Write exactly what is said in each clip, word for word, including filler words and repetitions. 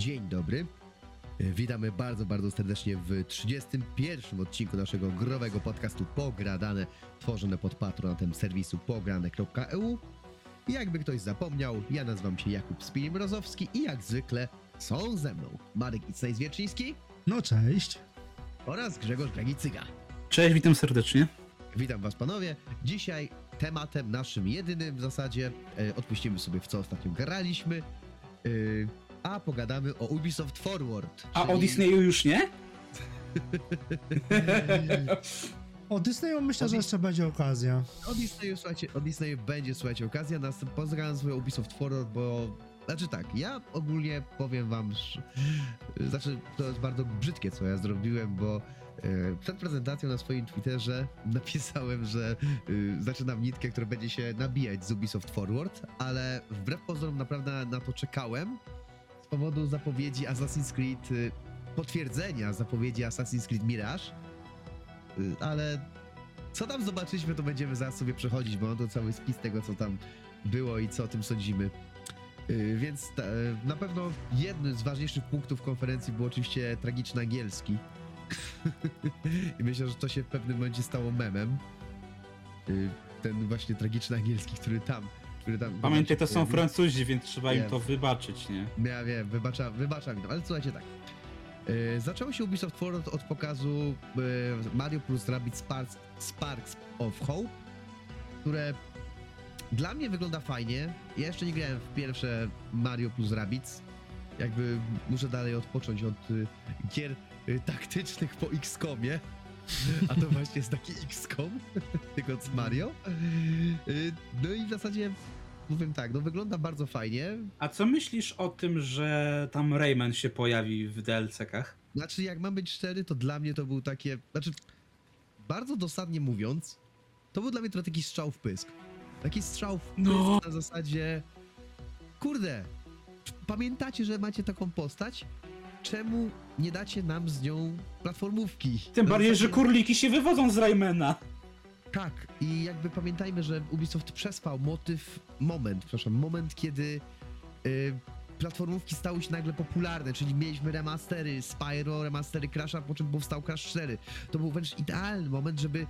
Dzień dobry. Witamy bardzo, bardzo serdecznie w trzydziestym pierwszym odcinku naszego growego podcastu Pogradane, tworzone pod patronatem serwisu pograne kropka e u. Jakby ktoś zapomniał, ja nazywam się Jakub Mrozowski i jak zwykle są ze mną Marek Wierczyński. No cześć. Oraz Grzegorz Kragicyga. Cześć, witam serdecznie. Witam was panowie. Dzisiaj tematem naszym jedynym w zasadzie e, odpuścimy sobie w co ostatnio graliśmy, yy, a pogadamy o Ubisoft Forward. A czyli... o Disneyu już nie? O Disneyu myślę, o Dis... że jeszcze będzie okazja. O Disneyu, słuchajcie, o Disneyu będzie, słuchajcie, okazja. Nas pozdrawiam swoją Ubisoft Forward, bo... Znaczy tak, ja ogólnie powiem wam, że... Znaczy, to jest bardzo brzydkie, co ja zrobiłem, bo yy, przed prezentacją na swoim Twitterze napisałem, że yy, zaczynam nitkę, która będzie się nabijać z Ubisoft Forward, ale wbrew pozorom naprawdę na to czekałem z powodu zapowiedzi Assassin's Creed, yy, potwierdzenia zapowiedzi Assassin's Creed Mirage, yy, ale co tam zobaczyliśmy, to będziemy zaraz sobie przechodzić, bo mam tu cały spis tego, co tam było i co o tym sądzimy. Więc ta, na pewno jednym z ważniejszych punktów konferencji był oczywiście tragiczny angielski. I myślę, że to się w pewnym momencie stało memem. Ten właśnie tragiczny angielski, który tam... Który tam Pamiętaj, to są Francuzi, więc trzeba wiem. im to wybaczyć, nie? Ja wiem, wybacza, wybacza mi to, ale słuchajcie tak. Zaczęło się Ubisoft Forward od pokazu Mario plus Rabbids Sparks, Sparks of Hope, które... Dla mnie wygląda fajnie. Ja jeszcze nie grałem w pierwsze Mario plus Rabbids. Jakby muszę dalej odpocząć od y, gier y, taktycznych po X COMie. A to właśnie jest taki X COM, tylko z Mario. Y, no i w zasadzie mówię tak, no wygląda bardzo fajnie. A co myślisz o tym, że tam Rayman się pojawi w D L C-kach? Znaczy, jak mam być szczery, to dla mnie to był takie... Znaczy, bardzo dosadnie mówiąc, to był dla mnie trochę taki strzał w pysk. Taki strzał w no. na zasadzie... Kurde, pamiętacie, że macie taką postać? Czemu nie dacie nam z nią platformówki? Tym na bardziej, zasadzie... że kurliki się wywodzą z Raymana. Tak, i jakby pamiętajmy, że Ubisoft przespał motyw... Moment, przepraszam, moment, kiedy yy, platformówki stały się nagle popularne, czyli mieliśmy remastery Spyro, remastery Crash'a, po czym powstał Crash cztery. To był wręcz idealny moment, żeby...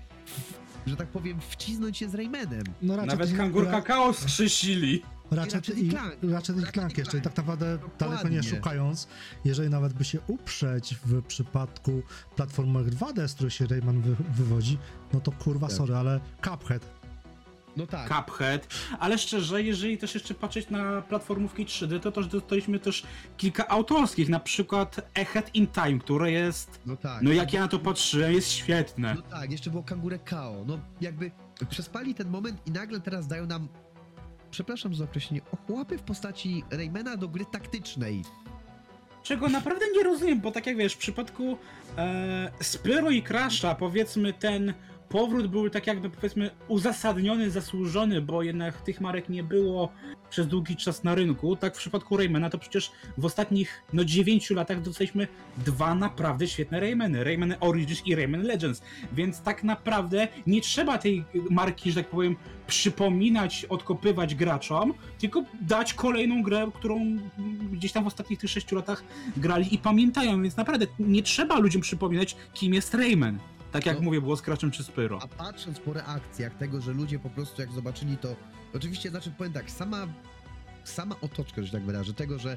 że tak powiem, wcisnąć się z Raymanem. No, nawet Kangur ra... Kakao skrzysili. Ratchet i, i Clank, Ratchet i Clank jeszcze. I tak naprawdę daleko nie szukając, jeżeli nawet by się uprzeć w przypadku platformy dwa D, z której się Rayman wy- wywodzi, no to kurwa tak. sorry, ale Cuphead. No tak. Cuphead. Ale szczerze, jeżeli też jeszcze patrzeć na platformówki trzy D, to też dostaliśmy też kilka autorskich, na przykład Ahead in Time, które jest, no, tak. no jak ja na to patrzyłem, jest świetne. No tak, jeszcze było Kangure Kao, no jakby przespali ten moment i nagle teraz dają nam, przepraszam za określenie, ochłapy w postaci Raymana do gry taktycznej. Czego naprawdę nie rozumiem, bo tak jak wiesz, w przypadku e, Spyro i Crasha, powiedzmy ten powrót był tak jakby, powiedzmy, uzasadniony, zasłużony, bo jednak tych marek nie było przez długi czas na rynku. Tak w przypadku Raymana to przecież w ostatnich, no, dziewięciu latach dostaliśmy dwa naprawdę świetne Raymany. Rayman Origins i Rayman Legends. Więc tak naprawdę nie trzeba tej marki, że tak powiem, przypominać, odkopywać graczom, tylko dać kolejną grę, którą gdzieś tam w ostatnich tych sześciu latach grali i pamiętają. Więc naprawdę nie trzeba ludziom przypominać, kim jest Rayman. Tak jak no, mówię, było z Crashem czy Spyro. A patrząc po reakcjach tego, że ludzie po prostu jak zobaczyli to... Oczywiście, znaczy powiem tak, sama, sama otoczka, że tak wyrażę, tego, że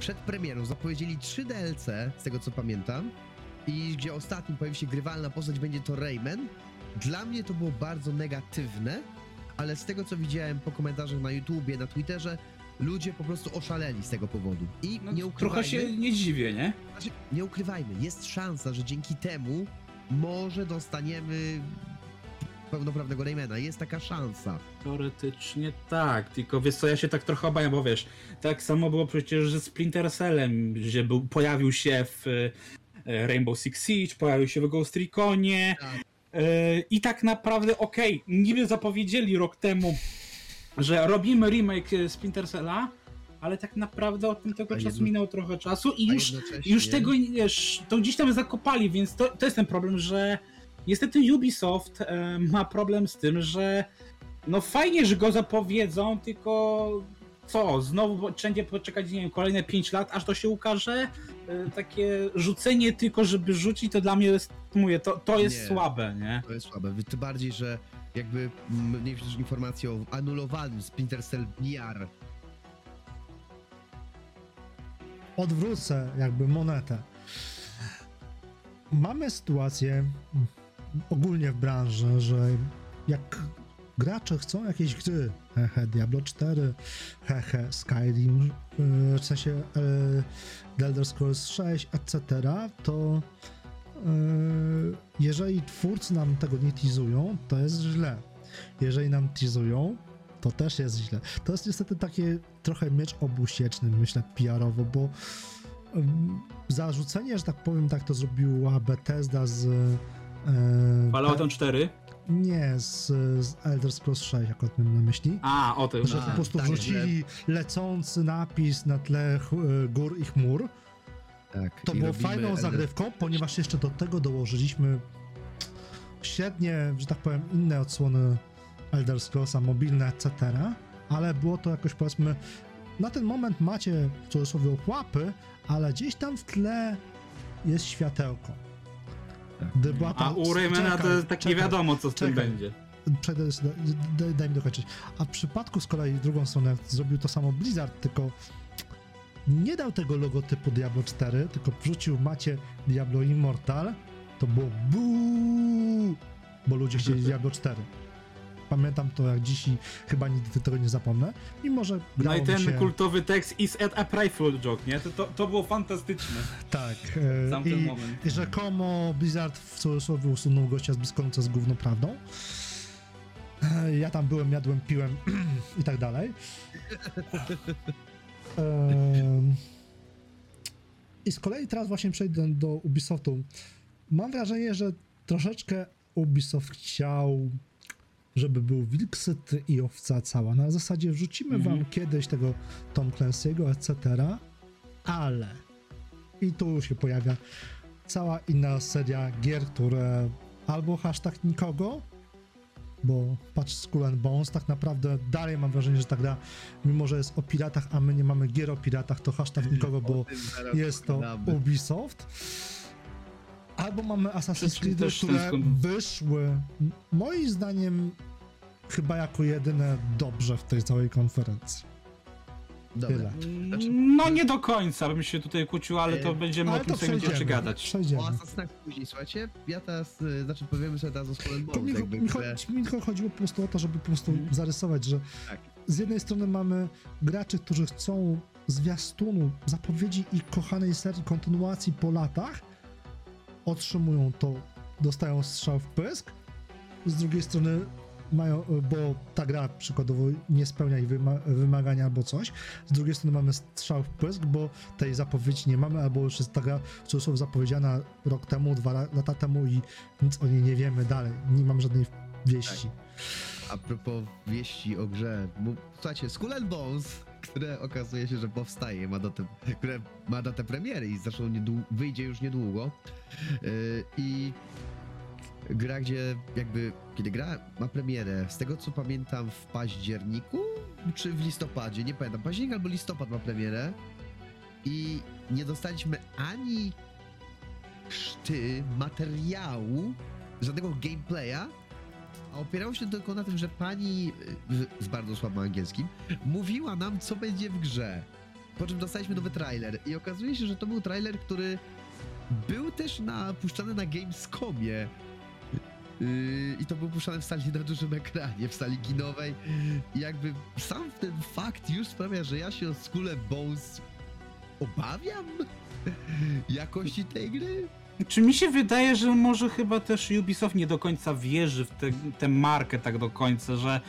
przed premierą zapowiedzieli trzy D L C, z tego co pamiętam, i gdzie ostatnim pojawi się grywalna postać, będzie to Rayman. Dla mnie to było bardzo negatywne, ale z tego co widziałem po komentarzach na YouTubie, na Twitterze, ludzie po prostu oszaleli z tego powodu. I no, nie ukrywajmy... Trochę się nie dziwię, nie? Znaczy, nie ukrywajmy, jest szansa, że dzięki temu może dostaniemy pełnoprawnego Raymana, jest taka szansa. Teoretycznie tak, tylko wiesz co, ja się tak trochę obawiam, bo wiesz, tak samo było przecież ze Splinter Cellem, gdzie był, pojawił się w Rainbow Six Siege, pojawił się w Ghost Reconie tak. Yy, i tak naprawdę okej, okay, niby zapowiedzieli rok temu, że robimy remake Splinter Cella, ale tak naprawdę od tego czasu minęło trochę czasu i już, już tego, wiesz, to gdzieś tam zakopali, więc to, to jest ten problem, że niestety Ubisoft e, ma problem z tym, że no fajnie, że go zapowiedzą, tylko co, znowu wszędzie poczekać, nie wiem, kolejne pięć lat, aż to się ukaże? Takie rzucenie tylko, żeby rzucić, to dla mnie jest, mówię, to, to jest nie, słabe, nie? To jest słabe, tym bardziej, że jakby mniej więcej informacje o anulowanym Splinter Cell V R. Odwrócę jakby monetę. Mamy sytuację ogólnie w branży, że jak gracze chcą jakieś gry, hehe, Diablo cztery, hehe, Skyrim, yy, w sensie yy, Elder Scrolls sześć, et cetera, to yy, jeżeli twórcy nam tego nie teasują, to jest źle. Jeżeli nam teasują, to też jest źle. To jest niestety takie trochę miecz obusieczny, myślę, P R owo, bo yy, zarzucenie, że tak powiem, tak to zrobiła Bethesda z... Yy, Falloutem cztery? Nie, z, z Elder Scrolls sześć, jak o tym na myśli. A, o tym. Że po prostu tak, wrzucili tak, lecący napis na tle gór i chmur. Tak. To było fajną Elder... zagrywką, ponieważ jeszcze do tego dołożyliśmy średnie, że tak powiem, inne odsłony Elder Scrollsa, mobilne, et cetera. Ale było to jakoś, powiedzmy, na ten moment macie, w cudzysłowie, łapy, ale gdzieś tam w tle jest światełko. Debata, a u Raymana to tak nie wiadomo, co z czekaj, tym będzie. Przejdę, daj, daj mi dokończyć. A w przypadku z kolei drugą stronę zrobił to samo Blizzard, tylko nie dał tego logotypu Diablo cztery, tylko wrzucił macie Diablo Immortal, to było buuuu, bo ludzie chcieli Diablo cztery. Pamiętam to jak dziś i chyba nigdy tego nie zapomnę. I może no i ten się... kultowy tekst is at a prideful joke, nie? To, to, to było fantastyczne. Tak. E, Sam i, ten moment. I rzekomo Blizzard w cudzysłowie usunął gościa z BlizzConu, co jest główną prawdą. E, ja tam byłem, jadłem, piłem i tak dalej. E, I z kolei teraz właśnie przejdę do Ubisoftu. Mam wrażenie, że troszeczkę Ubisoft chciał, żeby był wilk syty i owca cała. Na zasadzie wrzucimy mm-hmm. wam kiedyś tego Tom Clancy'ego, et cetera. Ale i tu się pojawia cała inna seria gier, które albo hashtag nikogo, bo patrz Skull and Bones, tak naprawdę dalej mam wrażenie, że ta gra, mimo że jest o piratach, a my nie mamy gier o piratach, to hashtag nikogo, bo jest to Ubisoft. Albo mamy Assassin's Creed, które wyszły, moim zdaniem, chyba jako jedyne dobrze w tej całej konferencji. Tyle. Znaczy, no nie do końca, bym się tutaj kłócił, ale to będziemy ale o tym sobie jeszcze gadać. Przejdziemy. O Assassinach później, słuchajcie? Ja teraz, znaczy powiemy sobie teraz o Skull and Bones. Jakby, mi, że... mi tylko chodziło po prostu o to, żeby po prostu hmm. zarysować, że tak. Z jednej strony mamy graczy, którzy chcą zwiastunu, zapowiedzi ich kochanej serii, kontynuacji po latach, otrzymują to, dostają strzał w pysk, z drugiej strony mają, bo ta gra przykładowo nie spełnia ich wymagania albo coś, z drugiej strony mamy strzał w pysk, bo tej zapowiedzi nie mamy, albo już jest ta gra w cudzysłowie zapowiedziana rok temu, dwa lata temu i nic o niej nie wiemy dalej, nie mam żadnej wieści. Tak. A propos wieści o grze, bo słuchajcie, Skull and Bones, które okazuje się, że powstaje, ma datę, które ma datę premiery i zresztą niedłu- wyjdzie już niedługo. Yy, I gra, gdzie jakby, kiedy gra ma premierę, z tego co pamiętam w październiku czy w listopadzie, nie pamiętam, październik albo listopad ma premierę i nie dostaliśmy ani krzty materiału, żadnego gameplaya, a opierało się tylko na tym, że pani z bardzo słabym angielskim mówiła nam, co będzie w grze. Po czym dostaliśmy nowy trailer i okazuje się, że to był trailer, który był też na, puszczany na Gamescomie. Yy, I to był puszczany w sali na dużym ekranie, w sali kinowej. I jakby sam ten fakt już sprawia, że ja się o Skull and Bones obawiam jakości tej gry. Czy mi się wydaje, że może chyba też Ubisoft nie do końca wierzy w tę te, markę tak do końca, że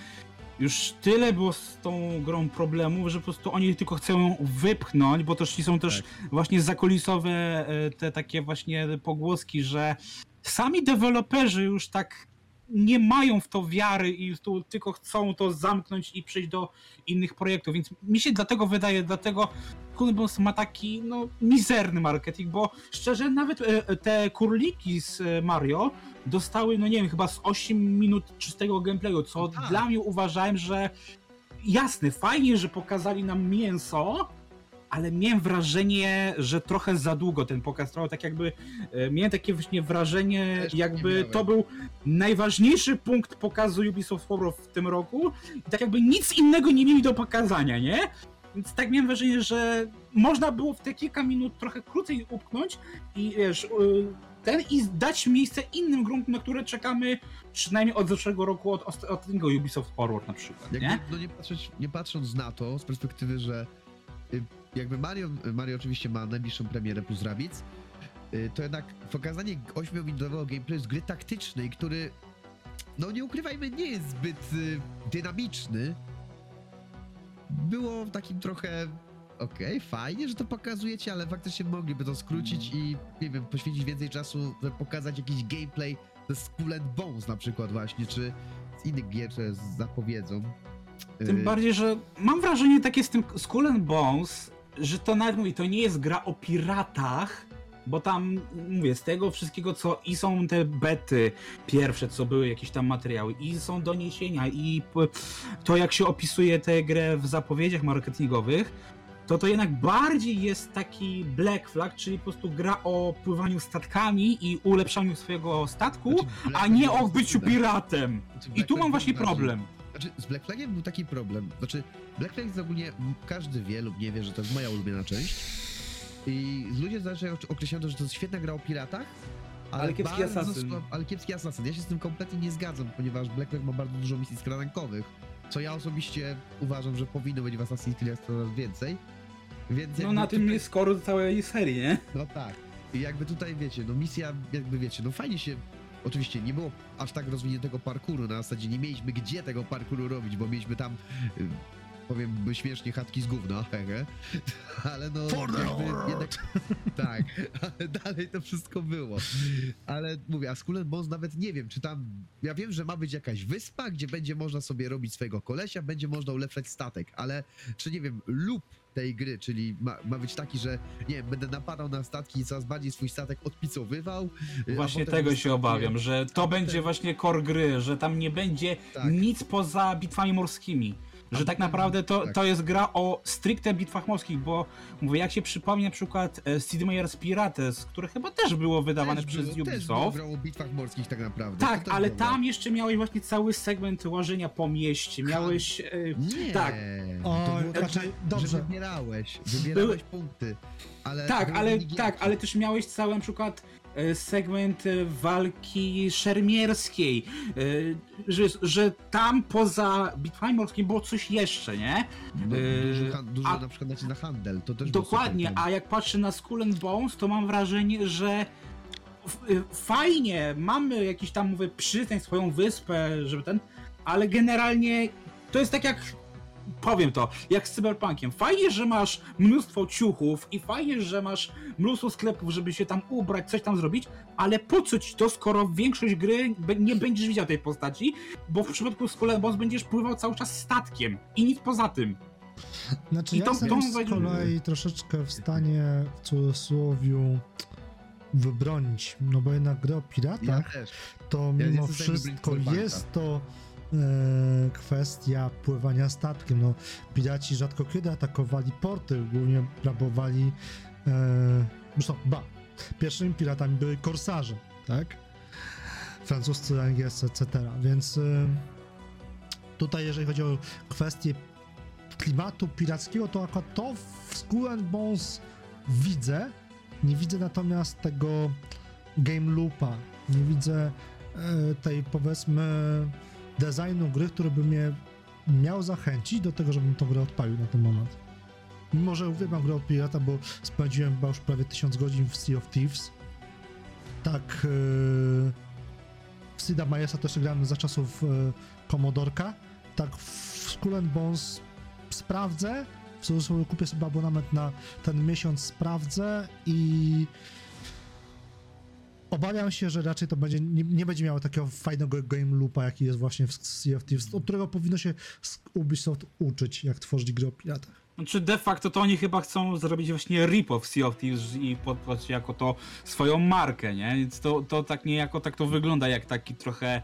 już tyle było z tą grą problemów, że po prostu oni tylko chcą ją wypchnąć, bo też są też tak. właśnie zakulisowe te takie właśnie pogłoski, że sami deweloperzy już tak nie mają w to wiary i tu tylko chcą to zamknąć i przejść do innych projektów, więc mi się dlatego wydaje, dlatego Skull and Bones ma taki no mizerny marketing, bo szczerze nawet te kurliki z Mario dostały, no nie wiem, chyba z osiem minut czystego gameplayu, co Aha. dla mnie uważałem, że jasne, fajnie, że pokazali nam mięso, ale miałem wrażenie, że trochę za długo ten pokaz trwał, tak jakby miałem takie właśnie wrażenie, Też jakby to był najważniejszy punkt pokazu Ubisoft Forward w tym roku i tak jakby nic innego nie mieli do pokazania, nie? Więc tak miałem wrażenie, że można było w te kilka minut trochę krócej upchnąć i wiesz, ten i dać miejsce innym grom, na które czekamy przynajmniej od zeszłego roku, od ostatniego Ubisoft Forward na przykład, nie? Jakby, no nie, patrzeć, nie patrząc na to z perspektywy, że jakby Mario, Mario oczywiście ma najbliższą premierę plus Rabbids, to jednak pokazanie ośmiominutowego gameplayu z gry taktycznej, który, no nie ukrywajmy, nie jest zbyt dynamiczny, było takim trochę, okej, okay, fajnie, że to pokazujecie, ale faktycznie mogliby to skrócić i, nie wiem, poświęcić więcej czasu, żeby pokazać jakiś gameplay ze Skull and Bones na przykład właśnie, czy z innych gier, które zapowiedzą. Tym bardziej, że mam wrażenie takie z tym Skull and Bones, że to nawet mówi, to nie jest gra o piratach, bo tam, mówię, z tego wszystkiego, co i są te bety pierwsze, co były jakieś tam materiały, i są doniesienia, i to jak się opisuje tę grę w zapowiedziach marketingowych, to to jednak bardziej jest taki Black Flag, czyli po prostu gra o pływaniu statkami i ulepszaniu swojego statku, znaczy, a nie o byciu piratem. Znaczy, I tu mam właśnie problem. Znaczy, z Black Flagiem był taki problem, znaczy Black Flag jest ogólnie, każdy wie lub nie wie, że to jest moja ulubiona część i ludzie zazwyczaj określają to, że to jest świetna gra o piratach, ale, ale kiepski asasyn. Słab, ale kiepski asasyn. Ja się z tym kompletnie nie zgadzam, ponieważ Black Flag ma bardzo dużo misji skradankowych, co ja osobiście uważam, że powinno być w Assassin's Creed coraz więcej. Więc no na tym tutaj... jest skoro do całej serii, nie? No tak. I jakby tutaj wiecie, no misja, jakby wiecie, no fajnie się... Oczywiście nie było aż tak rozwiniętego parkouru, na zasadzie nie mieliśmy gdzie tego parkouru robić, bo mieliśmy tam, powiem śmiesznie, chatki z gówna, ale no... Jakby, jednak, tak, ale dalej to wszystko było. Ale mówię, a Skull and Bones nawet nie wiem, czy tam... Ja wiem, że ma być jakaś wyspa, gdzie będzie można sobie robić swojego kolesia, będzie można ulepszać statek, ale czy nie wiem, lub tej gry, czyli ma, ma być taki, że nie wiem, będę napadał na statki i coraz bardziej swój statek odpicowywał. Właśnie tego się statkuje. Obawiam, że to a będzie ten... właśnie core gry, że tam nie będzie tak. nic poza bitwami morskimi. Że tak naprawdę to, to jest gra o stricte bitwach morskich, bo mówię, jak się przypomni na przykład Sid Meier's Pirates, które chyba też było wydawane też przez było, Ubisoft. Też o bitwach morskich tak naprawdę. Tak, ale było. Tam jeszcze miałeś właśnie cały segment łożenia po mieście, miałeś... Nie. Tak. O, to było raczej, dobrze. Że wybierałeś, wybierałeś By... punkty. Ale tak, ale, tak, ale też miałeś cały na przykład segment walki szermierskiej, że, że tam poza bitwami morskimi było coś jeszcze, nie? No, dużo han- dużo a, na przykład na handel, to też dokładnie, a jak patrzę na Skull and Bones, to mam wrażenie, że fajnie, mamy jakiś tam, mówię, przystań, swoją wyspę, żeby ten, ale generalnie to jest tak jak... Powiem to, jak z cyberpunkiem. Fajnie, że masz mnóstwo ciuchów i fajnie, że masz mnóstwo sklepów, żeby się tam ubrać, coś tam zrobić, ale po co ci to, skoro większość gry nie będziesz widział tej postaci, bo w przypadku Skull and Bones będziesz pływał cały czas statkiem i nic poza tym. Znaczy I ja jestem z kolei troszeczkę w stanie w cudzysłowiu wybronić, no bo jednak gry o piratach, ja to ja mimo wszystko jest to... kwestia pływania statkiem. No, piraci rzadko kiedy atakowali porty, głównie rabowali... E, zresztą, ba, pierwszymi piratami byli korsarze, tak? Francuscy, angielscy, et cetera. Więc e, tutaj, jeżeli chodzi o kwestię klimatu pirackiego, to akurat to w Skull and Bones widzę. Nie widzę natomiast tego game loopa. Nie widzę e, tej, powiedzmy, designu gry, który by mnie miał zachęcić do tego, żebym tą grę odpalił na ten moment. Mimo, że uwielbiam grę od pirata, bo spędziłem chyba już prawie tysiąc godzin w Sea of Thieves. Tak, yy, w Sida Majersa też grałem za czasów yy, Commodorka. Tak, w Skull and Bones sprawdzę, w cudzysłowie kupię sobie abonament na ten miesiąc, sprawdzę i... Obawiam się, że raczej to będzie, nie, nie będzie miało takiego fajnego game loopa, jaki jest właśnie w Sea of Thieves, od którego powinno się Ubisoft uczyć, jak tworzyć gry o piratach. Znaczy de facto to oni chyba chcą zrobić właśnie rip-off Sea of Thieves i podpłać jako to swoją markę, nie? Więc to, to tak niejako tak to wygląda, jak taki trochę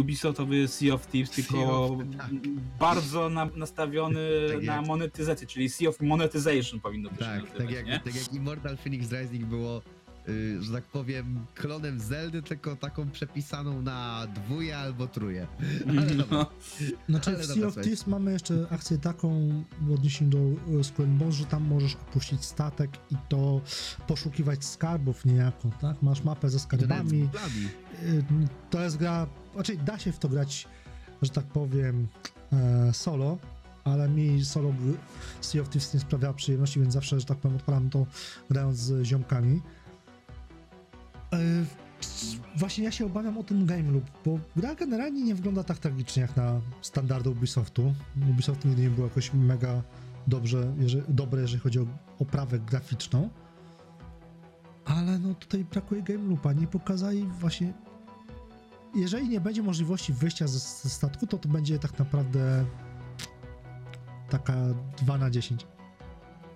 Ubisoftowy Sea of Thieves, tylko of, tak. bardzo na, nastawiony tak na monetyzację, czyli Sea of Monetization powinno być. Tak, tak jak, tak jak Immortal Phoenix Rising było, yy, że tak powiem, klonem Zeldy, tylko taką przepisaną na dwóje albo truje. Ale no. Dobra. Znaczy ale w Sea of Thieves mamy jeszcze akcję taką w odniesieniu do Skull and Bones, że tam możesz opuścić statek i to poszukiwać skarbów niejako, tak? Masz mapę ze skarbami. To jest gra, znaczy da się w to grać, że tak powiem, e, solo, ale mi solo Sea of Thieves nie sprawia przyjemności, więc zawsze, że tak powiem, odpalam to grając z ziomkami. Właśnie ja się obawiam o ten game loop, bo gra generalnie nie wygląda tak tragicznie jak na standardy Ubisoftu. Ubisoft nigdy nie był jakoś mega dobrze, jeżeli, dobre, jeżeli chodzi o oprawę graficzną, ale no tutaj brakuje game loopa, nie pokazali właśnie... Jeżeli nie będzie możliwości wyjścia ze, ze statku, to to będzie tak naprawdę taka dwa na dziesięć.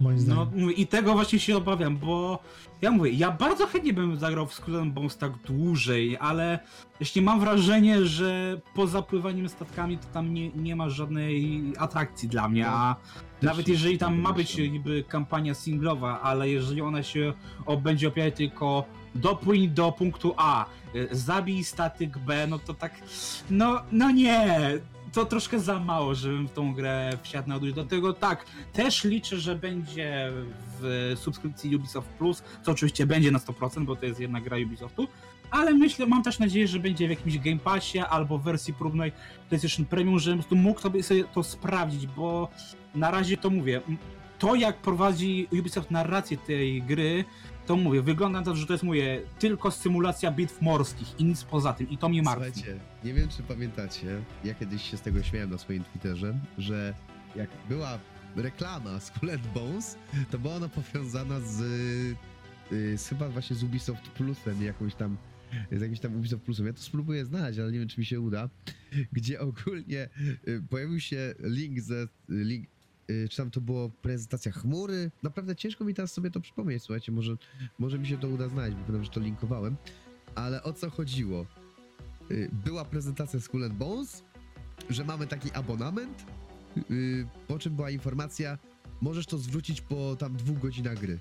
Moim zdaniem. No i tego właśnie się obawiam, bo ja mówię, ja bardzo chętnie bym zagrał w Skull and Bones tak dłużej, ale jeśli mam wrażenie, że poza pływaniem statkami to tam nie, nie ma żadnej atrakcji dla mnie, a no, nawet jeżeli tam ma być niby kampania singlowa, ale jeżeli ona się będzie opierać tylko dopłyń do punktu A, zabij statyk B, no to tak, no, no nie. To troszkę za mało, żebym w tą grę wsiadł na dłużej. Do tego tak, też liczę, że będzie w subskrypcji Ubisoft Plus, co oczywiście będzie na sto procent, bo to jest jedna gra Ubisoftu, ale myślę, mam też nadzieję, że będzie w jakimś Game Passie albo w wersji próbnej PlayStation Premium, żebym po prostu mógł sobie to sprawdzić, bo na razie to mówię, to jak prowadzi Ubisoft narrację tej gry, to mówię, wygląda na to, że to jest, mówię, tylko symulacja bitw morskich i nic poza tym i to mnie martwi. Słuchajcie, nie wiem czy pamiętacie, ja kiedyś się z tego śmiałem na swoim Twitterze, że jak była reklama Skull and Bones, to była ona powiązana z, yy, z chyba właśnie z Ubisoft Plusem, jakąś tam, z jakimś tam Ubisoft Plusem. Ja to spróbuję znaleźć, ale nie wiem czy mi się uda, gdzie ogólnie yy, pojawił się link ze... Link, czy tam to było prezentacja chmury? Naprawdę ciężko mi teraz sobie to przypomnieć, słuchajcie, może, może mi się to uda znaleźć, bo wiem, że to linkowałem. Ale o co chodziło? Była prezentacja Skull and Bones, że mamy taki abonament, po czym była informacja, możesz to zwrócić po tam dwóch godzinach gry.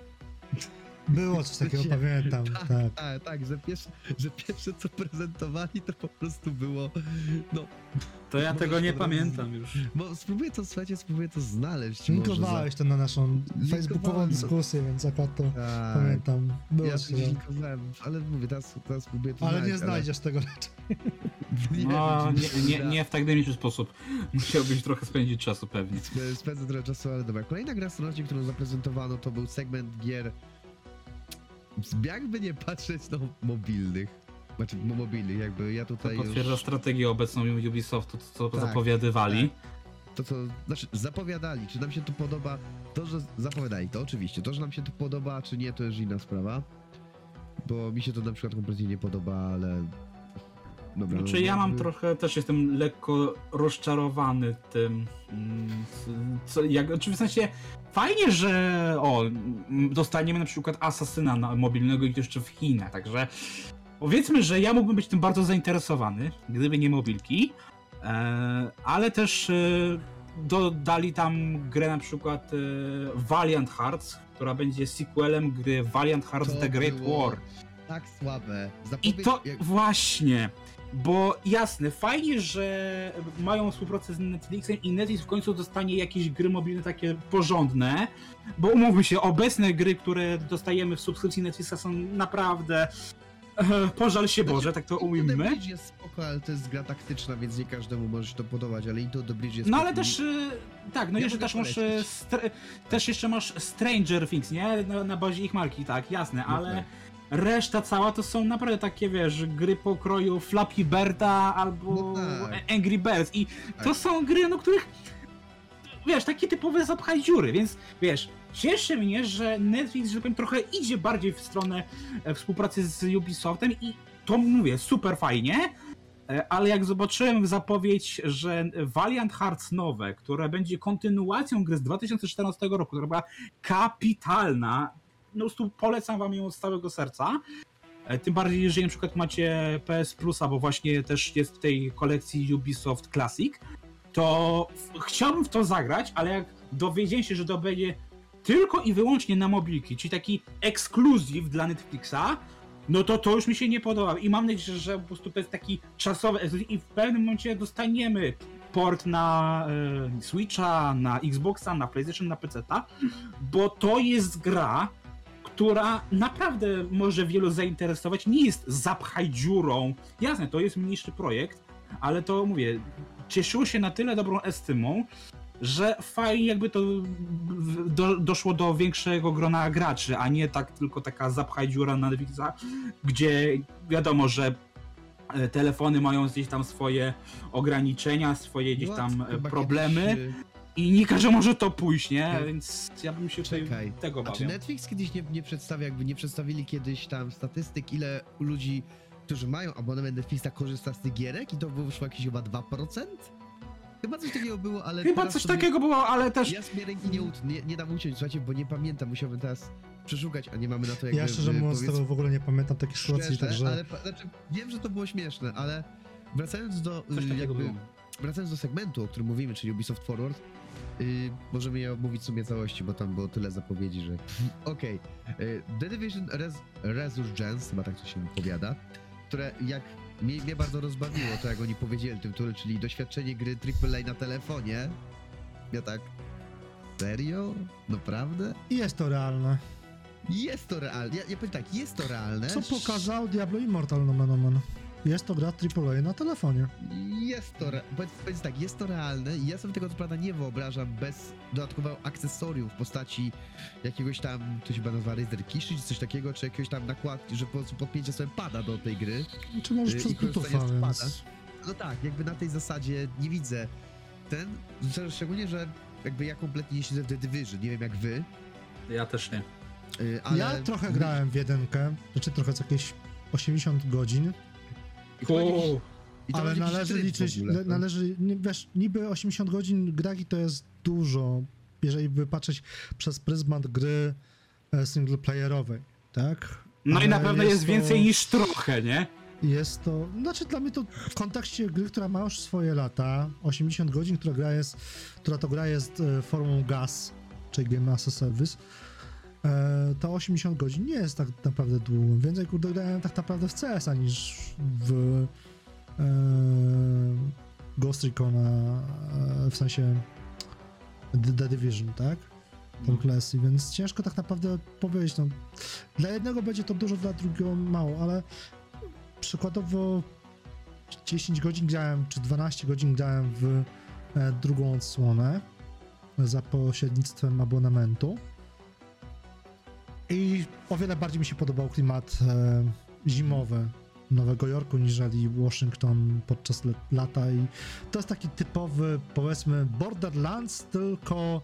Było coś takiego, pamiętam, tak. Tak, tak, tak że, pierwsze, że pierwsze co prezentowali to po prostu było, no... To ja tego nie pamiętam już. Bo spróbuję to, słuchajcie, spróbuję to znaleźć. Linkowałeś za... to na naszą facebookową dyskusję, więc akurat to tak. Pamiętam. Było ja się. Linkowałem, ale mówię, teraz, teraz spróbuję to ale znaleźć. Ale nie znajdziesz ale... tego raczej. Nie, no, nie, nie, nie w tak dynamiczny sposób. Musiałbyś trochę spędzić czasu pewnie. Spędzę trochę czasu, ale dobra. Kolejna gra stronoci, którą zaprezentowano, to był segment gier... Jakby nie patrzeć na mobilnych. Znaczy mobilnych, jakby ja tutaj to potwierdza już... strategię obecną Ubisoftu, to co tak, zapowiadywali. Tak. To co, znaczy zapowiadali, czy nam się to podoba, to że zapowiadali to oczywiście, to że nam się to podoba, czy nie, to już inna sprawa. Bo mi się to na przykład kompletnie nie podoba, ale... Dobra, znaczy no, ja mam jakby... trochę, też jestem lekko rozczarowany tym, co, jak, czy w sensie fajnie, że o, dostaniemy na przykład asasyna na mobilnego i to jeszcze w Chinach, także powiedzmy, że ja mógłbym być tym bardzo zainteresowany, gdyby nie mobilki, ale też dodali tam grę na przykład Valiant Hearts, która będzie sequelem gry Valiant Hearts The Great War. Tak słabe. Zapowiedź... I to właśnie, bo jasne, fajnie, że mają współpracę z Netflixem i Netflix w końcu dostanie jakieś gry mobilne takie porządne, bo umówmy się, obecne gry, które dostajemy w subskrypcji Netflixa są naprawdę... Pożal się Boże, znaczy, tak to ujmijmy. Into the Bridge jest spoko, ale to jest gra taktyczna, więc nie każdemu może się to podobać, ale Into the Bridge jest no spoko. Ale też, tak, no ja jeszcze też masz, stre, też jeszcze masz Stranger Things, nie? Na, na bazie ich marki, tak, jasne, no ale tak. Reszta cała to są naprawdę takie, wiesz, gry pokroju Flappy Birda albo no tak. Angry Birds i to tak. Są gry, no których, wiesz, takie typowe zapchaj dziury, więc, wiesz, cieszy mnie, że Netflix, że powiem, trochę idzie bardziej w stronę współpracy z Ubisoftem i to mówię, super fajnie, ale jak zobaczyłem zapowiedź, że Valiant Hearts nowe, które będzie kontynuacją gry z dwa tysiące czternastego roku, która była kapitalna, po prostu polecam wam ją z całego serca. Tym bardziej, jeżeli na przykład macie P S Plusa, bo właśnie też jest w tej kolekcji Ubisoft Classic, to chciałbym w to zagrać, ale jak dowiedziałem się, że to będzie tylko i wyłącznie na mobilki, czyli taki ekskluzyw dla Netflixa, no to to już mi się nie podoba i mam nadzieję, że po prostu to jest taki czasowy i w pewnym momencie dostaniemy port na e, Switcha, na Xboxa, na PlayStation, na P C ta, bo to jest gra, która naprawdę może wielu zainteresować, nie jest zapchaj dziurą. Jasne, to jest mniejszy projekt, ale to mówię, cieszyło się na tyle dobrą estymą, że fajnie jakby to do, doszło do większego grona graczy, a nie tak tylko taka zapchaj dziura na Netflixa, gdzie wiadomo, że telefony mają gdzieś tam swoje ograniczenia, swoje gdzieś tam problemy. I nie każdy może to pójść, nie? Więc ja bym się Czekaj. tego bawił. A czy Netflix kiedyś nie, nie przedstawia, jakby nie przedstawili kiedyś tam statystyk, ile ludzi, którzy mają abonament Netflixa, korzysta z tych gierek i to wyszło jakieś chyba dwa procent? Chyba coś takiego było, ale... Chyba coś takiego nie... było, ale też... Ja z mnie ręki nie, nie, nie dam uciąć, słuchajcie, bo nie pamiętam, musiałbym teraz przeszukać, a nie mamy na to jakby... Ja szczerze mówiąc tego w ogóle nie pamiętam takich sytuacji, także... Ale, znaczy, wiem, że to było śmieszne, ale wracając do... Coś takiego jakby... było. Wracając do segmentu, o którym mówimy, czyli Ubisoft Forward, yy, możemy je omówić w sumie całości, bo tam było tyle zapowiedzi, że... Okej, okay. yy, The Division Res- Resurgence, chyba tak to się powiada, które jak mnie, mnie bardzo rozbawiło, to jak oni powiedzieli w tym tytule, czyli doświadczenie gry A A A na telefonie. Ja tak... Serio? Naprawdę? Jest to realne. Jest to realne, ja, ja powiem tak, jest to realne. Co pokazał Diablo Immortal, no man, man. Jest to gra A A A na telefonie. Jest to, re- powiedz tak, jest to realne. Ja sobie tego co prawda nie wyobrażam bez dodatkowego akcesorium w postaci jakiegoś tam, to się chyba nazywa Razer Kishi, czy coś takiego, czy jakiegoś tam nakładki, że po prostu podpięcie sobie pada do tej gry. Czy możesz przez pada. No tak, jakby na tej zasadzie nie widzę ten, szczególnie, że jakby ja kompletnie nie siedzę w The Division, nie wiem jak wy. Ja też nie. Ale... Ja trochę grałem w jedynkę, znaczy trochę co jakieś osiemdziesiąt godzin. Jakiś, ale należy liczyć, ogóle, należy, wiesz, niby osiemdziesiąt godzin graki to jest dużo, jeżeli by patrzeć przez pryzmat gry singleplayerowej, tak? No ale i na pewno jest, jest więcej to, niż trochę, nie? Jest to, znaczy dla mnie to w kontekście gry, która ma już swoje lata, osiemdziesiąt godzin, która gra jest, która to gra jest formą G A S, czyli Game as a Service, to osiemdziesiąt godzin nie jest tak naprawdę długo. Więcej kurde grałem tak naprawdę w C S a niż w e, Ghost Recona, e, w sensie The, The Division, tak? Tą klasy, więc ciężko tak naprawdę powiedzieć. No, dla jednego będzie to dużo, dla drugiego mało, ale przykładowo dziesięć godzin grałem, czy dwanaście godzin grałem w e, drugą odsłonę za pośrednictwem abonamentu. I o wiele bardziej mi się podobał klimat e, zimowy Nowego Jorku niżeli Waszyngton podczas le- lata i to jest taki typowy, powiedzmy, Borderlands, tylko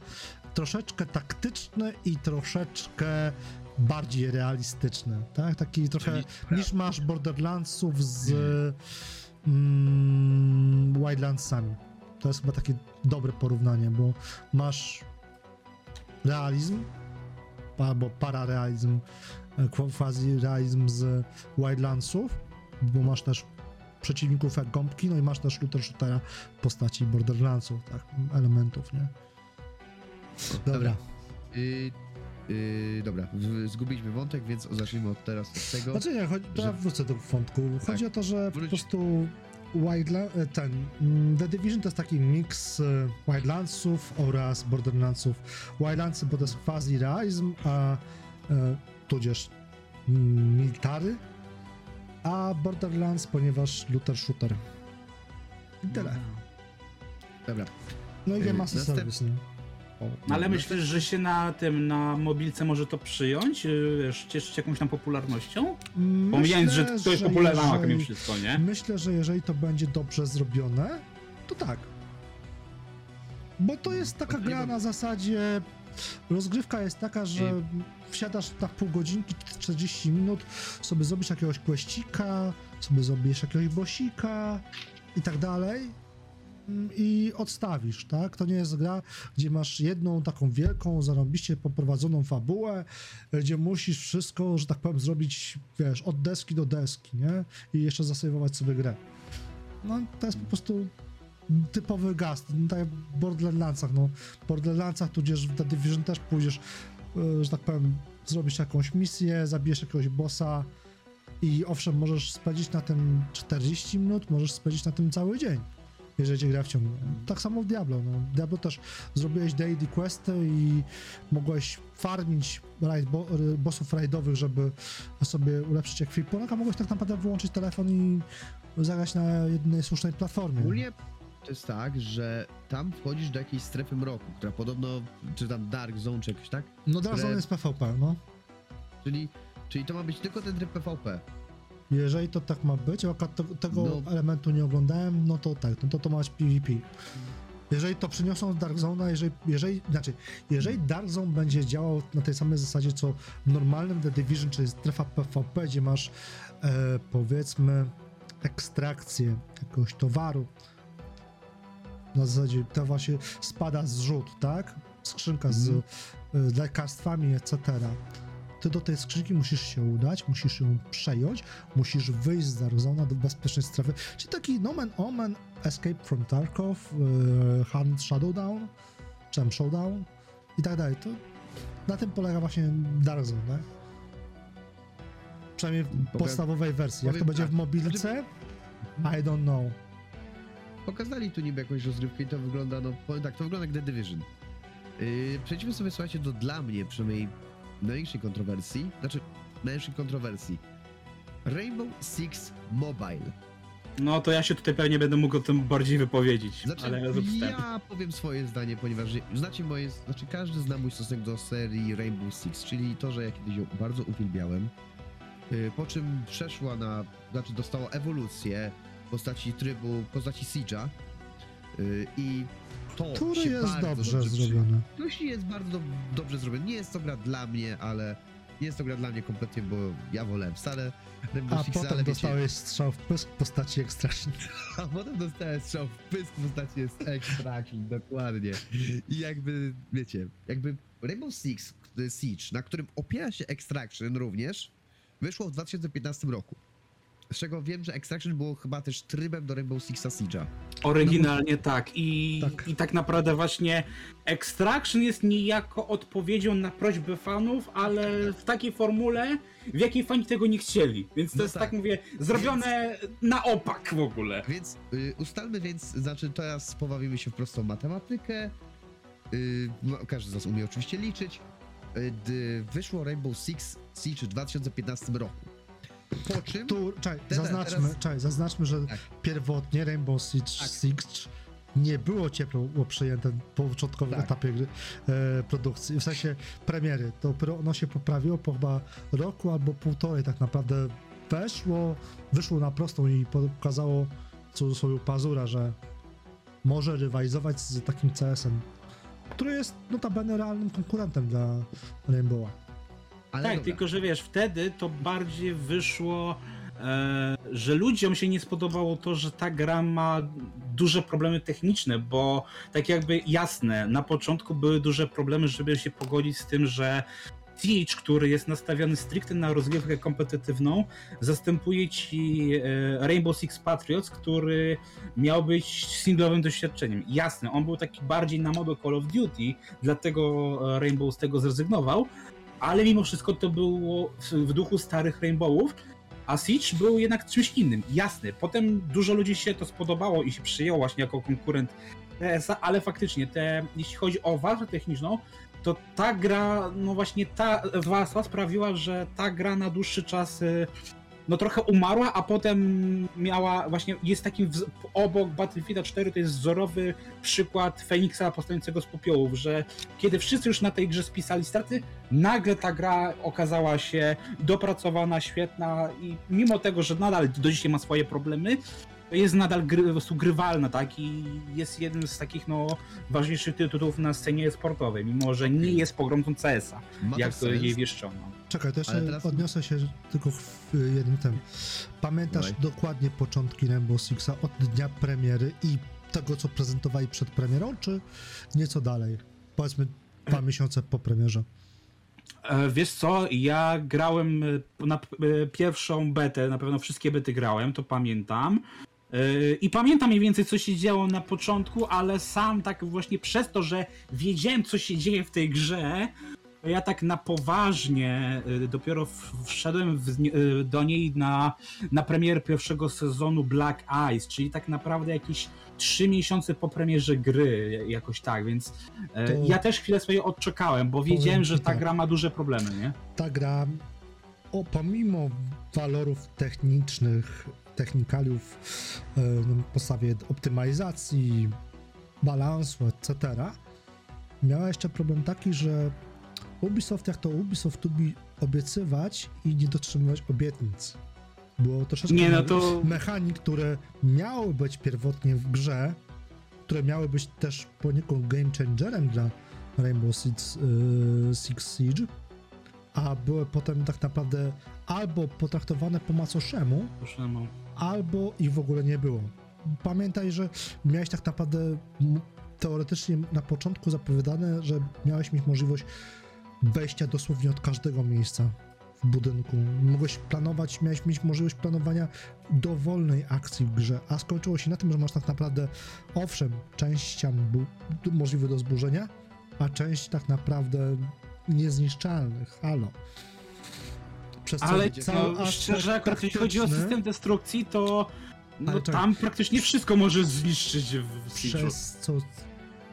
troszeczkę taktyczny i troszeczkę bardziej realistyczny, tak? Taki trochę czyli... niż masz Borderlandsów z mm, Wildlandsami. To jest chyba takie dobre porównanie, bo masz realizm albo pararealizm, quasi-realizm z Wildlandsów, bo masz też przeciwników jak gąbki, no i masz też looter shootera w postaci Borderlandsów, tak, elementów, nie? Dobra. Dobra. Yy, yy, dobra, zgubiliśmy wątek, więc zacznijmy od teraz od tego. Znaczy nie, chodzi, że... ja wrócę do wątku. Chodzi tak. o to, że Wróć. po prostu Wildland, ten, The Division to jest taki miks Wildlandsów oraz Borderlandsów. Wildlands, bo to jest quasi-realizm, a e, tudzież military, a Borderlands, ponieważ looter-shooter. I tyle. Dobra. No i Game Master Service, nie? O, ale myślisz, że się na tym, na mobilce może to przyjąć? Wiesz, cieszyć się jakąś tam popularnością? Myślę, pomijając, że to jest popularna marka mimo wszystko, nie? Myślę, że jeżeli to będzie dobrze zrobione, to tak. Bo to jest taka gra na zasadzie Rozgrywka jest taka, że wsiadasz na pół godzinki, czterdzieści minut, sobie zrobisz jakiegoś questika, sobie zrobisz jakiegoś bossika i tak dalej i odstawisz, tak? To nie jest gra, gdzie masz jedną taką wielką, zarobiście poprowadzoną fabułę, gdzie musisz wszystko, że tak powiem, zrobić, wiesz, od deski do deski, nie? I jeszcze zasejwować sobie grę. No, to jest po prostu typowy gast, tak jak w Borderlandsach, no. W Borderlandsach tudzież w The Division też pójdziesz, że tak powiem, zrobisz jakąś misję, zabijesz jakiegoś bossa i owszem, możesz spędzić na tym czterdzieści minut, możesz spędzić na tym cały dzień, jeżeli cię gra wciągnie. Tak samo w Diablo, no. W Diablo też zrobiłeś daily questy i mogłeś farmić raid, bo, bossów rajdowych, żeby sobie ulepszyć ekwipunek, a mogłeś tak naprawdę wyłączyć telefon i zagrać na jednej słusznej platformie. Ogólnie to jest tak, że tam wchodzisz do jakiejś strefy mroku, która podobno, czy tam Dark Zone, czy jakoś, tak? No Dark Zone jest P V P, no. Czyli, czyli to ma być tylko ten tryb P V P. Jeżeli to tak ma być, akurat te, tego no. elementu nie oglądałem, no to tak, no to to ma być P V P. Jeżeli to przyniosą z Dark Zone'a, jeżeli, jeżeli, znaczy, jeżeli Dark Zone będzie działał na tej samej zasadzie, co w normalnym The Division, czyli strefa P V P, gdzie masz, e, powiedzmy, ekstrakcję jakiegoś towaru, na zasadzie to właśnie spada zrzut, tak? Skrzynka z mm. y, lekarstwami, et cetera. Ty do tej skrzynki musisz się udać, musisz ją przejąć, musisz wyjść z Arizona do bezpiecznej strefy. Czyli taki nomen omen, Escape from Tarkov, y, Hunt Shadowdown, czy tam Showdown i tak dalej. To na tym polega właśnie Dark Zone, tak? Przynajmniej w Poka- podstawowej wersji. Jak to będzie w mobilce? I don't know. Pokazali tu niby jakąś rozgrywkę i to wygląda, no powiem tak, to wygląda jak The Division. Yy, przejdźmy sobie, słuchajcie, do dla mnie przynajmniej największej kontrowersji, znaczy największej kontrowersji. Rainbow Six Mobile. No to ja się tutaj pewnie będę mógł o tym bardziej wypowiedzieć. Znaczy, ale ja wstęp. powiem swoje zdanie, ponieważ znacie moje, znaczy każdy zna mój stosunek do serii Rainbow Six, czyli to, że ja kiedyś ją bardzo uwielbiałem, yy, po czym przeszła na, znaczy dostała ewolucję, postaci trybu, postaci Siege'a yy, i to Który się jest dobrze zrobione. Który jest bardzo do, dobrze zrobione. Nie jest to gra dla mnie, ale nie jest to gra dla mnie kompletnie, bo ja wolałem stale Rainbow Six, ale wiecie... A potem dostałeś strzał w pysk w postaci Extraction. A potem dostałeś strzał w pysk w postaci Extraction, dokładnie. I jakby, wiecie, jakby Rainbow Six Siege, na którym opiera się Extraction również, wyszło w dwa tysiące piętnastym roku. Z czego wiem, że Extraction było chyba też trybem do Rainbow Sixa Siege'a. Oryginalnie no, bo... tak. I, tak. I tak naprawdę właśnie Extraction jest niejako odpowiedzią na prośbę fanów, ale w takiej formule, w jakiej fani tego nie chcieli. Więc to no jest, tak, tak mówię, zrobione więc... na opak w ogóle. Więc y, ustalmy więc, znaczy teraz pobawimy się w prostą matematykę. Y, no, każdy z nas umie oczywiście liczyć. Y, y, wyszło Rainbow Six Siege w dwa tysiące piętnastym roku. Po czym? Tu, czaj, teraz, zaznaczmy, teraz... czaj, zaznaczmy, że tak. Pierwotnie Rainbow Siege tak. Six nie było ciepło przyjęte po początkowym tak. etapie gry, e, produkcji, w sensie premiery. To ono się poprawiło po chyba roku albo półtorej tak naprawdę weszło, wyszło na prostą i pokazało w cudzysłowie pazura, że może rywalizować z takim C S em, który jest notabene realnym konkurentem dla Rainbowa. Ale tak, dobra. Tylko że wiesz, wtedy to bardziej wyszło, e, że ludziom się nie spodobało to, że ta gra ma duże problemy techniczne, bo tak jakby jasne, na początku były duże problemy, żeby się pogodzić z tym, że Siege, który jest nastawiony stricte na rozgrywkę kompetytywną, zastępuje ci Rainbow Six Patriots, który miał być singlowym doświadczeniem. Jasne, on był taki bardziej na modę Call of Duty, dlatego Rainbow z tego zrezygnował. Ale mimo wszystko to było w duchu starych Rainbowów, a Siege był jednak czymś innym, jasne. Potem dużo ludzi się to spodobało i się przyjęło właśnie jako konkurent T S a, ale faktycznie, te, jeśli chodzi o warstwę techniczną, to ta gra, no właśnie ta warstwa sprawiła, że ta gra na dłuższy czas no trochę umarła, a potem miała właśnie, jest takim w, obok Battlefielda cztery, to jest wzorowy przykład Feniksa powstającego z popiołów, że kiedy wszyscy już na tej grze spisali straty, nagle ta gra okazała się dopracowana, świetna i mimo tego, że nadal do dzisiaj ma swoje problemy, to jest nadal gry, po prostu grywalna, tak? I jest jednym z takich no, ważniejszych tytułów na scenie sportowej, mimo że nie jest pogromcą C S a, ma jak to sens? Jej wieszczono. Czekaj, to jeszcze teraz... odniosę się tylko w jednym temu. Pamiętasz no dokładnie początki Rainbow Sixa od dnia premiery i tego, co prezentowali przed premierą, czy nieco dalej? Powiedzmy dwa miesiące po premierze. Wiesz co, ja grałem na pierwszą betę, na pewno wszystkie bety grałem, to pamiętam. I pamiętam mniej więcej, co się działo na początku, ale sam tak właśnie przez to, że wiedziałem, co się dzieje w tej grze, ja tak na poważnie dopiero wszedłem do niej na, na premierę pierwszego sezonu Black Ice, czyli tak naprawdę jakieś trzy miesiące po premierze gry, jakoś tak, więc to... ja też chwilę sobie odczekałem, bo wiedziałem, powiem, że ta tak. gra ma duże problemy, nie? Ta gra, o, pomimo walorów technicznych, technikaliów na podstawie optymalizacji, balansu, et cetera, miała jeszcze problem taki, że Ubisoft, jak to Ubisoft lubi obiecywać i nie dotrzymywać obietnic. Było troszeczkę nie, no to... mechanik, które miały być pierwotnie w grze, które miały być też poniekąd game changerem dla Rainbow Six, yy, Six Siege, a były potem tak naprawdę albo potraktowane po macoszemu, Proszę, albo ich w ogóle nie było. Pamiętaj, że miałeś tak naprawdę teoretycznie na początku zapowiadane, że miałeś mieć możliwość wejścia dosłownie od każdego miejsca w budynku. Mogłeś planować, miałeś mieć możliwość planowania dowolnej akcji w grze, a skończyło się na tym, że masz tak naprawdę, owszem, część ścian był możliwy do zburzenia, a część tak naprawdę niezniszczalnych. Halo. Przez ale cały to, szczerze, akurat jeśli chodzi o system destrukcji, to no, tam praktycznie wszystko możesz zniszczyć w przez co.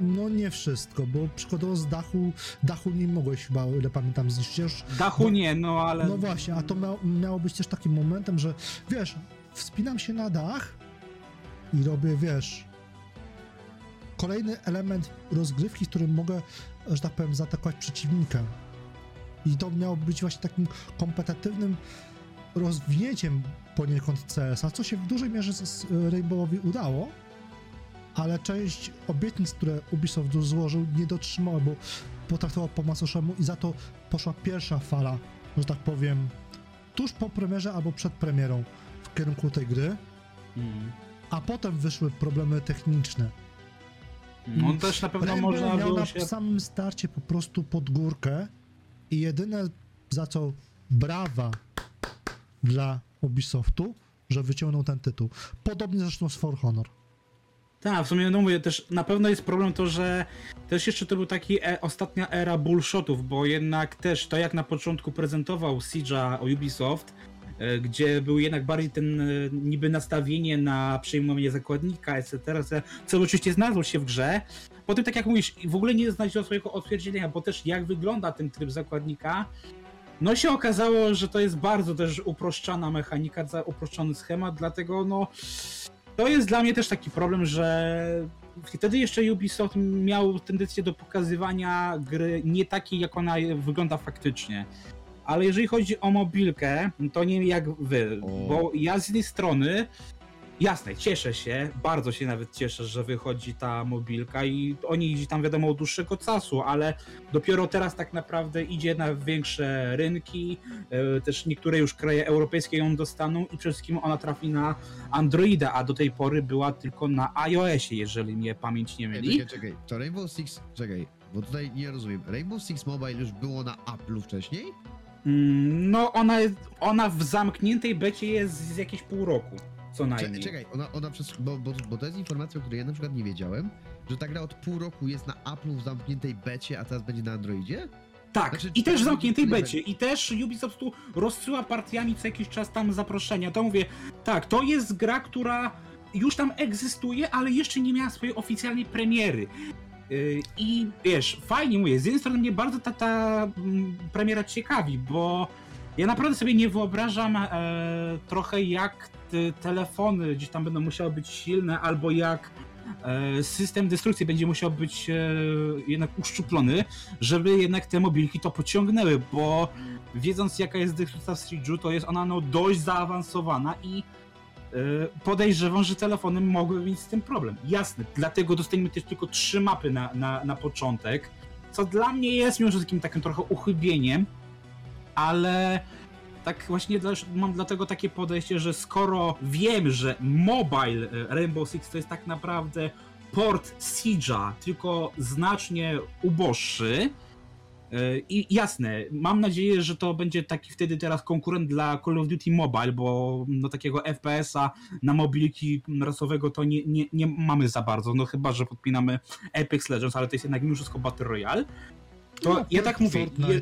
No nie wszystko, bo przykładowo z dachu, dachu nie mogłeś chyba, o ile pamiętam, zniszczyć. Dachu bo, nie, no ale... No właśnie, a to miało, miało być też takim momentem, że wiesz, wspinam się na dach i robię, wiesz, kolejny element rozgrywki, w którym mogę, że tak powiem, zaatakować przeciwnika. I to miało być właśnie takim kompetatywnym rozwinięciem poniekąd C S a, co się w dużej mierze z Rainbowowi udało, ale część obietnic, które Ubisoft złożył, nie dotrzymała, bo potraktował po macoszemu i za to poszła pierwsza fala, że tak powiem, tuż po premierze albo przed premierą w kierunku tej gry, mm. a potem wyszły problemy techniczne. No on też na pewno Rainbow można miał na się... samym starcie po prostu pod górkę i jedyne, za co brawa dla Ubisoftu, że wyciągnął ten tytuł. Podobnie zresztą z For Honor. Tak, w sumie no mówię, też na pewno jest problem to, że też jeszcze to był taki e, ostatnia era bullshotów, bo jednak też to jak na początku prezentował Siege'a Ubisoft, e, gdzie był jednak bardziej ten e, niby nastawienie na przejmowanie zakładnika, et cetera, co oczywiście znalazło się w grze. Potem tak jak mówisz, w ogóle nie znalazło swojego odzwierciedlenia, bo też jak wygląda ten tryb zakładnika, no się okazało, że to jest bardzo też uproszczana mechanika, uproszczony schemat, dlatego no... To jest dla mnie też taki problem, że wtedy jeszcze Ubisoft miał tendencję do pokazywania gry nie takiej, jak ona wygląda faktycznie. Ale jeżeli chodzi o mobilkę, to nie wiem jak wy, o. bo ja z jednej strony, jasne, cieszę się, bardzo się nawet cieszę, że wychodzi ta mobilka i o niej idzie tam wiadomo od dłuższego czasu, ale dopiero teraz tak naprawdę idzie na większe rynki, też niektóre już kraje europejskie ją dostaną i przede wszystkim ona trafi na Androida, a do tej pory była tylko na iOSie, jeżeli mnie pamięć nie myli. Czekaj, czekaj, to Rainbow Six, czekaj, bo tutaj nie rozumiem, Rainbow Six Mobile już było na Apple'u wcześniej? No ona, ona w zamkniętej becie jest z jakieś pół roku. Co najmniej. Czekaj, ona, ona przez, bo, bo, bo to jest informacja, o której ja na przykład nie wiedziałem, że ta gra od pół roku jest na Apple'u w zamkniętej becie, a teraz będzie na Androidzie? Tak, znaczy, i też w zamkniętej becie. I też Ubisoft tu rozsyła partiami co jakiś czas tam zaproszenia. To mówię, tak, to jest gra, która już tam egzystuje, ale jeszcze nie miała swojej oficjalnej premiery. Yy, I wiesz, fajnie mówię, z jednej strony mnie bardzo ta, ta premiera ciekawi, bo ja naprawdę sobie nie wyobrażam e, trochę jak te telefony gdzieś tam będą musiały być silne, albo jak e, system destrukcji będzie musiał być e, jednak uszczuplony, żeby jednak te mobilki to pociągnęły, bo wiedząc jaka jest destrukcja w Siege'u, to jest ona no, dość zaawansowana i podejrzewam, że telefony mogły mieć z tym problem. Jasne, dlatego dostaniemy też tylko trzy mapy na, na, na początek, co dla mnie jest mimo wszystkim takim trochę uchybieniem, ale tak właśnie dla, mam dlatego takie podejście, że skoro wiem, że mobile Rainbow Six to jest tak naprawdę port Siege'a, tylko znacznie uboższy, i jasne, mam nadzieję, że to będzie taki wtedy teraz konkurent dla Call of Duty Mobile, bo no takiego F P S-a na mobilki rasowego to nie, nie, nie mamy za bardzo, no chyba, że podpinamy Apex Legends, ale to jest jednak mimo wszystko Battle Royale. To no, ja tak mówię... Je...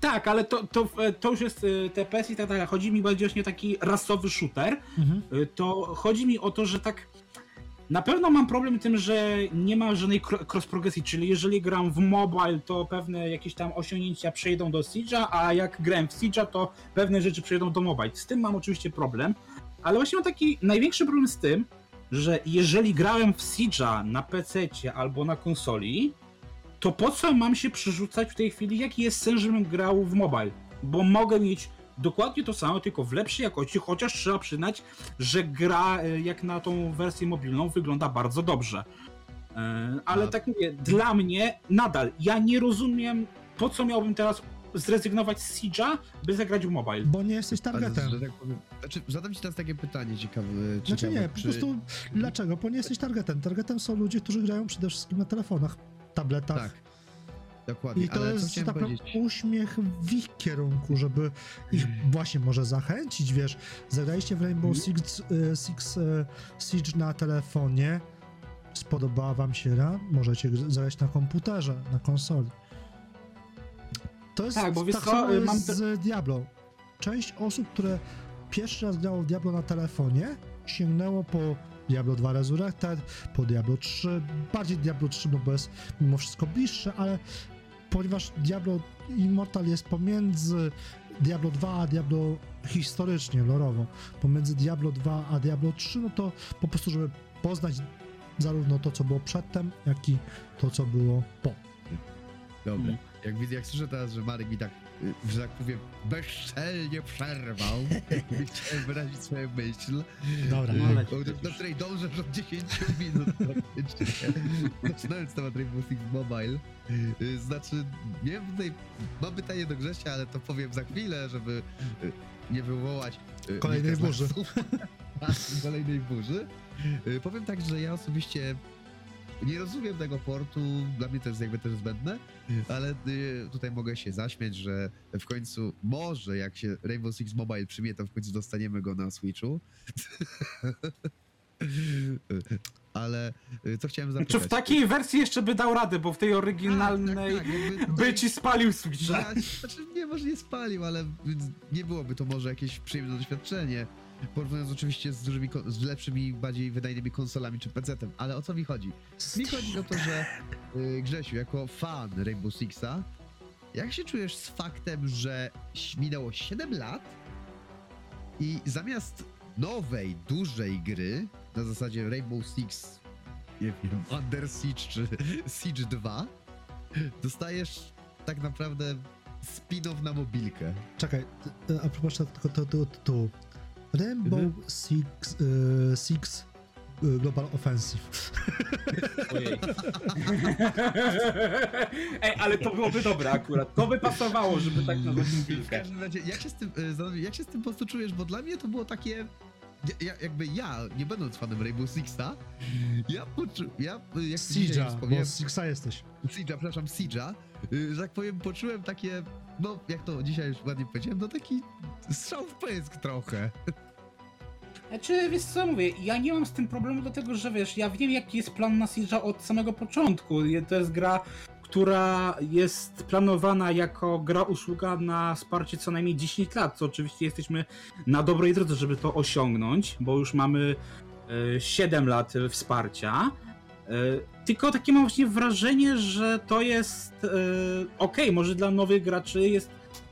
Tak, ale to, to, to już jest T P S i tak dalej, chodzi mi bardziej o taki rasowy shooter, mhm. To chodzi mi o to, że tak... Na pewno mam problem tym, że nie ma żadnej cross-progresji, czyli jeżeli gram w mobile, to pewne jakieś tam osiągnięcia przejdą do Siege'a, a jak gram w Siege'a, to pewne rzeczy przejdą do mobile. Z tym mam oczywiście problem, ale właśnie mam taki największy problem z tym, że jeżeli grałem w Siege'a na pececie albo na konsoli, to po co mam się przerzucać w tej chwili, jaki jest sens, żebym grał w mobile, bo mogę mieć dokładnie to samo, tylko w lepszej jakości, chociaż trzeba przyznać, że gra jak na tą wersję mobilną wygląda bardzo dobrze. Ale no. Tak mówię, dla mnie nadal, ja nie rozumiem, po co miałbym teraz zrezygnować z Siege'a, by zagrać w mobile. Bo nie jesteś targetem. Ale, tak powiem, znaczy, zadam ci teraz takie pytanie ciekawe. Ciekawe znaczy nie, czy... po prostu dlaczego? Bo nie jesteś targetem. Targetem są ludzie, którzy grają przede wszystkim na telefonach, tabletach. Tak. Dokładnie, i to ale jest tak uśmiech w ich kierunku, żeby ich właśnie może zachęcić, wiesz, zagraliście w Rainbow Six, Six Siege na telefonie, spodobała wam się gra, możecie zagrać na komputerze, na konsoli. To jest tak, bo tak co, jest mam... z Diablo. Część osób, które pierwszy raz grało w Diablo na telefonie, sięgnęło po Diablo dwa Resurrected, po Diablo trzy, bardziej Diablo trzy, no bo jest mimo wszystko bliższe, ale ponieważ Diablo Immortal jest pomiędzy Diablo dwa a Diablo historycznie, lorową, pomiędzy Diablo dwa a Diablo trzy, no to po prostu, żeby poznać zarówno to, co było przedtem, jak i to, co było po. Dobra. Hmm. Jak widzę, jak słyszę teraz, że Marek mi tak, że tak powiem, bezczelnie przerwał, chciałem wyrazić swoją myśl, dobra, do której dążę już od dziesięć minut praktycznie, zaczynając temat Rainbow Six Mobile. Znaczy, miałem tutaj, mam pytanie do Grzesia, ale to powiem za chwilę, żeby nie wywołać... Kolejnej burzy. Kolejnej burzy. Powiem tak, że ja osobiście... nie rozumiem tego portu, dla mnie to jest jakby też zbędne, ale tutaj mogę się zaśmiać, że w końcu może jak się Rainbow Six Mobile przyjmie, to w końcu dostaniemy go na Switchu. Ale co chciałem zapytać? Czy w takiej wersji jeszcze by dał radę, bo w tej oryginalnej tak, tak, tak, by ci spalił Switcha? Ja, znaczy nie, może nie spalił, ale nie byłoby to może jakieś przyjemne doświadczenie. Porównując oczywiście z, dużymi, z lepszymi, bardziej wydajnymi konsolami czy pecetem, ale o co mi chodzi? Mi chodzi o to, że y, Grzesiu, jako fan Rainbow Sixa, jak się czujesz z faktem, że minęło siedem lat i zamiast nowej, dużej gry, na zasadzie Rainbow Six, nie wiem, Under Siege czy Siege dwa, dostajesz tak naprawdę spin-off na mobilkę. Czekaj, a propos tego tytułu. Rainbow mhm. Six, y, Six y, Global Offensive. Ojej. Ej, ale to byłoby dobre akurat. To by pasowało, żeby tak nazwać mobilkę. Jak się z tym, jak się z tym po prostu czujesz? Bo dla mnie to było takie... Ja, jakby ja, nie będąc fanem Rainbow Sixa, ja poczułem... Ja, jak Siege'a, bo Sixa jesteś. Siege'a, przepraszam, Siege'a. Że tak powiem, poczułem takie... No, jak to dzisiaj już ładnie powiedziałem, no taki strzał w pysk trochę. Znaczy, wiesz co, mówię, ja nie mam z tym problemu, dlatego że wiesz, ja wiem jaki jest plan na Siege'a od samego początku. To jest gra, która jest planowana jako gra usługa na wsparcie co najmniej dziesięć lat, co oczywiście jesteśmy na dobrej drodze, żeby to osiągnąć, bo już mamy siedem lat wsparcia. Tylko takie mam właśnie wrażenie, że to jest yy, okej, okay, może dla nowych graczy jest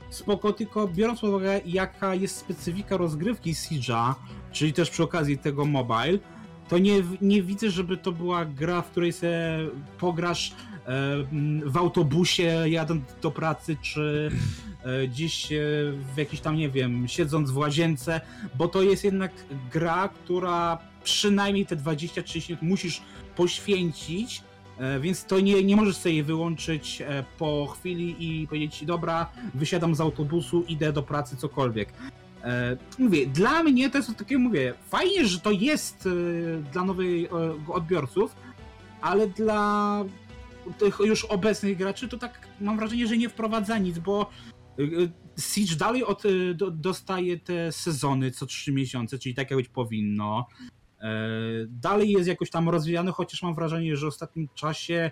spoko, tylko biorąc pod uwagę jaka jest specyfika rozgrywki Siege'a, czyli też przy okazji tego mobile, to nie, nie widzę, żeby to była gra, w której se pograsz yy, w autobusie jadąc do pracy, czy dziś w jakiś tam, nie wiem, siedząc w łazience, bo to jest jednak gra, która przynajmniej te dwadzieścia trzydzieści minut musisz poświęcić, więc to nie, nie możesz sobie jej wyłączyć po chwili i powiedzieć, dobra, wysiadam z autobusu, idę do pracy, cokolwiek. Mówię, dla mnie to jest takie, mówię, fajnie, że to jest dla nowych odbiorców, ale dla tych już obecnych graczy to tak mam wrażenie, że nie wprowadza nic, bo Siege dalej od, do, dostaje te sezony co trzy miesiące, czyli tak jak być powinno. Dalej jest jakoś tam rozwijany, chociaż mam wrażenie, że w ostatnim czasie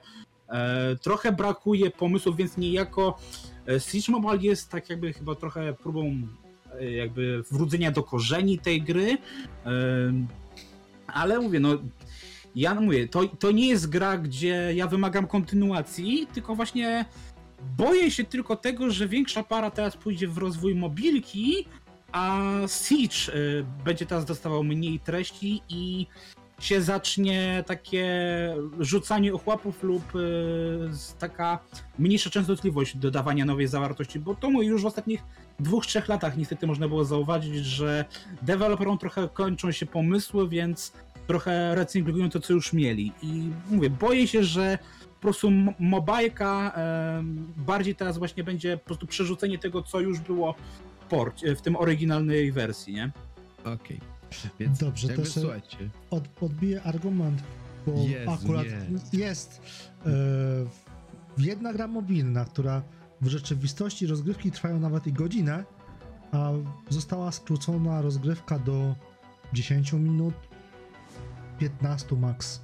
trochę brakuje pomysłów, więc niejako Siege Mobile jest tak jakby chyba trochę próbą jakby wrócenia do korzeni tej gry, ale mówię, no ja mówię, to, to nie jest gra, gdzie ja wymagam kontynuacji, tylko właśnie boję się tylko tego, że większa para teraz pójdzie w rozwój mobilki, a Siege będzie teraz dostawał mniej treści i się zacznie takie rzucanie ochłapów lub taka mniejsza częstotliwość dodawania nowej zawartości, bo to już w ostatnich dwóch, trzech latach niestety można było zauważyć, że deweloperom trochę kończą się pomysły, więc trochę recyklingują to, co już mieli. I mówię, boję się, że po prostu mobajka bardziej teraz właśnie będzie po prostu przerzucenie tego, co już było w, porcie, w tym oryginalnej wersji, nie? Okej. Okay. Więc dobrze, też od, odbiję argument, bo Jezu, akurat jest, jest e, jedna gra mobilna, która w rzeczywistości rozgrywki trwają nawet i godzinę, a została skrócona rozgrywka do dziesięć minut, piętnaście max.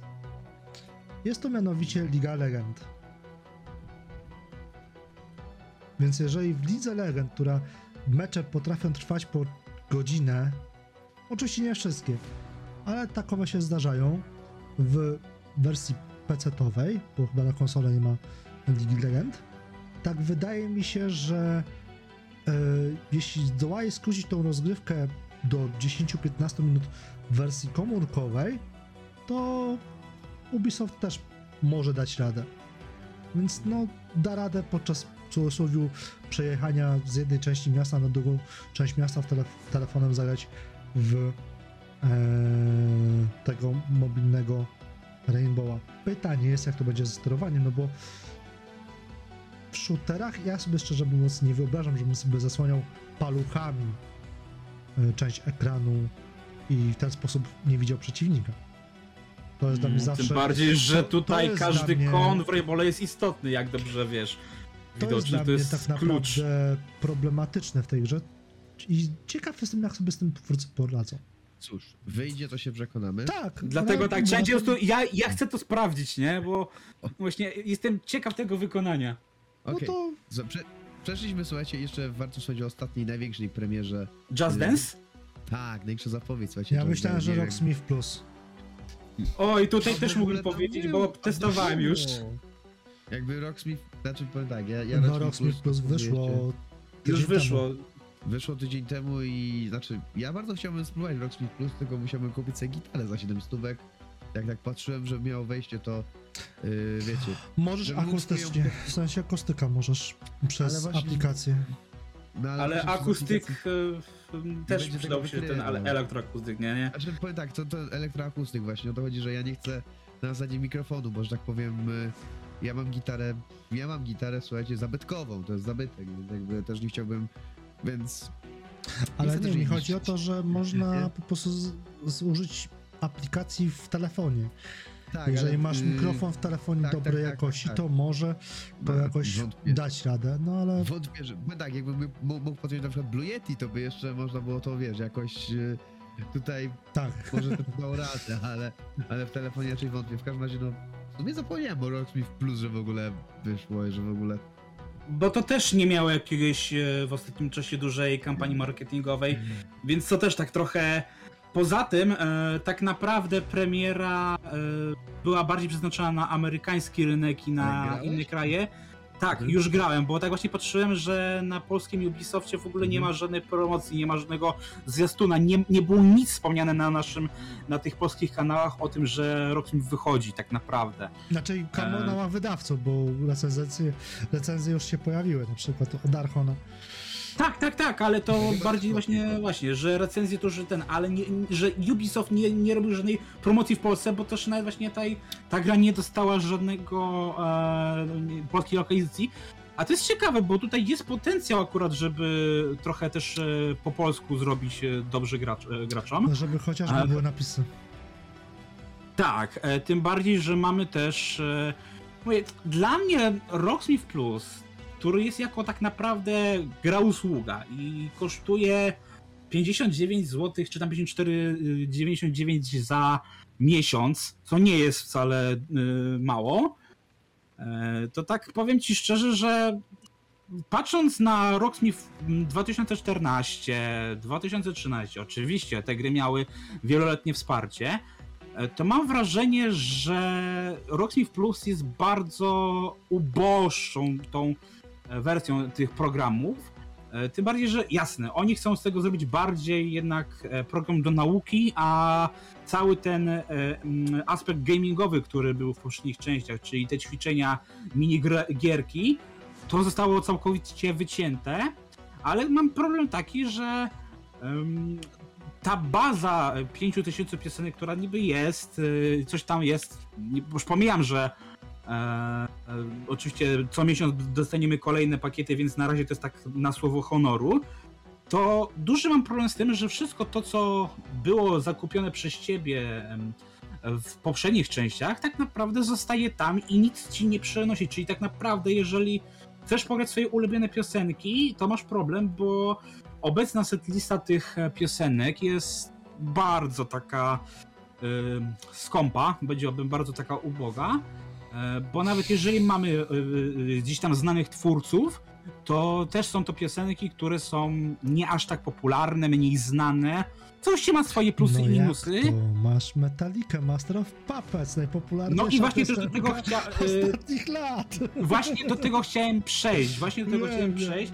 Jest to mianowicie Liga Legend. Więc jeżeli w Lidze Legend, która mecze potrafią trwać po godzinę, oczywiście nie wszystkie, ale takowe się zdarzają w wersji pecetowej, bo chyba na konsolę nie ma Ligi Legend. Tak wydaje mi się, że yy, jeśli zdołali skrócić tą rozgrywkę do dziesięć do piętnastu minut w wersji komórkowej, to Ubisoft też może dać radę. Więc no, da radę podczas w cudzysłowie przejechania z jednej części miasta na drugą część miasta w telef- telefonem zagrać w e, tego mobilnego Rainbowa. Pytanie jest, jak to będzie ze sterowaniem, no bo w shooterach ja sobie szczerze mówiąc nie wyobrażam, żebym sobie zasłaniał paluchami część ekranu i w ten sposób nie widział przeciwnika. To jest dla mnie zawsze... Tym bardziej, że tutaj każdy mnie... kon w Rainbowle jest istotny, jak dobrze wiesz. To widoczny, jest dla to mnie jest tak naprawdę problematyczne w tej grze. I ciekaw jestem, jak sobie z tym twórcy poradzą. Cóż, wyjdzie, to się przekonamy. Tak, dlatego tak. Tym... Ja, ja chcę to sprawdzić, nie? Bo o. właśnie jestem ciekaw tego wykonania. Okej, okay. no to... Prze- przeszliśmy, słuchajcie, jeszcze warto słuchać o ostatniej, największej premierze. Just Dance? Tak, największa zapowiedź, słuchajcie. Ja myślałem, że Rocksmith Plus. Oj, tutaj to też mógłbym powiedzieć, bo testowałem już. Jakby Rocksmith... Znaczy, powiem tak, ja... ja no, Rocksmith Plus, plus wyszło... Już wyszło. Wyszło tydzień temu i znaczy, ja bardzo chciałbym spróbować Rocksmith Plus, tylko musiałbym kupić sobie gitarę za siedem stówek. Jak tak patrzyłem, że miało wejście, to yy, wiecie... Możesz akustycznie, ją... w sensie akustyka możesz przez właśnie, aplikację. No, ale ale akustyk aplikację... też przydałby się ten ale elektroakustyk, nie? nie? Znaczy, powiem tak, to, to elektroakustyk właśnie, o to chodzi, że ja nie chcę na zasadzie mikrofonu, bo że tak powiem... Yy, ja mam gitarę, ja mam gitarę, słuchajcie, zabytkową, to jest zabytek, więc jakby też nie chciałbym... Więc... Ale nie, mi chodzi o to, że można nie. po prostu z, zużyć aplikacji w telefonie. Tak, jeżeli ale, masz mikrofon w telefonie tak, dobrej tak, jakości, tak, tak, to może to no, jakoś wątpię. dać radę, no ale... Wątpię, że... No tak, jakbym mógł podjąć na przykład Blue Yeti, to by jeszcze można było to, wiesz, jakoś tutaj... Tak. Może to dało radę, ale, ale w telefonie raczej wątpię. W każdym razie, no... No nie zapomniałem, bo Rocksmith Plus, że w ogóle wyszło i że w ogóle... Bo to też nie miało jakiegoś w ostatnim czasie dużej kampanii marketingowej, więc to też tak trochę... Poza tym tak naprawdę premiera była bardziej przeznaczona na amerykański rynek i na inne kraje. Tak, mhm. już grałem, bo tak właśnie patrzyłem, że na polskim Ubisoftie w ogóle nie ma żadnej promocji, nie ma żadnego zwiastuna, nie, nie było nic wspomniane na naszym, na tych polskich kanałach o tym, że Rocksmith wychodzi tak naprawdę. Znaczy kanał ma wydawców, bo recenzje, recenzje już się pojawiły, na przykład od Archona. Tak, tak, tak, ale to no, bardziej właśnie, tak. właśnie, że recenzje to, że ten, ale nie, że Ubisoft nie, nie robił żadnej promocji w Polsce, bo też nawet właśnie ta, ta gra nie dostała żadnego e, polskiej lokalizacji. A to jest ciekawe, bo tutaj jest potencjał akurat, żeby trochę też e, po polsku zrobić dobrze gracz, e, graczom. No, żeby chociażby A, były napisy. Tak, e, tym bardziej, że mamy też... E, mówię, dla mnie Rocksmith Plus, który jest jako tak naprawdę gra usługa i kosztuje pięćdziesiąt dziewięć złotych, czy tam pięćdziesiąt cztery dziewięćdziesiąt dziewięć za miesiąc, co nie jest wcale y, mało, y, to tak powiem ci szczerze, że patrząc na Rocksmith dwa tysiące czternaście, dwa tysiące trzynaście, oczywiście te gry miały wieloletnie wsparcie, to mam wrażenie, że Rocksmith Plus jest bardzo uboższą tą wersją tych programów. Tym bardziej, że jasne, oni chcą z tego zrobić bardziej jednak program do nauki, a cały ten aspekt gamingowy, który był w poprzednich częściach, czyli te ćwiczenia, minigierki, to zostało całkowicie wycięte, ale mam problem taki, że ta baza pięć tysięcy piosenek, która niby jest, coś tam jest, już pomijam, że E, e, oczywiście co miesiąc dostaniemy kolejne pakiety, więc na razie to jest tak na słowo honoru, to duży mam problem z tym, że wszystko to, co było zakupione przez ciebie w poprzednich częściach, tak naprawdę zostaje tam i nic ci nie przenosi, czyli tak naprawdę jeżeli chcesz pograć swoje ulubione piosenki, to masz problem, bo obecna setlista tych piosenek jest bardzo taka y, skąpa, powiedziałbym bardzo taka uboga. Bo nawet jeżeli mamy gdzieś tam znanych twórców, to też są to piosenki, które są nie aż tak popularne, mniej znane. Coś ma swoje plusy no i minusy. Jak to? Masz Metallicę, Master of Puppets, najpopularniejsza. No i właśnie też do tego chcia... ostatnich lat. Właśnie do tego chciałem przejść. Właśnie do tego nie, chciałem nie. przejść.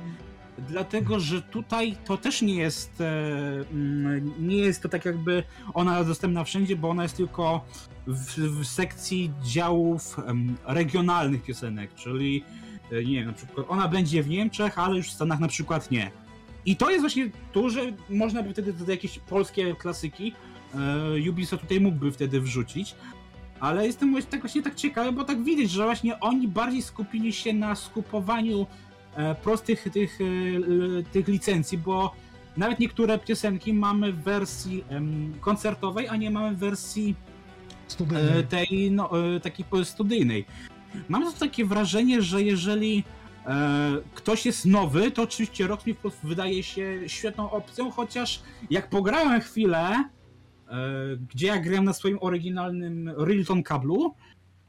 Dlatego, że tutaj to też nie jest, nie jest to tak jakby ona dostępna wszędzie, bo ona jest tylko w, w sekcji działów regionalnych piosenek, czyli nie wiem, na przykład ona będzie w Niemczech, ale już w Stanach na przykład nie. I to jest właśnie to, że można by wtedy te jakieś polskie klasyki Ubisoft tutaj mógłby wtedy wrzucić. Ale jestem właśnie tak, właśnie tak ciekawy, bo tak widać, że właśnie oni bardziej skupili się na skupowaniu prostych tych, tych licencji, bo nawet niektóre piosenki mamy w wersji koncertowej, a nie mamy w wersji studyjnej. tej no, takiej studyjnej. Mam takie wrażenie, że jeżeli ktoś jest nowy, to oczywiście Rocksmith Plus wydaje się świetną opcją, chociaż jak pograłem chwilę, gdzie ja grałem na swoim oryginalnym Rilton kablu,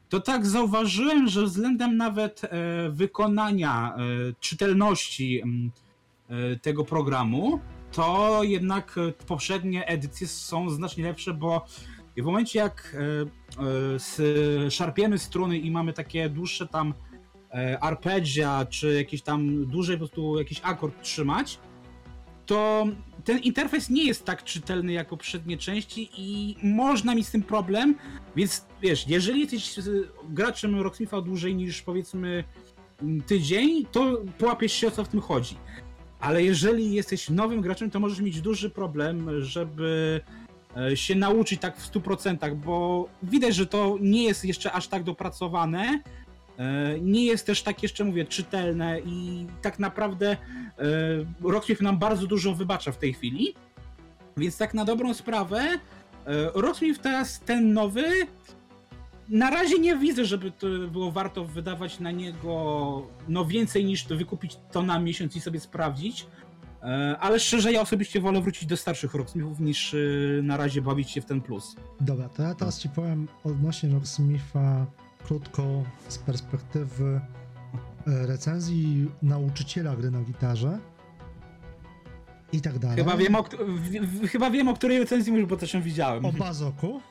to tak zauważyłem, że względem nawet e, wykonania, e, czytelności e, tego programu, to jednak poprzednie edycje są znacznie lepsze, bo w momencie jak e, e, s, szarpiemy struny i mamy takie dłuższe tam e, arpeggia, czy jakieś tam dłużej po prostu jakiś akord trzymać, to ten interfejs nie jest tak czytelny jak poprzednie części i można mieć z tym problem, więc wiesz, jeżeli jesteś graczem Rocksmitha dłużej niż powiedzmy tydzień, to połapiesz się, o co w tym chodzi. Ale jeżeli jesteś nowym graczem, to możesz mieć duży problem, żeby się nauczyć tak w stu procentach, bo widać, że to nie jest jeszcze aż tak dopracowane. Nie jest też tak jeszcze, mówię, czytelne i tak naprawdę Rocksmith nam bardzo dużo wybacza w tej chwili, więc tak na dobrą sprawę Rocksmith teraz ten nowy, na razie nie widzę, żeby to było warto wydawać na niego no więcej niż to wykupić to na miesiąc i sobie sprawdzić, ale szczerze ja osobiście wolę wrócić do starszych Rocksmithów niż na razie bawić się w ten plus. Dobra, to ja teraz ci powiem odnośnie Rocksmitha krótko z perspektywy recenzji nauczyciela gry na gitarze i tak dalej. Chyba wiem, o, w, chyba wiem, o której recenzji mówisz, bo też ją widziałem. O Bazoku.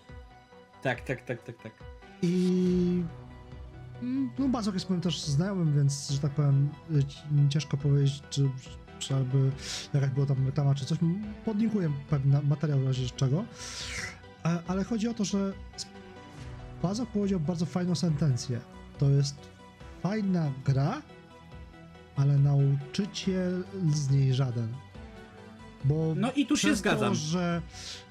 Tak, tak, tak, tak, tak. I No, Bazok jest moim też znajomym, więc, że tak powiem, ciężko powiedzieć, czy, czy alby jak było tam reklama, czy coś. Podlinkuję pewien materiał w razie czego. Ale chodzi o to, że Bazok powiedział bardzo fajną sentencję. To jest fajna gra, ale nauczyciel z niej żaden. Bo no i tu się zgadzam. To, że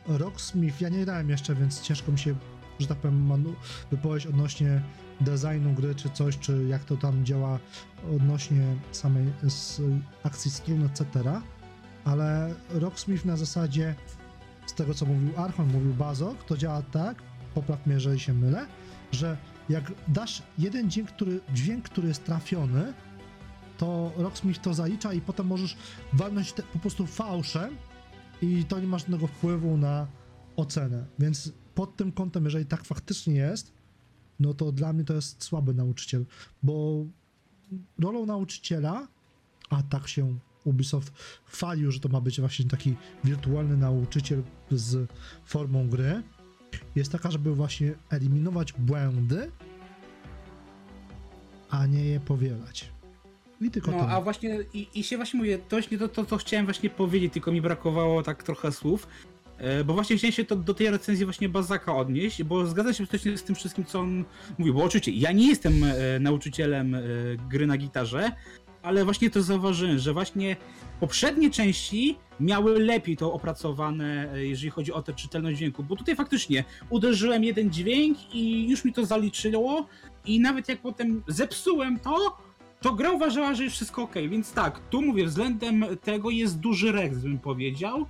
Rocksmith, ja nie grałem jeszcze, więc ciężko mi się, że tak powiem, manu, wypowiedzieć odnośnie designu gry czy coś, czy jak to tam działa odnośnie samej z, akcji strun, et cetera. Ale Rocksmith na zasadzie, z tego co mówił Archon, mówił Bazok, to działa tak, popraw mnie, jeżeli się mylę, że jak dasz jeden dźwięk, który, dźwięk, który jest trafiony, to Rocksmith to zalicza i potem możesz walnąć te, po prostu fałszem i to nie ma żadnego wpływu na ocenę. Więc pod tym kątem, jeżeli tak faktycznie jest, no to dla mnie to jest słaby nauczyciel, bo rolą nauczyciela, a tak się Ubisoft chwalił, że to ma być właśnie taki wirtualny nauczyciel z formą gry, jest taka, żeby właśnie eliminować błędy, a nie je powielać. I tylko no, a właśnie, i, i się właśnie mówię, to nie to, to, co chciałem właśnie powiedzieć, tylko mi brakowało tak trochę słów, bo właśnie chciałem się to, do tej recenzji właśnie Bazaka odnieść, bo zgadzam się z tym wszystkim, co on mówił, bo oczywiście ja nie jestem nauczycielem gry na gitarze, ale właśnie to zauważyłem, że właśnie poprzednie części miały lepiej to opracowane, jeżeli chodzi o tę czytelność dźwięku, bo tutaj faktycznie uderzyłem jeden dźwięk i już mi to zaliczyło i nawet jak potem zepsułem to, to gra uważała, że jest wszystko okej, okay. Więc tak, tu mówię, względem tego jest duży reks, bym powiedział.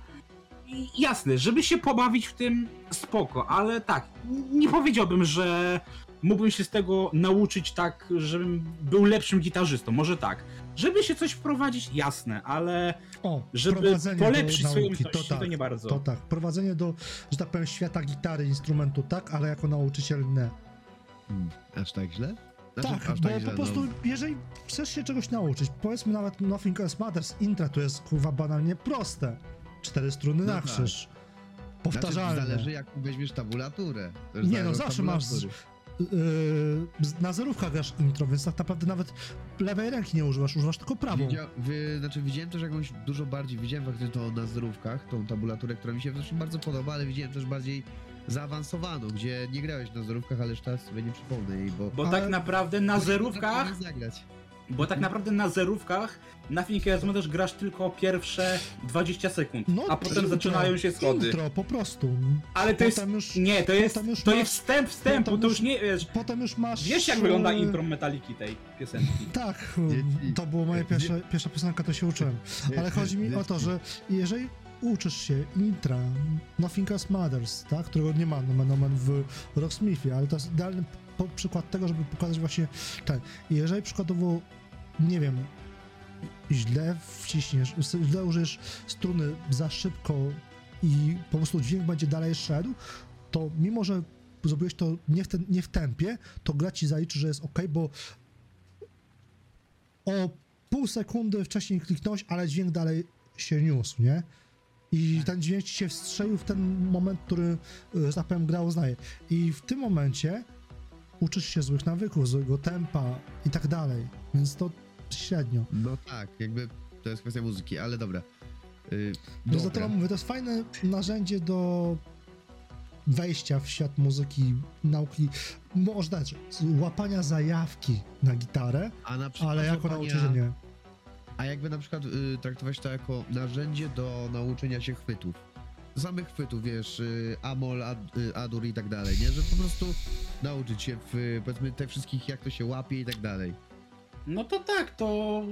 I jasne, żeby się pobawić w tym, spoko, ale tak, nie powiedziałbym, że mógłbym się z tego nauczyć tak, żebym był lepszym gitarzystą, może tak. Żeby się coś wprowadzić, jasne, ale o, żeby polepszyć do nauki, swoją coś, to, tak, to nie bardzo. To tak, prowadzenie do, że tak powiem, świata gitary, instrumentu, tak, ale jako nauczyciel nie. Hmm, aż tak źle? Tak, tak, bo po prostu, jeżeli chcesz się czegoś nauczyć, powiedzmy nawet Nothing Else Matters, intra to jest kurwa banalnie proste. Cztery struny no na krzyż. Tak. Powtarzalne. Znaczy, zależy jak weźmiesz tabulaturę. Też nie no, zawsze masz yy, na zerówkach grasz intro, więc tak naprawdę nawet lewej ręki nie używasz, używasz tylko prawą. Widzia, wy, znaczy widziałem też jakąś, dużo bardziej, widziałem faktycznie to na zerówkach, tą tabulaturę, która mi się zresztą bardzo podoba, ale widziałem też bardziej zaawansowano, gdzie nie grałeś na zerówkach, ale już teraz sobie nie przypomnę jej, bo... Bo tak naprawdę na zerówkach... Bo tak naprawdę na zerówkach na Finkier też grasz tylko pierwsze dwadzieścia sekund, no, a potem to, zaczynają się schody. Intro, po prostu. Ale to potem jest... Już, nie, to jest, już to masz, jest wstęp wstępu, już, to już nie wiesz... Potem już masz... Wiesz jak wygląda intro Metaliki tej piosenki. Tak, to była moja pierwsza, pierwsza piosenka, to się uczyłem. Ale chodzi mi o to, że jeżeli... Uczysz się intra Nothing Else Matters, tak? Którego nie ma nomen omen w Rocksmithie, ale to jest idealny po- przykład tego, żeby pokazać właśnie ten. Jeżeli przykładowo, nie wiem, źle wciśniesz, źle użyjesz struny za szybko i po prostu dźwięk będzie dalej szedł, to mimo, że zrobiłeś to nie w, ten, nie w tempie, to gra ci zaliczy, że jest ok, bo o pół sekundy wcześniej kliknąłeś, ale dźwięk dalej się niósł, nie? I ten dźwięk się wstrzelił w ten moment, który, że tak powiem, gra uznaje. I w tym momencie uczysz się złych nawyków, złego tempa i tak dalej, więc to średnio. No tak, jakby to jest kwestia muzyki, ale dobra. Yy, no zatem mówię, to jest fajne narzędzie do wejścia w świat muzyki, nauki, może dać, łapania zajawki na gitarę, A na przykład ale jako łapania... nauczyciel nie. A jakby na przykład y, traktować to jako narzędzie do nauczenia się chwytów. Samych chwytów, wiesz, y, amol, ad, y, adur i tak dalej, nie? Że po prostu nauczyć się, w, powiedzmy, tych wszystkich, jak to się łapie i tak dalej. No to tak, to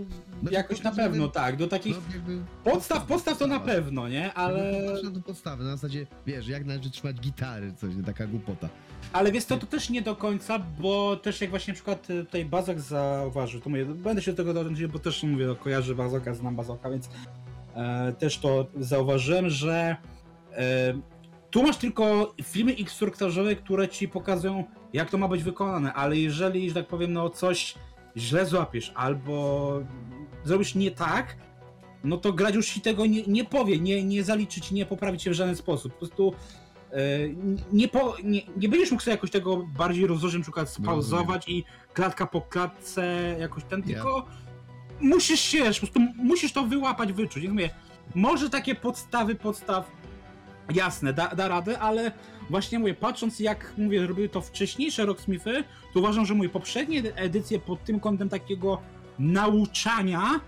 no jakoś na pewno, jakby, tak, do takich no jakby, podstaw, podstaw to na pewno, nie? Ale... No to podstawy, na zasadzie, wiesz, jak należy trzymać gitary, coś, nie? Taka głupota. Ale wiesz co, to też nie do końca, bo też jak właśnie na przykład tutaj Bazok zauważył, to mówię, będę się do tego dążył, bo też mówię, kojarzę Bazoka, znam Bazoka, więc e, też to zauważyłem, że e, tu masz tylko filmy instruktażowe, które ci pokazują, jak to ma być wykonane, ale jeżeli, że tak powiem, no coś źle złapiesz, albo zrobisz nie tak, no to gracz już ci tego nie, nie powie, nie, nie zaliczy ci, nie poprawi cię w żaden sposób. Po prostu nie, po, nie, nie będziesz mógł sobie jakoś tego bardziej rozłożyć, na przykład spauzować no, i klatka po klatce jakoś ten, yeah. tylko musisz się, po prostu musisz to wyłapać, wyczuć. Ja mówię, może takie podstawy podstaw, jasne, da, da radę, ale właśnie mówię, patrząc jak mówię, robiły to wcześniejsze Rocksmithy, to uważam, że moje poprzednie edycje pod tym kątem takiego nauczania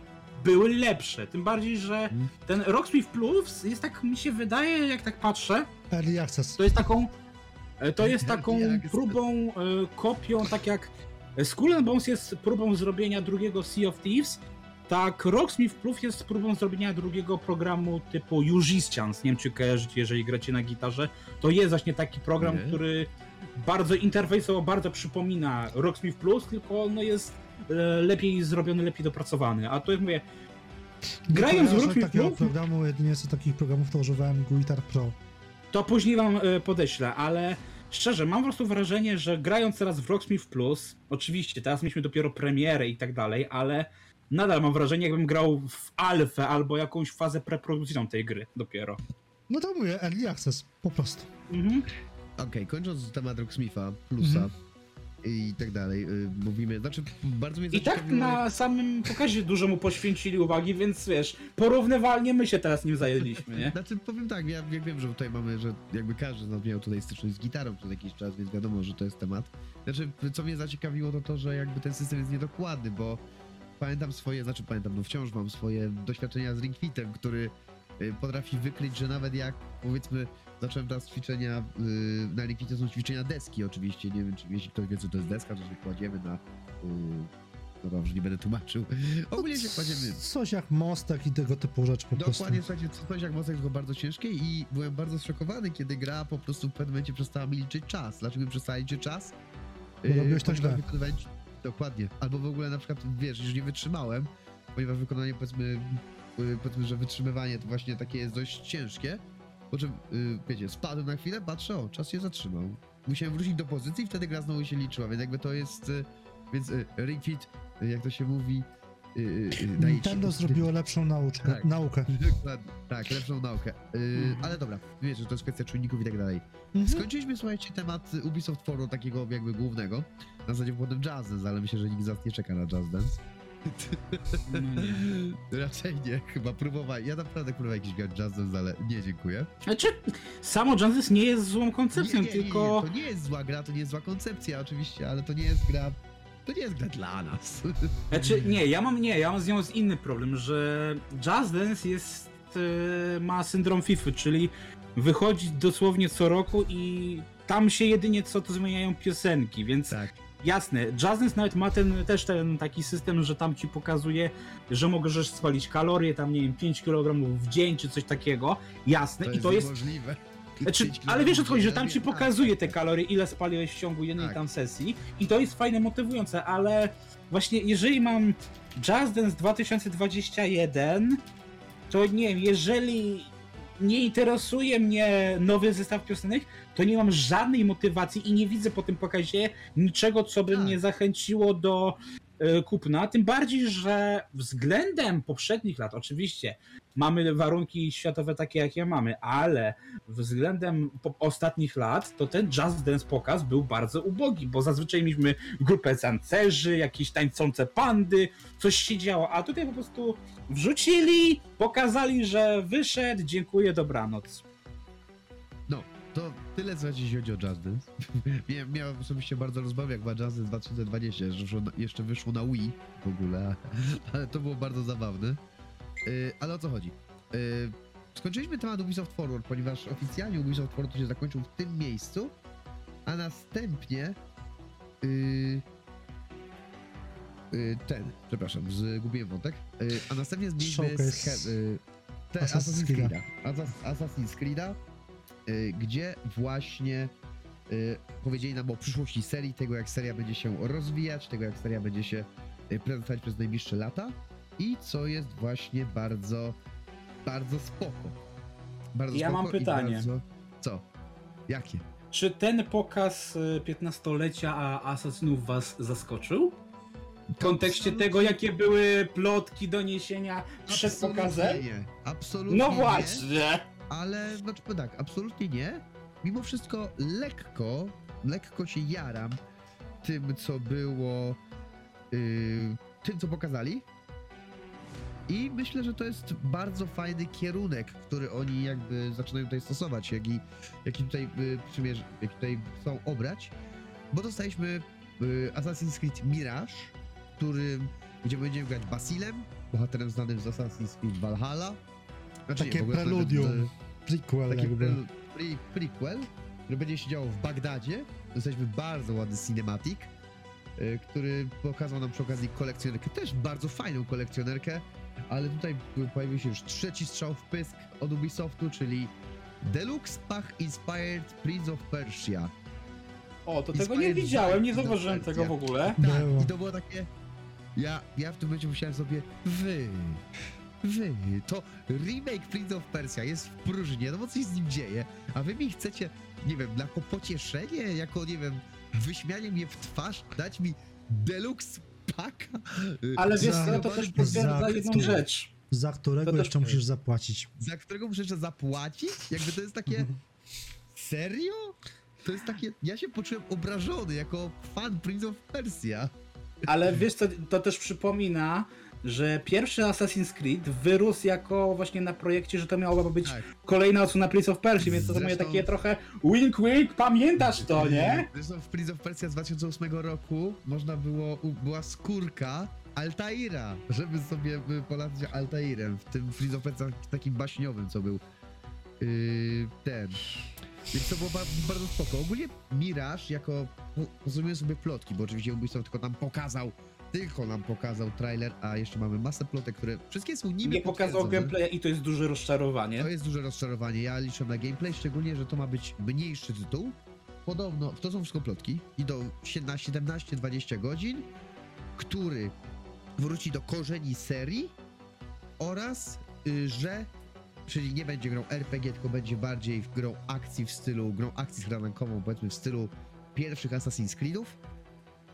były lepsze. Tym bardziej, że ten Rocksmith Plus jest tak, mi się wydaje, jak tak patrzę, to jest taką, to jest taką próbą, kopią, tak jak Skull and Bones jest próbą zrobienia drugiego Sea of Thieves, tak Rocksmith Plus jest próbą zrobienia drugiego programu typu Just Dance. Nie wiem, czy kojarzycie, jeżeli gracie na gitarze. To jest właśnie taki program, nie. który bardzo interfejsowo, bardzo przypomina Rocksmith Plus, tylko on jest lepiej zrobiony, lepiej dopracowany. A to jak mówię, grając w Rocksmith Plus... programu, jedynie z takich programów to używałem Guitar Pro. To później wam podeślę, ale... Szczerze, mam po prostu wrażenie, że grając teraz w Rocksmith Plus, oczywiście teraz mieliśmy dopiero premierę i tak dalej, ale nadal mam wrażenie, jakbym grał w alfę albo jakąś fazę preprodukcyjną tej gry dopiero. No to mówię, early access, po prostu. Mhm. Okej, okay, kończąc temat Rocksmitha Plusa mhm. i tak dalej, mówimy, znaczy bardzo mnie... I tak na samym pokazie dużo mu poświęcili uwagi, więc wiesz, porównywalnie my się teraz nim zajęliśmy, nie? Znaczy powiem tak, ja, ja wiem, że tutaj mamy, że jakby każdy z nas miał tutaj styczność z gitarą przez jakiś czas, więc wiadomo, że to jest temat. Znaczy, co mnie zaciekawiło, to to, że jakby ten system jest niedokładny, bo pamiętam swoje, znaczy pamiętam, no wciąż mam swoje doświadczenia z Ring Fitem, który potrafi wykryć, że nawet jak, powiedzmy, zacząłem teraz ćwiczenia, yy, na Ringficie są ćwiczenia deski oczywiście, nie wiem, czy jeśli ktoś wie, co to jest deska, to się kładziemy na, yy, no dobrze, nie będę tłumaczył, ogólnie się kładziemy... Coś jak mostek i tego typu rzeczy po prostu. Dokładnie, słuchajcie, coś jak mostek, tylko bardzo ciężkie i byłem bardzo zszokowany, kiedy gra po prostu w pewnym momencie przestała mi liczyć czas. Dlaczego mi przestała liczyć czas? Bo yy, robiłeś to źle. Wykonywać... Dokładnie, albo w ogóle na przykład, wiesz, już nie wytrzymałem, ponieważ wykonanie, powiedzmy, powiedzmy, że wytrzymywanie to właśnie takie jest dość ciężkie, po czym, yy, wiecie, spadłem na chwilę, patrzę, o, czas się zatrzymał. Musiałem wrócić do pozycji i wtedy gra znowu się liczyła, więc jakby to jest, yy, więc yy, Ring Fit, yy, jak to się mówi, yy, yy, Nintendo zrobiło lepszą nauczkę, tak, naukę. Dokładnie, tak, lepszą naukę, yy, mhm. ale dobra, wiecie, że to jest kwestia czujników i tak dalej. Mhm. Skończyliśmy, słuchajcie, temat Ubisoft Forward takiego jakby głównego, na zasadzie potem Just Dance, ale myślę, że nikt z nas nie czeka na Just Dance. No, raczej nie, chyba próbowałem. Ja naprawdę próbowałem jakiś Just Dance, ale nie, dziękuję. Znaczy, samo Just Dance nie jest złą koncepcją, nie, nie, nie, tylko... Nie, to nie jest zła gra, to nie jest zła koncepcja oczywiście, ale to nie jest gra... To nie jest gra dla nas. Znaczy, nie, ja mam nie, ja mam z nią z inny problem, że Just Dance jest... ma syndrom FIFA, czyli wychodzi dosłownie co roku i tam się jedynie co to zmieniają piosenki, więc... Tak. Jasne, Just Dance nawet ma ten, też ten taki system, że tam ci pokazuje, że możesz spalić kalorie, tam nie wiem, pięć kilogramów w dzień czy coś takiego. Jasne, to i to jest. Niemożliwe. Znaczy, ale wiesz o co chodzi, że tam ci pokazuje te kalorie, ile spaliłeś w ciągu jednej tak. tam sesji. I to jest fajne, motywujące, ale właśnie jeżeli mam Just Dance dwa tysiące dwadzieścia jeden, to nie wiem, jeżeli nie interesuje mnie nowy zestaw piosenek, to nie mam żadnej motywacji i nie widzę po tym pokazie niczego, co by tak. mnie zachęciło do y, kupna. Tym bardziej, że względem poprzednich lat, oczywiście mamy warunki światowe takie, jakie mamy, ale względem ostatnich lat, to ten Just Dance pokaz był bardzo ubogi, bo zazwyczaj mieliśmy grupę tancerzy, jakieś tańczące pandy, coś się działo, a tutaj po prostu wrzucili, pokazali, że wyszedł, dziękuję, dobranoc. No, to tyle, co jeśli chodzi o Just Dance. Miałem osobiście bardzo rozbawię, jak była Just Dance dwa tysiące dwadzieścia, jeszcze wyszło na Wii w ogóle, ale to było bardzo zabawne. Yy, ale o co chodzi? Yy, skończyliśmy temat Ubisoft Forward, ponieważ oficjalnie Ubisoft Forward się zakończył w tym miejscu, a następnie yy, yy, ten, przepraszam, zgubiłem wątek, yy, a następnie zmieniliśmy yy, Assassin's Creed'a, Assassin's Creed'a, yy, gdzie właśnie yy, powiedzieli nam o przyszłości serii, tego jak seria będzie się rozwijać, tego jak seria będzie się yy, prezentować przez najbliższe lata. I co jest właśnie bardzo, bardzo spoko. Bardzo ja spoko mam pytanie. Bardzo... Co? Jakie? Czy ten pokaz piętnastolecia Asasynów was zaskoczył? W kontekście absolutnie. Tego, jakie były plotki, doniesienia przed absolutnie pokazem? Nie. Absolutnie nie. No właśnie. Nie. Ale, znaczy tak, absolutnie nie. mimo wszystko lekko, lekko się jaram tym, co było, yy, tym, co pokazali. I myślę, że to jest bardzo fajny kierunek, który oni jakby zaczynają tutaj stosować, jaki, jaki tutaj, yy, jaki tutaj chcą obrać, bo dostaliśmy yy, Assassin's Creed Mirage, którym, gdzie będziemy grać Basilem, bohaterem znanym z Assassin's Creed Valhalla. Znaczy, takie nie, preludium, to, prequel taki jakby. Prelu, pre, prequel, który będzie się działo w Bagdadzie. Dostaliśmy bardzo ładny cinematic, yy, który pokazał nam przy okazji kolekcjonerkę, też bardzo fajną kolekcjonerkę, ale tutaj pojawił się już trzeci strzał w pysk od Ubisoftu, czyli Deluxe Pack Inspired Prince of Persia. O, to Inspired tego nie widziałem, nie zauważyłem tego w ogóle. Tak, i to było takie... Ja, ja w tym momencie musiałem sobie... Wy... Wy... To remake Prince of Persia jest w próżni, no bo coś z nim dzieje, a wy mi chcecie, nie wiem, jako pocieszenie, jako, nie wiem, wyśmianie mnie w twarz, dać mi Deluxe... Paka? Ale wiesz, za, to też potwierdza jedną który, rzecz. Za którego to jeszcze też... musisz zapłacić. Za którego muszę jeszcze zapłacić? Jakby to jest takie... Serio? To jest takie... Ja się poczułem obrażony jako fan Prince of Persia. Ale wiesz co, to też przypomina, że pierwszy Assassin's Creed wyrósł jako właśnie na projekcie, że to miałoby być tak. kolejna odsłona Prince of Persia, więc to zresztą... moje takie trochę wink wink, pamiętasz to, nie? Zresztą w Prince of Persia z dwa tysiące ósmego roku można było, była skórka Altaira, żeby sobie polatać Altairem w tym Prince of Persia takim baśniowym, co był yy, ten. Więc to było bardzo, bardzo spoko. Ogólnie Mirage jako, rozumiem sobie plotki, bo oczywiście Ubisoft tylko tam pokazał Tylko nam pokazał trailer, a jeszcze mamy masę plotek, które wszystkie są niby nie pokazał gameplaya i to jest duże rozczarowanie. To jest duże rozczarowanie, ja liczę na gameplay, szczególnie, że to ma być mniejszy tytuł. Podobno, to są wszystko plotki, i do siedemnaście dwadzieścia godzin, który wróci do korzeni serii oraz, y, że, czyli nie będzie grą R P G, tylko będzie bardziej grą akcji w stylu, grą akcji skradankową, powiedzmy w stylu pierwszych Assassin's Creedów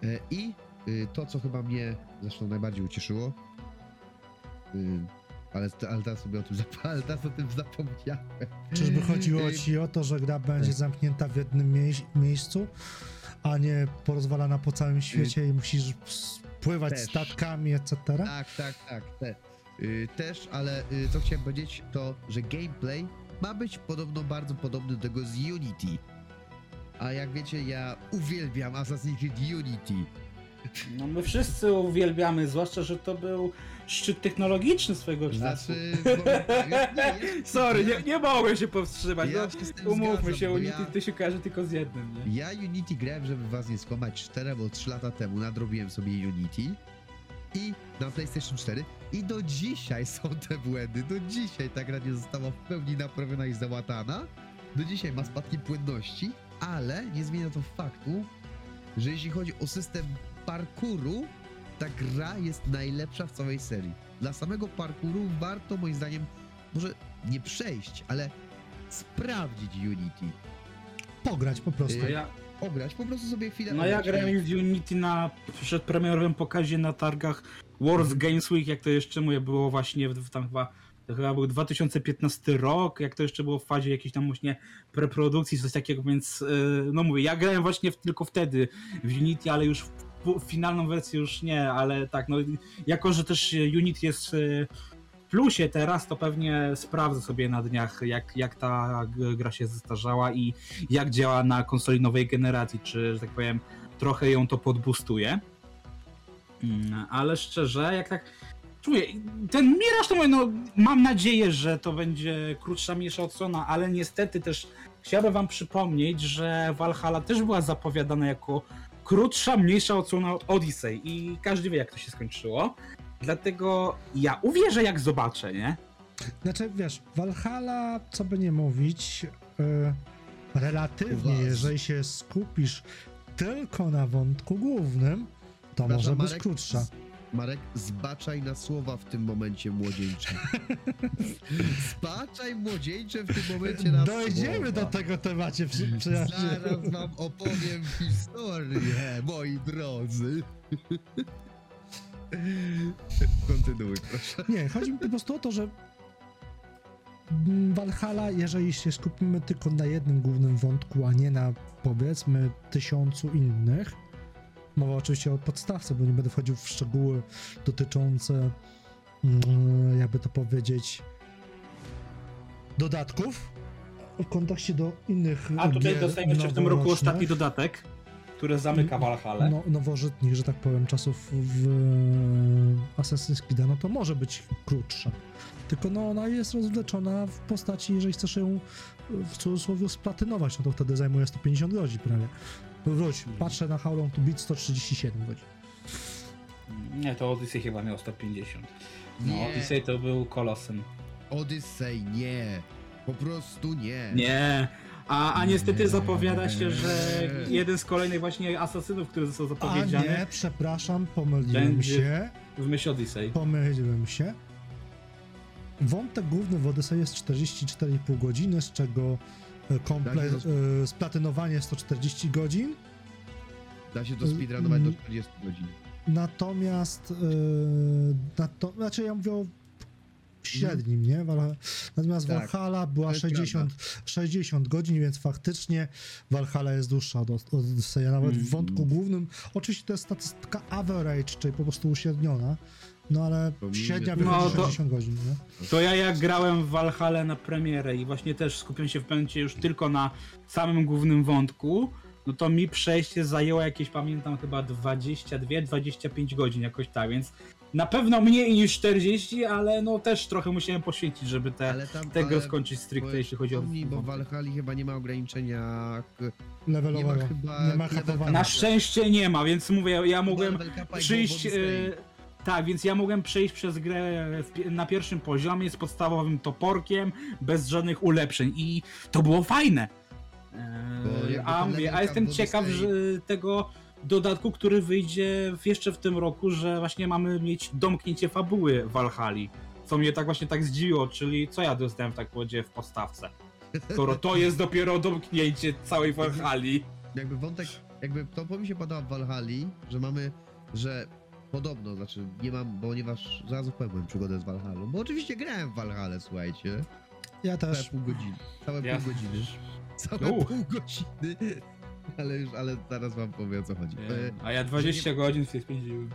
y, i to, co chyba mnie zresztą najbardziej ucieszyło, ale, ale teraz sobie o tym, ale teraz o tym zapomniałem. Czyżby chodziło ci o to, że gra będzie zamknięta w jednym mie- miejscu, a nie porozwalana po całym świecie i musisz pływać Też. statkami, et cetera? Tak, tak, tak. Te. Też, ale co chciałem powiedzieć, to, że gameplay ma być podobno bardzo podobny do tego z Unity. A jak wiecie, ja uwielbiam Assassin's Creed Unity. No my wszyscy uwielbiamy, zwłaszcza, że to był szczyt technologiczny swojego czasu. Znaczy, bo, nie, nie, Sorry, nie, nie mogłem się powstrzymać, ja no, umówmy zgadzam, się, Unity ja, to się każe tylko z jednym, nie? Ja Unity grałem, żeby was nie skłamać, cztery albo trzy lata temu nadrobiłem sobie Unity i na PlayStation cztery i do dzisiaj są te błędy, do dzisiaj ta gra nie została w pełni naprawiona i załatana, do dzisiaj ma spadki płynności, ale nie zmienia to faktu, że jeśli chodzi o system parkouru, ta gra jest najlepsza w całej serii. Dla samego parkouru warto moim zdaniem może nie przejść, ale sprawdzić Unity. Pograć po prostu. Yy, ja... Pograć po prostu sobie chwilę. No ja grałem w Unity na przedpremierowym pokazie na targach World Games Week, jak to jeszcze moje było właśnie w, tam chyba to chyba był dwa tysiące piętnasty rok, jak to jeszcze było w fazie jakiejś tam właśnie preprodukcji, coś takiego, więc no mówię, ja grałem właśnie w, tylko wtedy w Unity, ale już w finalną wersję już nie, ale tak, no jako, że też Unity jest w plusie teraz, to pewnie sprawdzę sobie na dniach, jak, jak ta gra się zestarzała i jak działa na konsoli nowej generacji, czy, że tak powiem, trochę ją to podboostuje. Ale szczerze, jak tak czuję, ten Mirage to mówię, no mam nadzieję, że to będzie krótsza, mniejsza odsłona, ale niestety też chciałbym wam przypomnieć, że Valhalla też była zapowiadana jako krótsza, mniejsza odsłona od Odyssey i każdy wie, jak to się skończyło. Dlatego ja uwierzę, jak zobaczę, nie? Znaczy, wiesz, Valhalla, co by nie mówić, yy, relatywnie, Uważ. jeżeli się skupisz tylko na wątku głównym, to Prasza, może Marek, być krótsza. Z, Marek, zbaczaj na słowa w tym momencie, młodzieńcze. Zbaczaj, młodzieńcze, w tym momencie na Dojdziemy słowa. do tego temacie, przyjaciół. Zaraz wam opowiem historię, moi drodzy. Kontynuuj, proszę. Nie, chodzi mi po prostu o to, że Valhalla, jeżeli się skupimy tylko na jednym głównym wątku, a nie na, powiedzmy, tysiącu innych. Mowa oczywiście o podstawce, bo nie będę wchodził w szczegóły dotyczące, jakby to powiedzieć, dodatków w kontekście do innych. A tutaj dostajemy jeszcze w tym roku ostatni dodatek, który zamyka Valhalla. No, nowożytnych, że tak powiem, czasów w Assassin's Creed, no to może być krótsza. Tylko no, ona jest rozwleczona w postaci, jeżeli chcesz ją w cudzysłowie splatynować, no to wtedy zajmuje sto pięćdziesiąt godzin prawie. Wróć, patrzę na How Long to Beat, sto trzydzieści siedem godzin. Nie, to Odyssey chyba miał sto pięćdziesiąt. No, nie. Odyssey to był kolosem. Odyssey nie. Po prostu nie. Nie. A, a niestety nie. Zapowiada się, że jeden z kolejnych właśnie asasynów, który został zapowiedziany... A nie, przepraszam, pomyliłem się. W myśl Odyssey. Pomyliłem się. Wątek główny w Odyssey jest czterdzieści cztery i pół godziny, z czego komplet, to... y, splatynowanie sto czterdzieści godzin. Da się to speedrunować y, do czterdziestu godzin. Natomiast, y, na to, znaczy ja mówię o średnim, nie? Natomiast tak, Valhalla była sześćdziesiąt godzin, więc faktycznie Valhalla jest dłuższa od Odysseya. Nawet mm. w wątku głównym, oczywiście to jest statystyka average, czyli po prostu uśredniona. No ale średnia wychodzi sześćdziesiąt godzin, nie? To ja jak grałem w Valhalla na premierę i właśnie też skupiłem się w pewnym momencie już tylko na samym głównym wątku, no to mi przejście zajęło jakieś, pamiętam, chyba dwadzieścia dwie do dwudziestu pięciu godzin jakoś tak, więc na pewno mniej niż czterdzieści, ale no też trochę musiałem poświęcić, żeby te, ale tam, tego ale skończyć stricte, jeśli chodzi o... Mnie, bo w Valhalla chyba nie ma ograniczenia levelowego, nie ma, nie ma level, na szczęście nie ma, więc mówię, ja, ja mogłem przyjść... Tak, więc ja mogłem przejść przez grę w, na pierwszym poziomie z podstawowym toporkiem, bez żadnych ulepszeń i to było fajne. Eee, a, mówię, a jestem ciekaw że tego dodatku, który wyjdzie w, jeszcze w tym roku, że właśnie mamy mieć domknięcie fabuły Valhalli, co mnie tak właśnie tak zdziwiło, czyli co ja dostałem w tak powiedzie w podstawce, skoro to jest dopiero domknięcie całej Valhalli. Jakby wątek, jakby to po mi się podoba w Valhalli, że mamy, że podobno, znaczy nie mam, ponieważ zaraz opowiem przygodę z Valhallą, bo oczywiście grałem w Valhallę, słuchajcie. Ja też. Całe pół godziny. Całe ja. pół godziny. Całe Uch. pół godziny. Ale już, ale zaraz wam powiem, o co chodzi. Nie. A ja dwadzieścia godzin sobie spędziłem.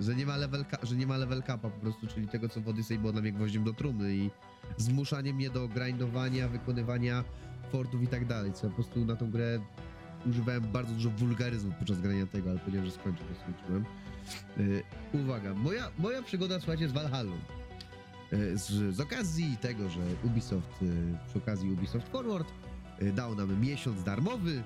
Że nie ma level, że nie ma level capa po prostu, czyli tego, co w Odyssey było dla mnie gwoździem do trumny i zmuszanie mnie do grindowania, wykonywania fortów i tak dalej, co ja po prostu na tą grę używałem bardzo dużo wulgaryzmu podczas grania tego, ale powiedziałem, że skończę, to skończyłem. Yy, uwaga, moja, moja przygoda, słuchajcie, z Valhallą. Yy, z, z okazji tego, że Ubisoft, yy, przy okazji Ubisoft Forward yy, dał nam miesiąc darmowy, yy,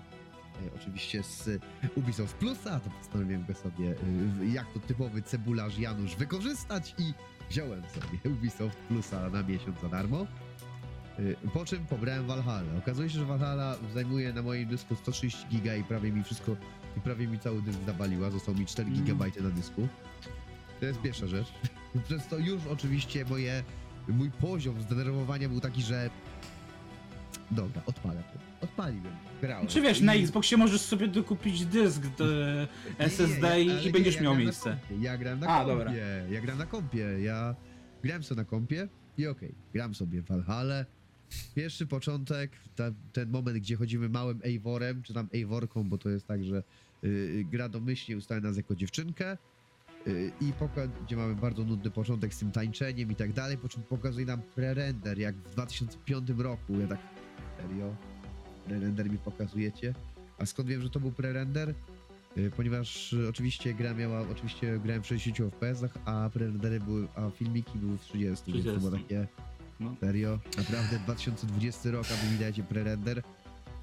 oczywiście z Ubisoft Plusa, to postanowiłem go sobie, yy, jak to typowy cebularz Janusz, wykorzystać i wziąłem sobie Ubisoft Plusa na miesiąc za darmo. Po czym pobrałem Valhalla. Okazuje się, że Valhalla zajmuje na moim dysku sto trzydzieści giga i prawie mi wszystko, i prawie mi cały dysk zawaliła. Został mi cztery gigabajty na dysku. To jest pierwsza rzecz. Przez to już oczywiście moje, mój poziom zdenerwowania był taki, że dobra, odpalę to. Odpaliłem. Grałem. Czy wiesz, na Xboxie możesz sobie dokupić dysk do S S D nie, nie, i będziesz ja miał miejsce. Ja grałem na kompie. A, dobra. Ja grałem na kompie. Ja grałem sobie na kompie i okej, okay, gram sobie w Valhalla. Pierwszy początek, ta, ten moment, gdzie chodzimy małym Eivorem, czy tam Eivorką, bo to jest tak, że yy, gra domyślnie ustawia nas jako dziewczynkę yy, i pokaz, gdzie mamy bardzo nudny początek z tym tańczeniem i tak dalej, po czym pokazuje nam prerender, jak w dwa tysiące piątym roku. Ja tak, serio? Prerender mi pokazujecie? A skąd wiem, że to był prerender? Yy, ponieważ yy, oczywiście gra miała, oczywiście grałem w sześćdziesięciu F P S-ach, a prerendery były, a filmiki były w trzydziestu, więc to było takie... No. Serio? Naprawdę dwa tysiące dwudziesty rok, aby mi dajecie prerender?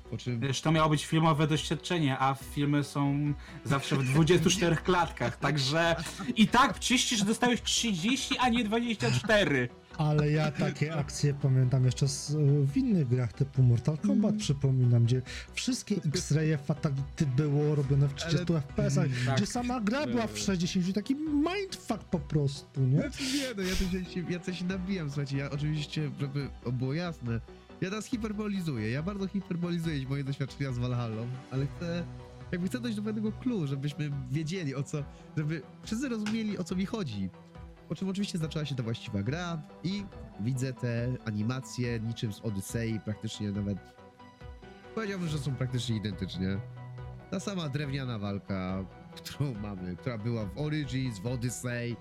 Po czym... Wiesz, to miało być filmowe doświadczenie, a filmy są zawsze w dwudziestu czterech klatkach, także i tak czyścisz, że dostałeś trzydzieści, a nie dwadzieścia cztery. Ale ja takie akcje pamiętam jeszcze z, w innych grach typu Mortal Kombat, mm. przypominam, gdzie wszystkie X-raye fatality było robione w trzydziestu F P S-ach, tak, gdzie sama gra była w sześćdziesięciu, taki mindfuck po prostu, nie? Znaczy nie, no ja, się, ja coś się nabijam, słuchajcie, ja oczywiście, żeby było jasne, ja teraz hiperbolizuję, ja bardzo hiperbolizuję moje doświadczenia z Valhallą, ale chcę, jakby chcę dojść do pewnego clue, żebyśmy wiedzieli o co, żeby wszyscy rozumieli, o co mi chodzi. Po czym oczywiście zaczęła się ta właściwa gra i widzę te animacje niczym z Odyssey, praktycznie nawet powiedziałbym, że są praktycznie identyczne. Ta sama drewniana walka, którą mamy, która była w Origins, w Odyssey.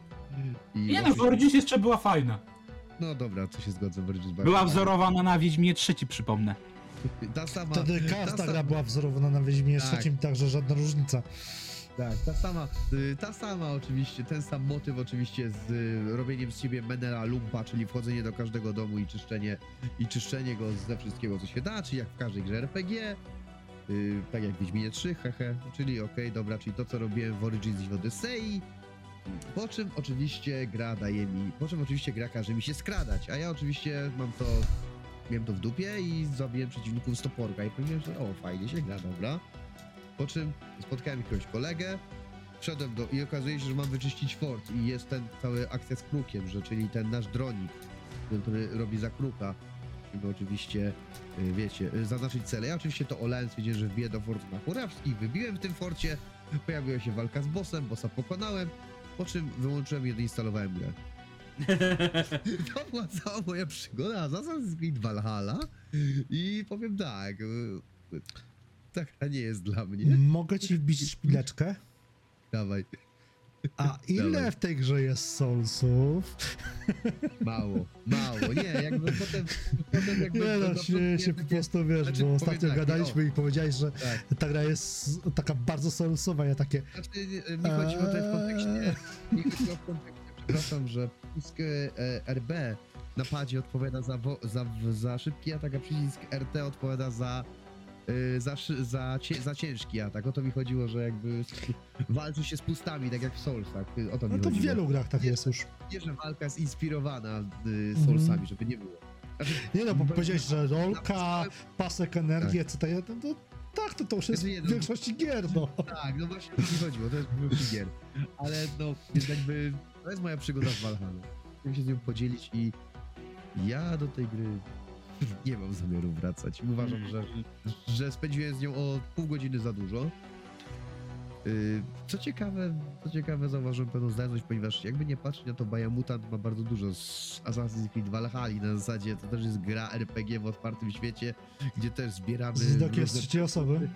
I ja, no, w Origins jeszcze była fajna. No dobra, to się zgodzę. Była wzorowana na Wiedźmie trzy, przypomnę. Ta sama, wtedy każda ta gra sama... była wzorowana na Wiedźmie tak. trzy, także żadna różnica. Tak, ta sama, ta sama oczywiście, ten sam motyw oczywiście z robieniem z siebie menela lumpa, czyli wchodzenie do każdego domu i czyszczenie, i czyszczenie go ze wszystkiego, co się da, czyli jak w każdej grze R P G, yy, tak jak w Wiedźminie trzy, hehe, czyli okej, okay, dobra, czyli to, co robiłem w Origins i w Odyssey. Po czym oczywiście gra daje mi, po czym oczywiście gra każe mi się skradać, a ja oczywiście mam to, miałem to w dupie i zabiłem przeciwników z toporka i powiedziałem, że o, fajnie się gra, dobra. Po czym spotkałem jakiegoś kolegę, wszedłem do i okazuje się, że mam wyczyścić fort i jest ten cały akcja z krukiem, że czyli ten nasz dronik, który robi za kruka, żeby oczywiście, wiecie, zaznaczyć cele. Ja oczywiście to olałem, stwierdziłem, że wbiję do fortu na Churabskich, wybiłem w tym forcie, pojawiła się walka z bossem, bossa pokonałem, po czym wyłączyłem i deinstalowałem grę. To była cała moja przygoda z Assassin's Creed Valhalla i powiem tak... Taka nie jest dla mnie. Mogę ci wbić szpileczkę? Dawaj. A ile Dawaj. w tej grze jest soulsów? Mało, mało. Nie, jakby potem... potem jakby nie, no, się, się po prostu, wiesz, znaczy, bo ostatnio tak, gadaliśmy no. i powiedziałeś, że tak. ta gra jest taka bardzo soulsowa, ja takie... Znaczy, mi chodzi o to w kontekście... Mi chodzi o kontekście, przepraszam, że przycisk R B na padzie odpowiada za, za, za szybki atak, a przycisk R T odpowiada za... Za, za, za ciężki atak, o to mi chodziło, że jakby walczy się z pustami, tak jak w Soulsach, o to mi no to chodziło. W wielu grach tak jest już. Nie, że walka jest inspirowana y, Soulsami, mm. żeby nie było. Znaczy, nie no, bo powiedziałeś, że rolka, pasek energii, tak. et cetera. No, to, tak, to to już jest w większości gier, no. Tak, no właśnie o to mi chodziło, to jest w większości gier. Ale no, jest jakby, to jest moja przygoda w Valhalla. Chcę się z nią podzielić i ja do tej gry... Nie mam zamiaru wracać. Uważam, że, że spędziłem z nią o pół godziny za dużo. Co ciekawe, co ciekawe zauważyłem pewną zależność, ponieważ jakby nie patrzeć na to, Biomutant ma bardzo dużo z Assassin's Creed Valhalla. Na zasadzie to też jest gra R P G w otwartym świecie, gdzie też zbieramy... Z widokiem z trzeciej osoby.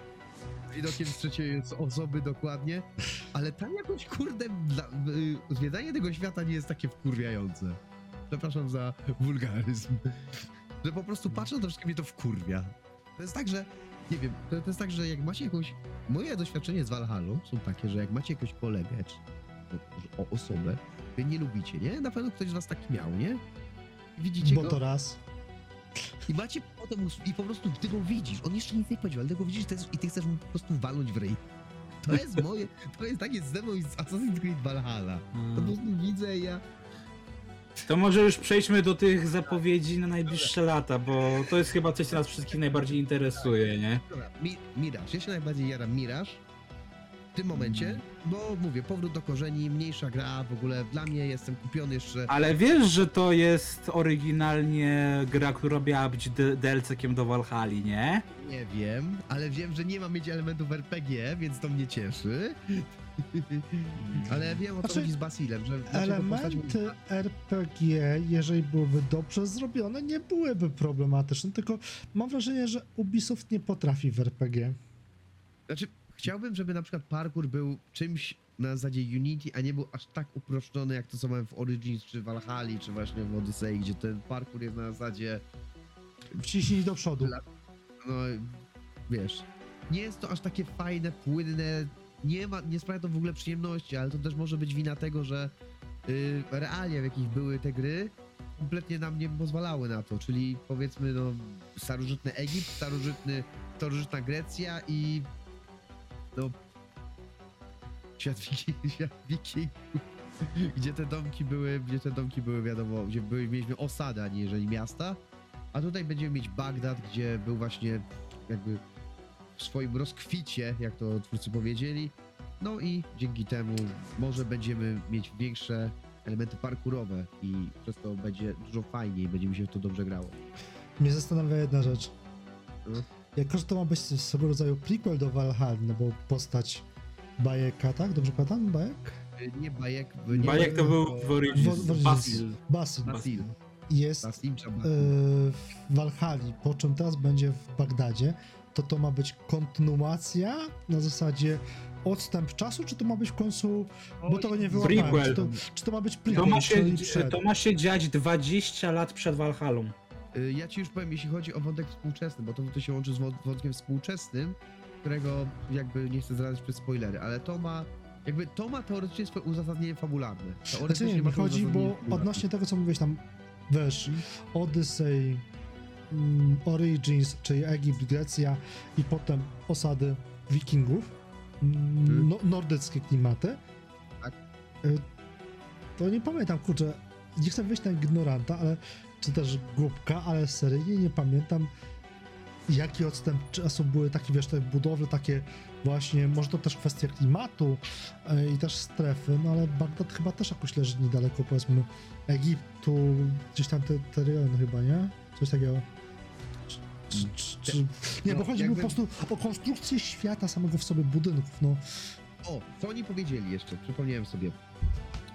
Z widokiem z trzeciej osoby, dokładnie. Ale tam jakoś, kurde, dla, zwiedzanie tego świata nie jest takie wkurwiające. Przepraszam za wulgaryzm. Że po prostu patrzę na to wszystko, mnie to wkurwia. To jest tak, że, nie wiem, to, to jest tak, że jak macie jakąś... Moje doświadczenie z Valhallą są takie, że jak macie jakąś kolegę, czy no, o, osobę, wy nie lubicie, nie? Na pewno ktoś z was taki miał, nie? Widzicie Bo go? Bo to raz. I macie potem... I po prostu ty go widzisz, on jeszcze nic nie powiedział, ale ty go widzisz i ty chcesz mu po prostu walnąć w ryj. To jest moje... To jest takie ze mną i z Assassin's Creed Valhalla. Hmm. To po prostu widzę ja... To może już przejdźmy do tych zapowiedzi na najbliższe lata, bo to jest chyba coś, co nas wszystkich najbardziej interesuje, nie? Dobra, Mi- Mirage. Ja się najbardziej jaram Mirage w tym momencie, mm. bo mówię, powrót do korzeni, mniejsza gra, w ogóle dla mnie jestem kupiony jeszcze... Ale wiesz, że to jest oryginalnie gra, która miała być D L C-kiem do Valhalli, nie? Nie wiem, ale wiem, że nie ma mieć elementów R P G, więc to mnie cieszy. Ale wiem o co znaczy, chodzi z Basilem, że... Elementy postać... R P G, jeżeli byłyby dobrze zrobione, nie byłyby problematyczne, tylko mam wrażenie, że Ubisoft nie potrafi w R P G. Znaczy, chciałbym, żeby na przykład parkour był czymś na zasadzie Unity, a nie był aż tak uproszczony, jak to co mamy w Origins, czy Valhalla, czy właśnie w Odyssey, gdzie ten parkour jest na zasadzie... Wciśnij do przodu. No, wiesz, nie jest to aż takie fajne, płynne... Nie, ma, nie sprawia to w ogóle przyjemności, ale to też może być wina tego, że yy, realia, w jakich były te gry, kompletnie nam nie pozwalały na to, czyli powiedzmy no starożytny Egipt, starożytny, starożytna Grecja i no świat wikingów, gdzie te domki były, gdzie te domki były wiadomo, gdzie były, mieliśmy osady, a nie jeżeli miasta, a tutaj będziemy mieć Bagdad, gdzie był właśnie jakby w swoim rozkwicie, jak to twórcy powiedzieli, no i dzięki temu może będziemy mieć większe elementy parkurowe i przez to będzie dużo fajniej, będzie mi się w to dobrze grało. Mnie zastanawia jedna rzecz. Hmm? Jako, że to ma być swego rodzaju prequel do Valhalla, no bo postać Bajeka, tak? Dobrze pamiętam? Bajek? Nie Bajek. Nie Bajek to był w Origins. Basim. Basim. Basim. Jest Basim, Basim. w Walhalli, po czym teraz będzie w Bagdadzie. To to ma być kontynuacja na zasadzie odstęp czasu, czy to ma być w końcu, bo to nie wyłapałem, czy to, czy to ma być prequel? To ma się, przed... to ma się dziać dwadzieścia lat przed Valhallą. Ja ci już powiem, jeśli chodzi o wątek współczesny, bo to, to się łączy z wątkiem współczesnym, którego jakby nie chcę zdradzać przez spoilery, ale to ma jakby to ma teoretycznie swoje uzasadnienie fabularne. Znaczy nie, mi chodzi, bo fabularne. Odnośnie tego, co mówiłeś tam, wiesz, Odyssey, um, Origins, czyli Egipt, Grecja i potem osady Wikingów, no, nordyckie klimaty, to nie pamiętam, kurczę, nie chcę wyjść na ignoranta, ale czy też głupka, ale seryjnie nie pamiętam, jaki odstęp czasu były takie, wiesz, te budowle, takie właśnie, może to też kwestia klimatu yy, i też strefy, no ale Bagdad chyba też jakoś leży niedaleko, powiedzmy, Egiptu, gdzieś tam te, te rejony chyba, nie? Coś takiego. Czy, czy, czy... Nie, no, bo chodzi jakby... po prostu o konstrukcję świata samego w sobie budynków, no. O, co oni powiedzieli jeszcze, przypomniałem sobie,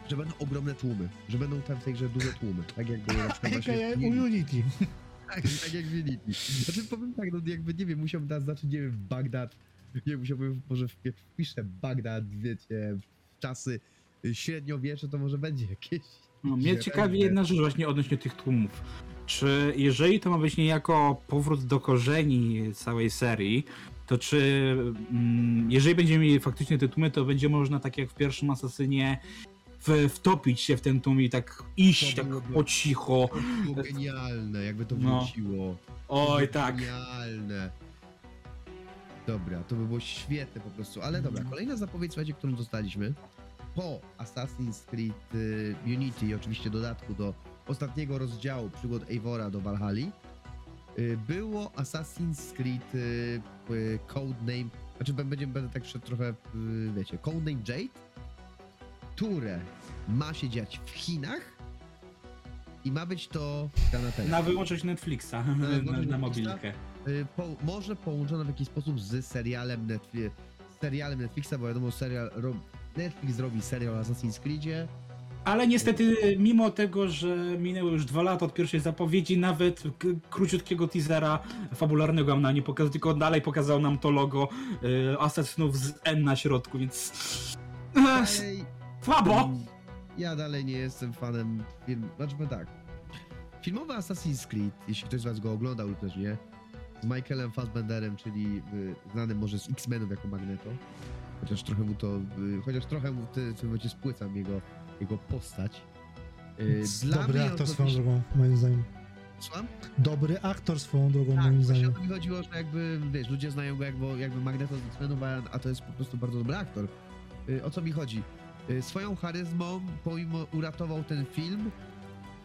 że będą ogromne tłumy, że będą tam w tej grze duże tłumy, tak jak było na przykład właśnie... u Unity. Tak, tak jak w Unity. Znaczy powiem tak, no jakby, nie wiem, musiałbym teraz zacząć, nie wiem, w Bagdad, nie wiem, musiałbym, może wpiszę Bagdad, wiecie, w czasy średniowiecze, to może będzie jakieś... No, mnie ciekawi jedna rzecz właśnie odnośnie tych tłumów. Czy jeżeli to ma być niejako powrót do korzeni całej serii, to czy mm, jeżeli będziemy mieli faktycznie te tłumy, to będzie można tak jak w pierwszym Asasynie w, wtopić się w ten tłum i tak iść to tak było, po cicho. To było genialne, jakby to wróciło. No. Oj to tak. Genialne. Dobra, to by było świetne po prostu, ale dobra, kolejna zapowiedź, słuchajcie, którą dostaliśmy po Assassin's Creed Unity i oczywiście dodatku do ostatniego rozdziału przygód Eivora do Valhalli, było Assassin's Creed Codename, znaczy będę, będę tak szedł trochę, wiecie, Codename Jade, które ma się dziać w Chinach i ma być to na, na wyłączność Netflixa, na, na, na mobilkę. Po, może połączone w jakiś sposób z serialem, Netfli- serialem Netflixa, bo wiadomo, serial ro- Netflix robi serial o Assassin's Creedzie. Ale niestety, mimo tego, że minęły już dwa lata od pierwszej zapowiedzi, nawet k- króciutkiego teasera fabularnego nam nie pokazał, tylko dalej pokazał nam to logo y, asesynów z N na środku, więc... Dalej, słabo! Ja dalej nie jestem fanem film... Znaczy, tak. Filmowy Assassin's Creed, jeśli ktoś z was go oglądał lub też nie, z Michaelem Fassbenderem, czyli y, znanym może z X-Menów jako Magneto, chociaż trochę mu to... Y, chociaż trochę mu w tym momencie spłycam jego... jego postać. Dla Dobry aktor swoją się... drogą, moim zdaniem. Słucham? Dobry aktor swoją drogą, tak, moim zdaniem. Tak, mi chodziło, że jakby, wiesz, ludzie znają go jakby, jakby Magneto z X-Menów, a to jest po prostu bardzo dobry aktor. O co mi chodzi? Swoją charyzmą pomimo uratował ten film,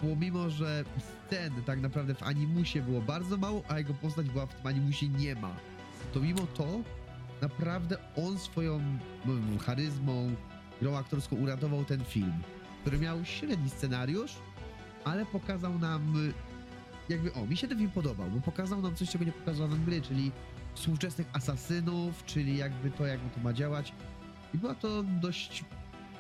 pomimo, że scen tak naprawdę w animusie było bardzo mało, a jego postać była w tym animusie nie ma. To mimo to naprawdę on swoją no, charyzmą, grą aktorską uratował ten film, który miał średni scenariusz, ale pokazał nam, jakby, o, mi się ten film podobał, bo pokazał nam coś, czego nie pokazał nam gry, czyli współczesnych asasynów, czyli jakby to, jak to ma działać. I była to dość,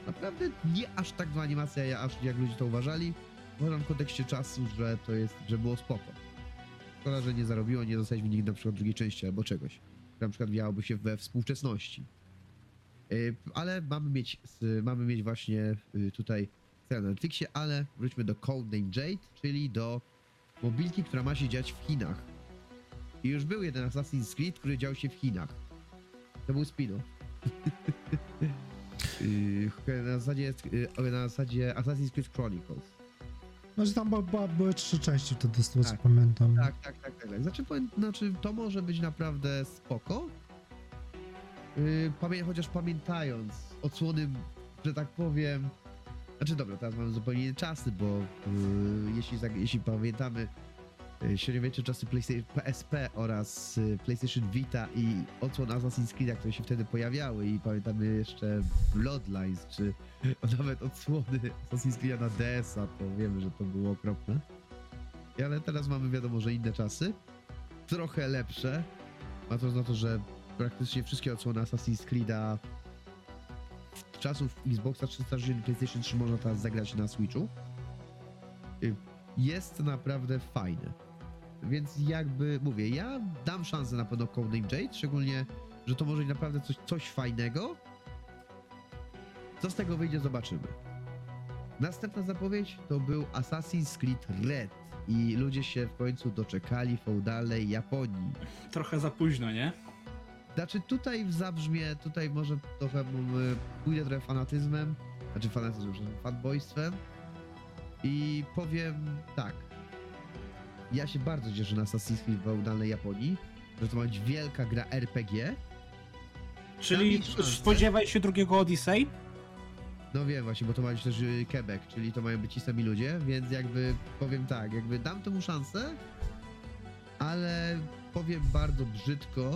naprawdę nie aż tak do animacja, aż jak ludzie to uważali. Uważam w kontekście czasu, że to jest, że było spoko. Szkoda, że nie zarobiło, nie dostaliśmy nigdy na przykład drugiej części albo czegoś, na przykład miałoby się we współczesności. Ale mamy mieć, mamy mieć właśnie tutaj serial na Netflixie, ale wróćmy do Codename Jade, czyli do mobilki, która ma się dziać w Chinach. I już był jeden Assassin's Creed, który dział się w Chinach. To był spin-off. na, zasadzie, na zasadzie Assassin's Creed Chronicles. Znaczy tam były, były trzy części wtedy, z tego co pamiętam. Tak, tak, tak, tak. tak. Znaczy, powiem, znaczy to może być naprawdę spoko. Pamię- chociaż pamiętając odsłony, że tak powiem, znaczy dobra, teraz mamy zupełnie inne czasy, bo yy, jeśli, za- jeśli pamiętamy yy, średniowiecze czasy PlayStation, P S P oraz yy, PlayStation Vita i odsłon Assassin's Creed, które się wtedy pojawiały i pamiętamy jeszcze Bloodlines, czy nawet odsłony Assassin's Creed na D S a, to wiemy, że to było okropne. I, ale teraz mamy wiadomo, że inne czasy, trochę lepsze, ma to na to, że praktycznie wszystkie odsłony Assassin's Creed'a czasów Xboxa trzysta sześćdziesiąt, PlayStation trzy można teraz zagrać na Switchu, jest naprawdę fajny. Więc jakby mówię, ja dam szansę na pewno Codename Jade, szczególnie, że to może być naprawdę coś, coś fajnego. Co z tego wyjdzie, zobaczymy. Następna zapowiedź to był Assassin's Creed Red i ludzie się w końcu doczekali feudalnej Japonii. Trochę za późno, nie? Znaczy tutaj zabrzmie, tutaj może trochę pójdę trochę fanatyzmem, znaczy fanatyzmem, fanboystwem i powiem tak, ja się bardzo cieszę na Assassin's Creed feudalnej Japonii, że to ma być wielka gra R P G. Czyli spodziewaj się drugiego Odyssey? No wiem właśnie, bo to ma być też Quebec, czyli to mają być ci sami ludzie, więc jakby powiem tak, jakby dam temu szansę, ale powiem bardzo brzydko,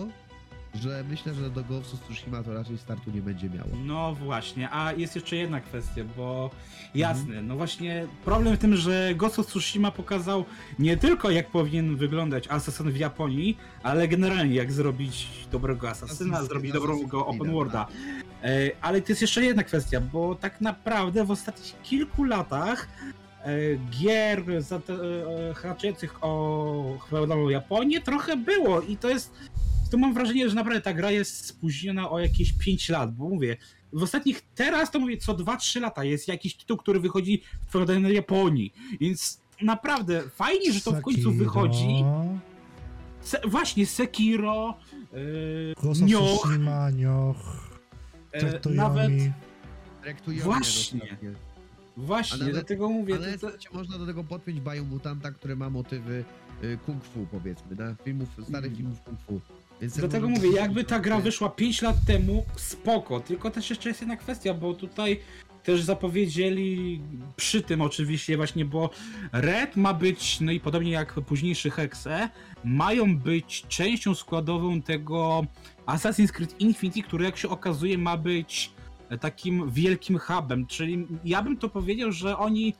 że myślę, że do Ghost of Tsushima to raczej startu nie będzie miało. No właśnie, a jest jeszcze jedna kwestia, bo jasne, mhm. no właśnie problem w tym, że Ghost of Tsushima pokazał nie tylko jak powinien wyglądać asasyn w Japonii, ale generalnie jak zrobić dobrego asasyna, Assassin, zrobić Assassin, dobrego Assassin, open worlda. Ale to jest jeszcze jedna kwestia, bo tak naprawdę w ostatnich kilku latach gier haczycych o feudalną Japonię trochę było i to jest, to mam wrażenie, że naprawdę ta gra jest spóźniona o jakieś pięć lat, bo mówię, w ostatnich, teraz to mówię, co dwa trzy lata jest jakiś tytuł, który wychodzi w feudalnej Japonii, więc naprawdę fajnie, że to w końcu wychodzi. Se, właśnie Sekiro, yy, Nioh. Traktują nawet traktują właśnie, właśnie, nawet, dlatego mówię... Ale to... można do tego podpiąć Biomutanta, który ma motywy kung fu, powiedzmy, na filmów, starych filmów kung fu. Więc dlatego mówię, jakby ta gra wyszła pięć lat temu, spoko, tylko też jeszcze jest jedna kwestia, bo tutaj też zapowiedzieli, przy tym oczywiście właśnie, bo Red ma być, no i podobnie jak późniejszy Hexe, mają być częścią składową tego Assassin's Creed Infinity, który jak się okazuje ma być takim wielkim hubem, czyli ja bym to powiedział, że oni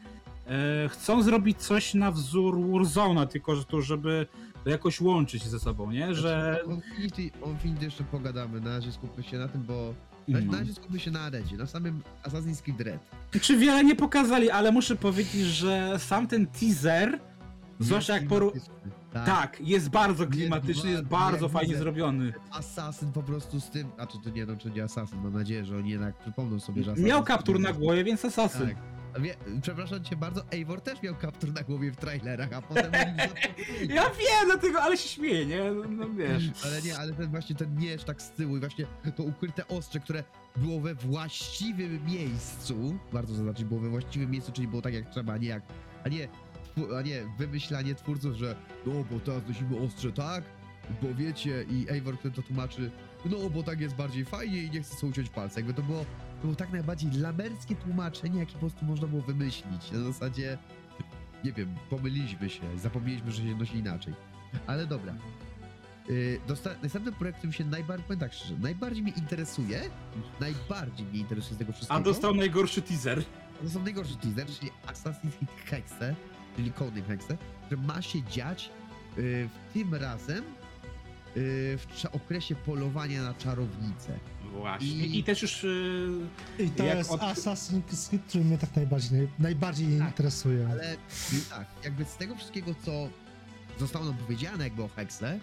e, chcą zrobić coś na wzór Warzone'a, tylko że to, żeby to jakoś łączyć ze sobą, nie? Że... O Infinity, o Infinity jeszcze pogadamy, na razie skupmy się na tym, bo na razie skupmy się na Redzie, na samym Assassin's Creed Red. Czy wiele nie pokazali, ale muszę powiedzieć, że sam ten teaser, zwłaszcza jak poru... Tak. tak, jest bardzo klimatyczny, jest, jest bardzo fajnie widzę, zrobiony. Asasyn po prostu z tym, a czy to nie, no czy nie asasyn, mam nadzieję, że oni jednak przypomną sobie, że asasyn... Miał kaptur na głowie, więc asasyn. Tak. Przepraszam cię bardzo, Eivor też miał kaptur na głowie w trailerach, a potem... ja wiem, dlatego, ale się śmieję, nie? No wiesz. Ale nie, ale ten właśnie ten miecz tak z tyłu i właśnie to ukryte ostrze, które było we właściwym miejscu, warto zaznaczyć, było we właściwym miejscu, czyli było tak jak trzeba, a nie jak... A nie, a nie, wymyślanie twórców, że no, bo teraz nosimy ostrze, tak? Bo wiecie, i Eivor, który to tłumaczy, no, bo tak jest bardziej fajnie i nie chce sobie uciąć palca. Jakby to było, to było tak najbardziej lamerskie tłumaczenie, jakie po prostu można było wymyślić. Na zasadzie, nie wiem, pomyliliśmy się, zapomnieliśmy, że się nosi inaczej. Ale dobra. Yy, dosta- następny projekt, którym się najbardziej, powiem tak szczerze, najbardziej mnie interesuje, najbardziej mnie interesuje z tego wszystkiego. A dostał najgorszy teaser. Dostał najgorszy teaser, czyli Assassin's Creed Hexe, czyli Codename Hexe, które ma się dziać yy, tym razem yy, w cza- okresie polowania na czarownicę. Właśnie. I, I też już... Yy, I to jest od... Assassin's Creed, który mnie tak najbardziej, najbardziej tak, interesuje. Ale tak, jakby z tego wszystkiego, co zostało nam powiedziane jakby o Hexe,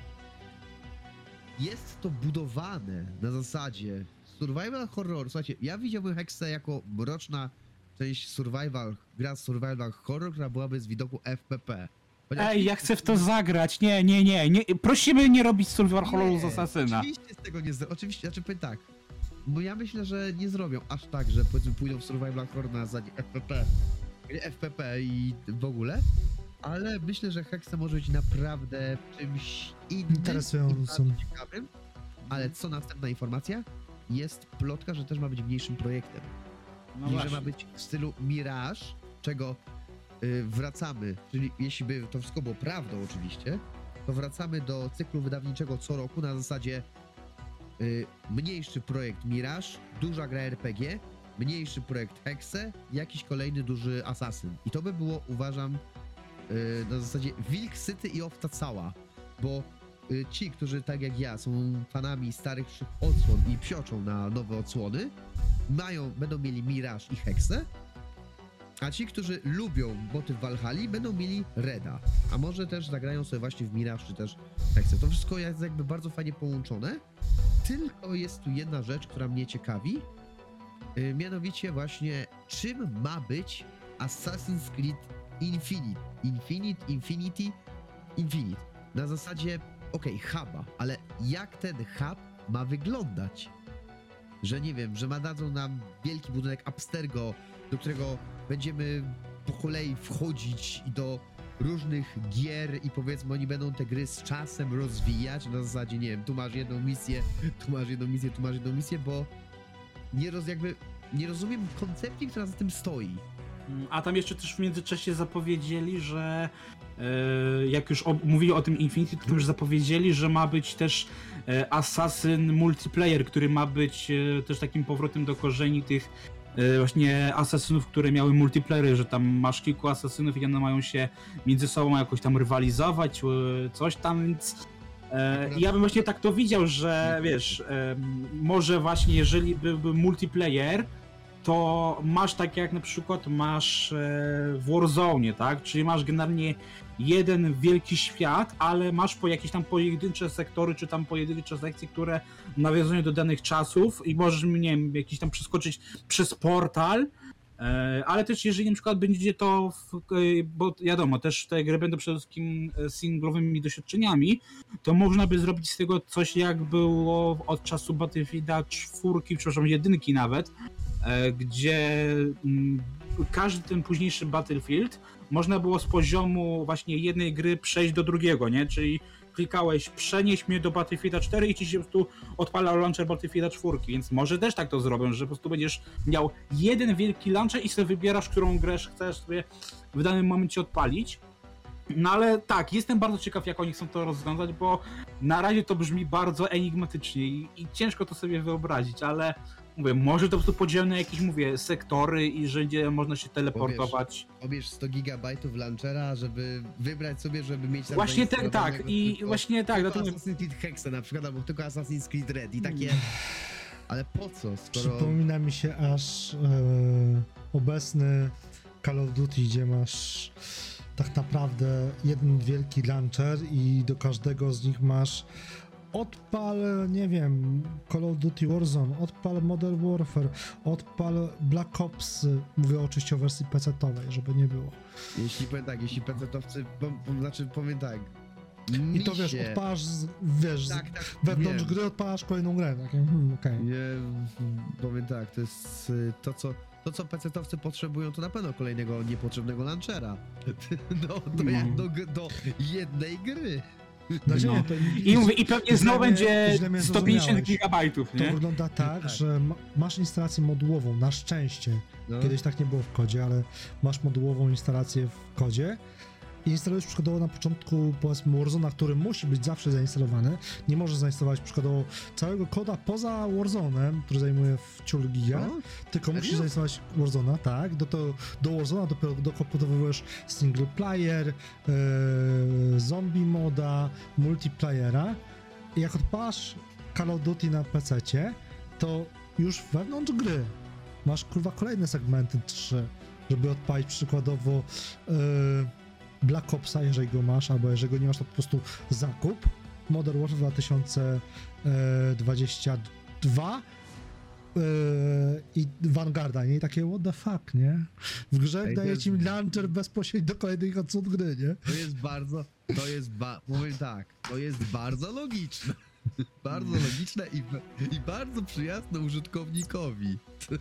jest to budowane na zasadzie survival horror. Słuchajcie, ja widziałbym Hexę jako mroczna część survival, gra survival horror, która byłaby z widoku F P P. Ponieważ Ej, ja chcę w to zagrać, nie, nie, nie, nie. Prosimy nie robić survival horroru z Asasyna. Oczywiście z tego nie zrobią, oczywiście, znaczy powiem tak, bo ja myślę, że nie zrobią aż tak, że powiedzmy pójdą w survival horror na zasadzie F P P, F P P i w ogóle, ale myślę, że Hexa może być naprawdę czymś innym, interesującym, ciekawym, ale co następna informacja? Jest plotka, że też ma być mniejszym projektem. No I że ma być w stylu Mirage, czego yy, wracamy, czyli jeśli by to wszystko było prawdą oczywiście, to wracamy do cyklu wydawniczego co roku na zasadzie yy, mniejszy projekt Mirage, duża gra R P G, mniejszy projekt Hexe, jakiś kolejny duży asasyn. I to by było, uważam, yy, na zasadzie wilk syty i owca cała, bo ci, którzy tak jak ja są fanami starych odsłon i psioczą na nowe odsłony, mają, będą mieli Mirage i Hexę, a ci, którzy lubią boty w Valhalli, będą mieli Reda, a może też zagrają sobie właśnie w Mirage czy też Hexę. To wszystko jest jakby bardzo fajnie połączone, tylko jest tu jedna rzecz, która mnie ciekawi, mianowicie właśnie czym ma być Assassin's Creed Infinite, Infinite, Infinity, Infinite. Na zasadzie, okej, okay, huba, ale jak ten hub ma wyglądać? Że nie wiem, że ma dadzą nam wielki budynek Abstergo, do którego będziemy po kolei wchodzić i do różnych gier i powiedzmy oni będą te gry z czasem rozwijać, na zasadzie, nie wiem, tu masz jedną misję, tu masz jedną misję, tu masz jedną misję, bo nie, roz, jakby, nie rozumiem koncepcji, która za tym stoi. A tam jeszcze też w międzyczasie zapowiedzieli, że e, jak już ob- mówili o tym Infinity, to już zapowiedzieli, że ma być też e, Assassin Multiplayer, który ma być e, też takim powrotem do korzeni tych e, właśnie asasynów, które miały multiplayery, że tam masz kilku asasynów i one mają się między sobą jakoś tam rywalizować, e, coś tam, więc... I ja bym właśnie tak to widział, że wiesz, może właśnie jeżeli byłby multiplayer, to masz tak jak na przykład masz w Warzone, tak? Czyli masz generalnie jeden wielki świat, ale masz po jakieś tam pojedyncze sektory, czy tam pojedyncze sekcje, które nawiązują do danych czasów i możesz, nie wiem, jakiś tam przeskoczyć przez portal. Ale też jeżeli na przykład będzie to, w, bo wiadomo, też te gry będą przede wszystkim singlowymi doświadczeniami, to można by zrobić z tego coś jak było od czasu Battlefielda czwórki, przepraszam, jedynki nawet, gdzie każdy ten późniejszy Battlefield można było z poziomu właśnie jednej gry przejść do drugiego, nie? Czyli klikałeś przenieś mnie do Battlefielda cztery i ci się po prostu odpalał launcher Battlefielda cztery, więc może też tak to zrobią, że po prostu będziesz miał jeden wielki launcher i sobie wybierasz, którą grę chcesz sobie w danym momencie odpalić. No ale tak, jestem bardzo ciekaw, jak oni chcą to rozwiązać, bo na razie to brzmi bardzo enigmatycznie i, i ciężko to sobie wyobrazić, ale mówię, może to po prostu podzielne na jakieś, mówię, sektory i że gdzie można się teleportować. Pobierz sto gigabajtów launchera, żeby wybrać sobie, żeby mieć... Właśnie ten, tak, i tylko, właśnie tak. Tylko dlatego... Assassin's Creed Hexa na przykład, albo tylko Assassin's Creed Red i takie... Ale po co, skoro... Przypomina mi się aż yy, obecny Call of Duty, gdzie masz... tak naprawdę jeden wielki launcher i do każdego z nich masz odpal, nie wiem, Call of Duty Warzone, odpal Modern Warfare, odpal Black Ops, mówię oczywiście o wersji pecetowej, żeby nie było. Jeśli powiem tak, jeśli pecetowcy, bo, bo, znaczy powiem tak, i to wiesz, odpalasz, wiesz, tak, tak, wewnątrz wiem. Gry odpalasz kolejną grę, tak, hmm, okej. Okay. Powiem tak, to jest to, co To, co pecetowcy potrzebują, to na pewno kolejnego niepotrzebnego launchera. No, to no. Jak do, do jednej gry. Znaczy, no. To I, mówię, I pewnie znowu będzie sto pięćdziesiąt gigabajtów, nie? To wygląda tak, tak, że masz instalację modułową, na szczęście. No. Kiedyś tak nie było w kodzie, ale masz modułową instalację w kodzie. I instalujesz przykładowo na początku, powiedzmy, Warzona, który musi być zawsze zainstalowany. Nie możesz zainstalować przykładowo całego koda poza Warzonem, który zajmuje w ciul giga, no? Tylko musisz zainstalować Warzona, tak? Do, to, do Warzona dopiero dokoputowujesz single player, yy, zombie moda, multiplayera. I jak odpalasz Call of Duty na pececie, to już wewnątrz gry masz kurwa kolejne segmenty trzy, żeby odpalić przykładowo yy, Black Opsa, jeżeli go masz, albo jeżeli go nie masz, to po prostu zakup. Modern Warfare dwa tysiące dwudziesty drugi yy, i Vanguarda, nie? I takie what the fuck, nie? W grze ej, daje ci jest... launcher bezpośrednio do kolejnych odsłon gry, nie? To jest bardzo, to jest, ba- powiem tak, to jest bardzo logiczne. Bardzo logiczne i, i bardzo przyjazne użytkownikowi.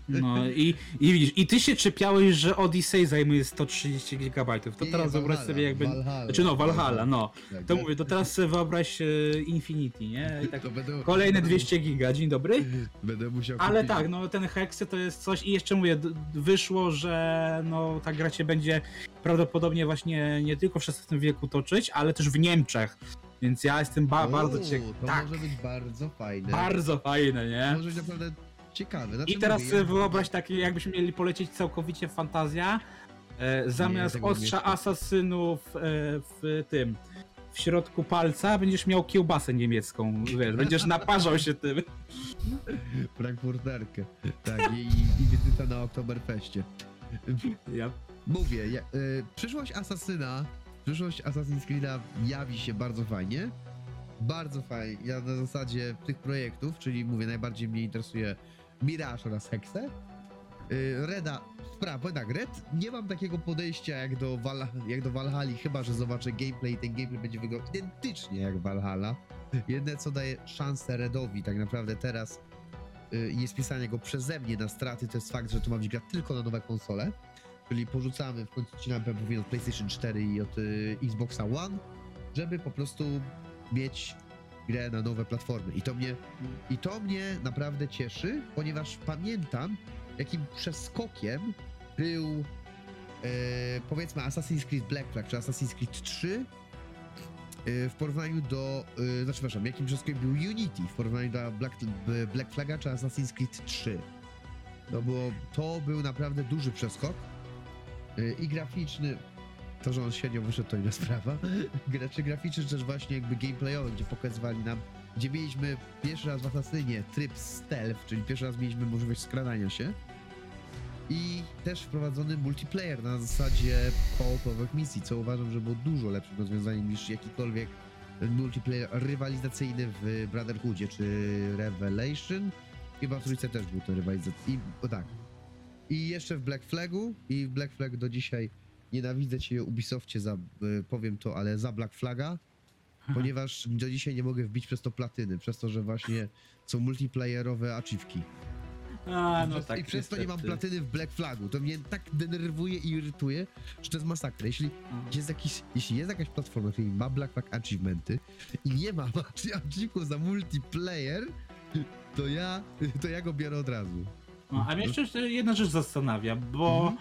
No i, i widzisz, i ty się czepiałeś, że Odyssey zajmuje sto trzydzieści gigabajtów. To nie, teraz nie, wyobraź Valhalla, sobie jakby... Valhalla, znaczy no, Valhalla, no. Tak, to tak. Mówię, to teraz sobie wyobraź Infinity, nie? I tak będę, kolejne dwieście giga, dzień dobry. Będę musiał kupić. Ale tak, no ten Hexy to jest coś i jeszcze mówię, wyszło, że no ta gra się będzie prawdopodobnie właśnie nie tylko w szesnastym wieku toczyć, ale też w Niemczech. Więc ja jestem ba- o, bardzo ciekawy. To tak. Może być bardzo fajne. Bardzo fajne, nie? Może być naprawdę ciekawe. Znaczy i teraz sobie wyobraź takie, jakbyśmy mieli polecieć całkowicie fantazja, e, zamiast nie, ostrza asasynów e, w tym, w w środku palca będziesz miał kiełbasę niemiecką, wiesz, będziesz naparzał się tym. Frankfurterkę, tak, i, i wizyta na Oktoberfeście. Ja. Mówię, ja, y, przyszłość Asasyna, przyszłość Assassin's Creed'a jawi się bardzo fajnie, bardzo fajnie, ja na zasadzie tych projektów, czyli mówię, najbardziej mnie interesuje Mirage oraz Hexę. Reda, prawo, tak, Red, nie mam takiego podejścia jak do, Val, jak do Valhalli, chyba że zobaczę gameplay i ten gameplay będzie wyglądał identycznie jak Valhalla. Jedne co daje szansę Redowi tak naprawdę teraz y, jest pisanie go przeze mnie na straty, to jest fakt, że to ma być gra tylko na nowe konsole, czyli porzucamy w końcu ci lampę mówię od PlayStation cztery i od y, Xboxa One, żeby po prostu mieć grę na nowe platformy. I to mnie, i to mnie naprawdę cieszy, ponieważ pamiętam, jakim przeskokiem był yy, powiedzmy Assassin's Creed Black Flag czy Assassin's Creed trzy yy, w porównaniu do, yy, znaczy przepraszam, jakim przeskokiem był Unity w porównaniu do Black, Black Flaga czy Assassin's Creed trzy. No bo to był naprawdę duży przeskok yy, i graficzny, to że on średnio wyszedł to inna sprawa, graczy graficzny też właśnie jakby gameplayowy, gdzie pokazywali nam, gdzie mieliśmy pierwszy raz w Assassinie tryb stealth, czyli pierwszy raz mieliśmy możliwość skradania się i też wprowadzony multiplayer na zasadzie co-opowych misji, co uważam, że było dużo lepszym rozwiązaniem niż jakikolwiek multiplayer rywalizacyjny w Brotherhoodzie czy Revelation. Chyba w trójce też był to rywalizacyjny. I, o tak. I jeszcze w Black Flagu i w Black Flag do dzisiaj nienawidzę cię Ubisoftie za, powiem to, ale za Black Flaga. Ponieważ do dzisiaj nie mogę wbić przez to platyny, przez to, że właśnie są multiplayerowe achievki. A, no I tak, przez niestety. To nie mam platyny w Black Flagu. To mnie tak denerwuje i irytuje, że to jest masakra. Jeśli jest, jakiś, jeśli jest jakaś platforma, która ma Black Flag achievementy i nie ma achievementu za multiplayer, to ja, to ja go biorę od razu. No, a mnie jeszcze jedna rzecz zastanawia, bo mhm.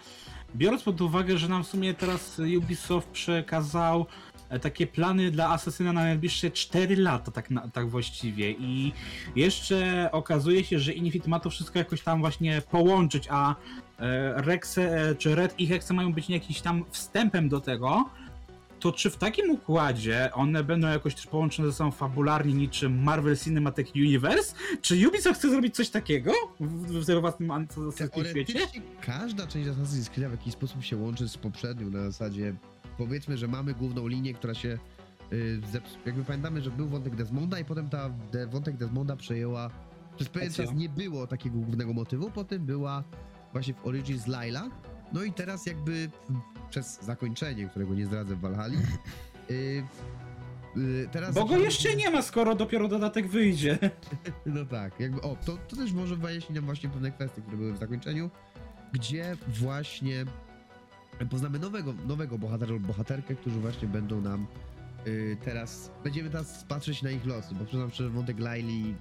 biorąc pod uwagę, że nam w sumie teraz Ubisoft przekazał takie plany dla Asasyna na najbliższe cztery lata, tak, na, tak właściwie. I jeszcze okazuje się, że Infinite ma to wszystko jakoś tam właśnie połączyć, a Rexe, czy Red i Hexe mają być jakimś tam wstępem do tego. To czy w takim układzie one będą jakoś też połączone ze sobą fabularnie niczym Marvel Cinematic Universe? Czy Ubisoft chce zrobić coś takiego w swoim własnym świecie? Każda część Assassin's Creed w jakiś sposób się łączy z poprzednią na zasadzie. Powiedzmy, że mamy główną linię, która się yy, zepsuje. Jakby pamiętamy, że był wątek Desmonda i potem ta de- wątek Desmonda przejęła... Przez pewien czas nie było takiego głównego motywu, potem była właśnie w Origins Layla. No i teraz jakby przez zakończenie, którego nie zdradzę w Valhalli, yy, yy, teraz... Bo go jeszcze nie ma, skoro dopiero dodatek wyjdzie. No tak, jakby... O, to, to też może wyjaśni nam właśnie pewne kwestie, które były w zakończeniu, gdzie właśnie... Poznamy nowego, nowego bohatera lub bohaterkę, którzy właśnie będą nam yy, teraz... Będziemy teraz patrzeć na ich losy, bo przyznam szczerze, wątek Laili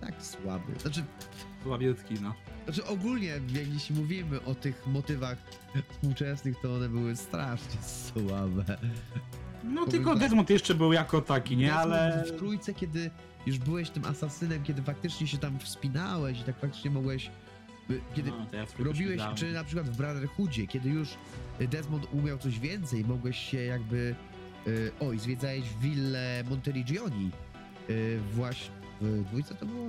tak słaby. Znaczy... Słabiutki, no. Znaczy ogólnie, jak jeśli mówimy o tych motywach współczesnych, to one były strasznie słabe. No powiem tylko tak, Desmond jeszcze był jako taki, nie? Desmond ale... W trójce, kiedy już byłeś tym asasynem, kiedy faktycznie się tam wspinałeś i tak faktycznie mogłeś... Kiedy no, ja robiłeś, czy na przykład w Brotherhoodzie, kiedy już Desmond umiał coś więcej, mogłeś się jakby... Yy, oj, zwiedzałeś willę Monteriggioni. Yy, właśnie... W dwójce to było?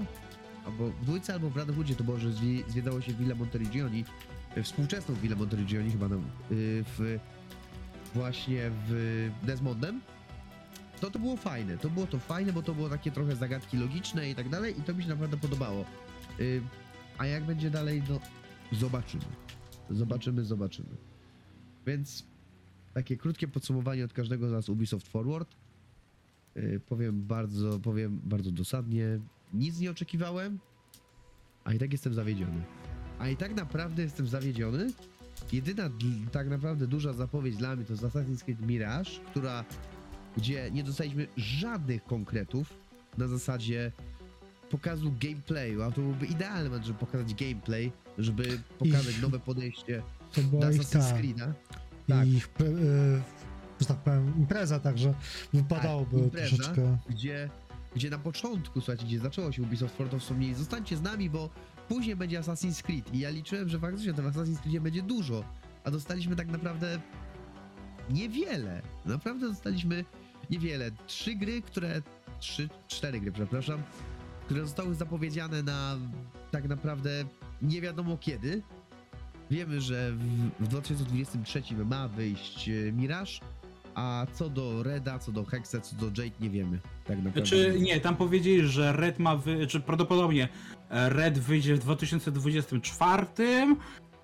Albo w dwójce albo w Brotherhoodzie to było, że zwiedzało się willę Monteriggioni. Yy, współczesną willę Monteriggioni chyba nam... Yy, w, właśnie w Desmondem. To to było fajne. To było to fajne, bo to było takie trochę zagadki logiczne i tak dalej i to mi się naprawdę podobało. Yy, A jak będzie dalej, no zobaczymy. Zobaczymy, zobaczymy. Więc takie krótkie podsumowanie od każdego z nas Ubisoft Forward. Yy, powiem bardzo, powiem bardzo dosadnie. Nic nie oczekiwałem, a i tak jestem zawiedziony. A i tak naprawdę jestem zawiedziony. Jedyna tak naprawdę duża zapowiedź dla mnie to Assassin's Creed Mirage, która, gdzie nie dostaliśmy żadnych konkretów na zasadzie pokazu gameplayu, a to byłby idealny moment, żeby pokazać gameplay, żeby pokazać ich, nowe podejście do Assassin's Creed'a. Tak. Ich, yy, że tak powiem, impreza, także wypadałoby tak, impreza, troszeczkę. Gdzie, gdzie na początku, słuchajcie, gdzie zaczęło się Ubisoft Forward, to wspomnieli, zostańcie z nami, bo później będzie Assassin's Creed. I ja liczyłem, że faktycznie ten Assassin's Creed będzie dużo, a dostaliśmy tak naprawdę niewiele. Naprawdę dostaliśmy niewiele. Trzy gry, które... Trzy, cztery gry, przepraszam, które zostały zapowiedziane na tak naprawdę nie wiadomo kiedy. Wiemy, że w, w dwa tysiące dwudziestym trzecim ma wyjść Mirage, a co do Reda, co do Hexa, co do Jade nie wiemy tak naprawdę. Czy nie, tam powiedzieli, że Red ma wy... czy prawdopodobnie Red wyjdzie w dwa tysiące dwudziestym czwartym,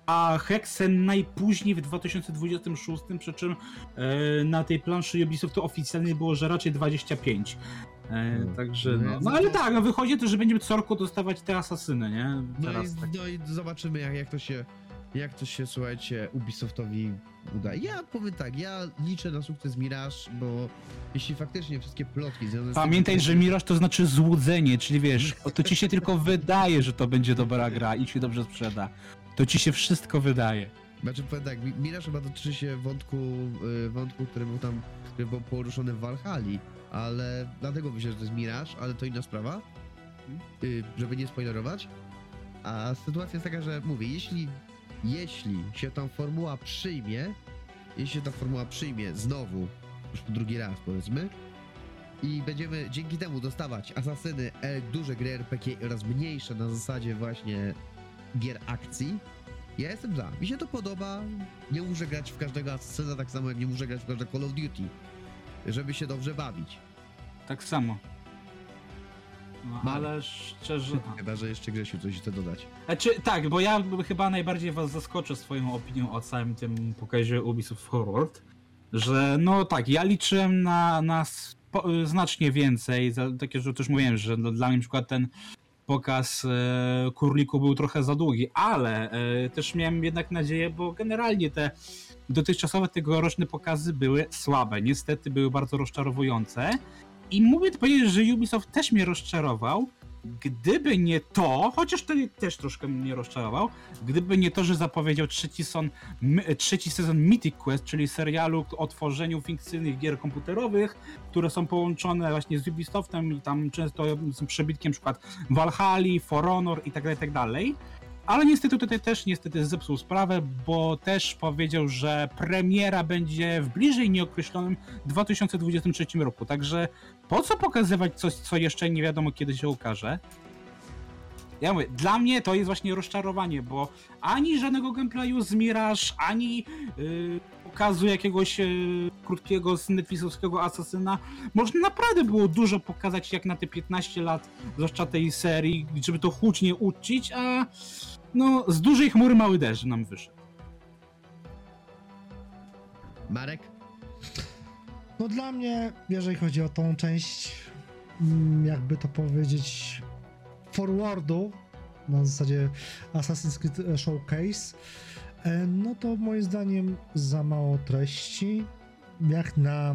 a Hexen najpóźniej w dwa tysiące dwudziestym szóstym, przy czym e, na tej planszy Ubisoftu oficjalnie było, że raczej dwadzieścia pięć. E, no, także, no, no ale tak, no wychodzi to, że będziemy co roku dostawać te asasyny, nie? Teraz, no, i, no i zobaczymy, jak, jak to się, jak to się, słuchajcie, Ubisoftowi uda. Ja powiem tak, ja liczę na sukces Mirage, bo jeśli faktycznie wszystkie plotki... Pamiętaj, że Mirage to znaczy złudzenie, czyli wiesz, to ci się tylko wydaje, że to będzie dobra gra i się dobrze sprzeda. To ci się wszystko wydaje. Znaczy powiem tak, Mirage chyba dotyczy się wątku, wątku, który był tam, który był poruszony w Valhalli, ale dlatego myślę, że to jest Mirage, ale to inna sprawa, żeby nie spoilerować. A sytuacja jest taka, że mówię, jeśli, jeśli się tam formuła przyjmie, jeśli się ta formuła przyjmie znowu, już drugi raz powiedzmy, i będziemy dzięki temu dostawać asasyny, duże gry R P G oraz mniejsze na zasadzie właśnie gier akcji, ja jestem za. Mi się to podoba, nie muszę grać w każdego Assassina, tak samo jak nie muszę grać w każde Call of Duty, żeby się dobrze bawić. Tak samo. No, ale, ale szczerze... Chyba, że jeszcze Grzesiu coś chce dodać. Znaczy, tak, bo ja chyba najbardziej was zaskoczę swoją opinią o całym tym pokazie Ubisoft Forward, że no tak, ja liczyłem na, na spo, znacznie więcej, za, takie, że też mówiłem, że dla mnie na przykład ten pokaz e, Kurliku był trochę za długi, ale e, też miałem jednak nadzieję, bo generalnie te dotychczasowe tegoroczne pokazy były słabe, niestety były bardzo rozczarowujące i mówię powiedzieć, że Ubisoft też mnie rozczarował, gdyby nie to, chociaż to też troszkę mnie rozczarował, gdyby nie to, że zapowiedział trzeci sezon, trzeci sezon Mythic Quest, czyli serialu o tworzeniu fikcyjnych gier komputerowych, które są połączone właśnie z Ubisoftem i tam często są przebitkiem na przykład Valhalla, For Honor i tak dalej, tak dalej. Ale niestety tutaj też niestety zepsuł sprawę, bo też powiedział, że premiera będzie w bliżej nieokreślonym dwa tysiące dwudziestym trzecim roku. Także po co pokazywać coś, co jeszcze nie wiadomo kiedy się ukaże? Ja mówię, dla mnie to jest właśnie rozczarowanie, bo ani żadnego gameplayu z Mirage, ani yy, pokazu jakiegoś yy, krótkiego z Netflixowskiego Asasyna. Można naprawdę było dużo pokazać jak na te piętnaście lat, zwłaszcza tej serii, żeby to hucznie uczcić, a no z dużej chmury mały deszcz nam wyszedł. Marek? No dla mnie, jeżeli chodzi o tą część, jakby to powiedzieć... Forwardu, na zasadzie Assassin's Creed Showcase, no to moim zdaniem za mało treści, jak na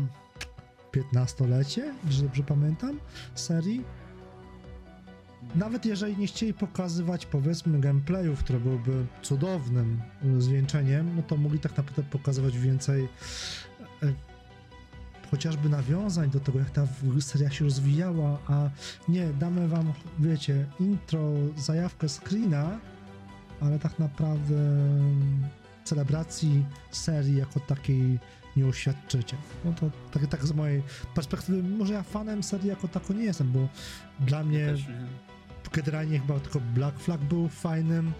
piętnastolecie, że dobrze pamiętam, serii. Nawet jeżeli nie chcieli pokazywać, powiedzmy, gameplayów, które byłyby cudownym zwieńczeniem, no to mogli tak naprawdę pokazywać więcej chociażby nawiązań do tego, jak ta seria się rozwijała, a nie, damy wam, wiecie, intro, zajawkę screena, ale tak naprawdę celebracji serii jako takiej nie uświadczycie. No to tak, tak z mojej perspektywy, może ja fanem serii jako taką nie jestem, bo dla mnie też, generalnie chyba tylko Black Flag był fajnym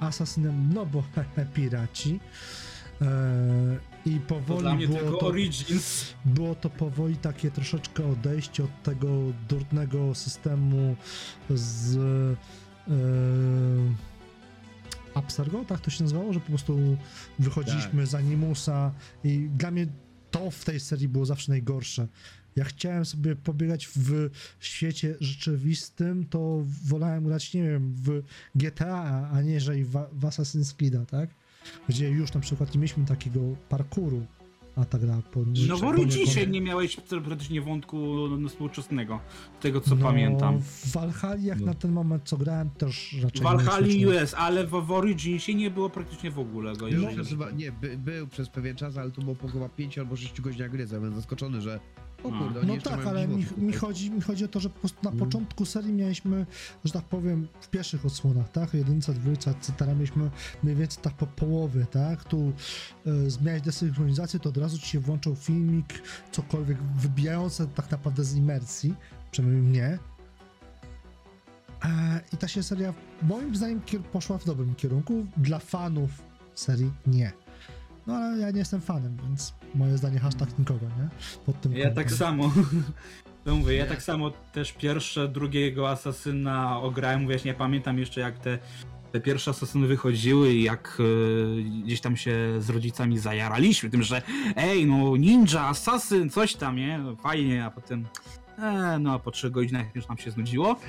Assassinem, no bo piraci. I powoli było to, Origins. było to powoli takie troszeczkę odejście od tego durnego systemu z e, Abstergo, tak to się nazywało, że po prostu wychodziliśmy tak. z Animusa i dla mnie to w tej serii było zawsze najgorsze. Ja chciałem sobie pobiegać w świecie rzeczywistym, to wolałem grać, nie wiem, w G T A, a nie że w, w Assassin's Creed'a, tak? Gdzie już na przykład nie mieliśmy takiego parkouru, a ta gra po... No bo dzisiaj nie miałeś praktycznie wątku współczesnego, tego co no, pamiętam. W Valhalli jak no. na ten moment co grałem też raczej... Valhalli U S, ale w Originsie nie było praktycznie w ogóle go. No, nie, by, był przez pewien czas, ale to było po chyba pięciu albo sześciu godzinach gry, ja byłem zaskoczony, że O kurde, no tak, ale mi, mi, chodzi, mi chodzi o to, że po prostu na hmm. początku serii mieliśmy, że tak powiem, w pierwszych odsłonach, tak, jedynca, dwójca, et cetera, mieliśmy mniej więcej tak po połowie, tak, tu y, zmieniać desynchronizację, to od razu ci się włączył filmik, cokolwiek wybijające tak naprawdę z imersji, przynajmniej mnie. E, I ta się seria, moim zdaniem, poszła w dobrym kierunku, dla fanów serii nie. No ale ja nie jestem fanem, więc moje zdanie hashtag nikogo, nie? Pod tym ja tak samo, to mówię, ja tak samo też pierwsze, drugiego Asasyna ograłem, mówię, ja nie pamiętam jeszcze jak te, te pierwsze Asasyny wychodziły i jak yy, gdzieś tam się z rodzicami zajaraliśmy tym, że ej, no ninja, asasyn, coś tam, nie? No, fajnie, a potem e, no a po trzech godzinach już nam się znudziło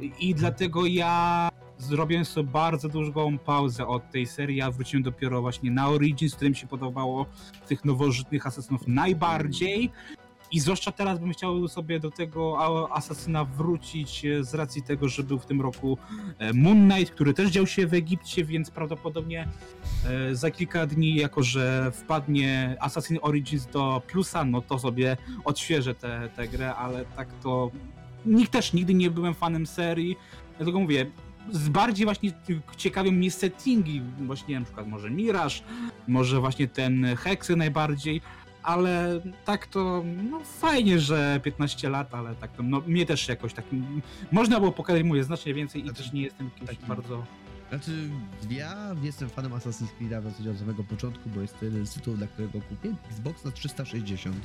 i, i dlatego ja... Zrobiłem sobie bardzo dużą pauzę od tej serii, a wróciłem dopiero właśnie na Origins, którym się podobało tych nowożytnych asasynów najbardziej. I zwłaszcza teraz bym chciał sobie do tego asasyna wrócić z racji tego, że był w tym roku Moon Knight, który też dział się w Egipcie, więc prawdopodobnie za kilka dni, jako że wpadnie Assassin's Origins do plusa, no to sobie odświeżę tę, tę grę, ale tak to... Nikt też nigdy nie byłem fanem serii, dlatego mówię, bardziej właśnie ciekawią mnie settingi, właśnie na przykład może Mirage, może właśnie ten Hexy najbardziej, ale tak to no fajnie, że piętnaście lat, ale tak to no mnie też jakoś tak można było pokazać, mówię, znacznie więcej i też nie jestem kimś taki bardzo... Znaczy ja jestem fanem Assassin's Creed'a od samego początku, bo jest to jeden z tytułów, dla którego kupię Xbox na trzysta sześćdziesiąt,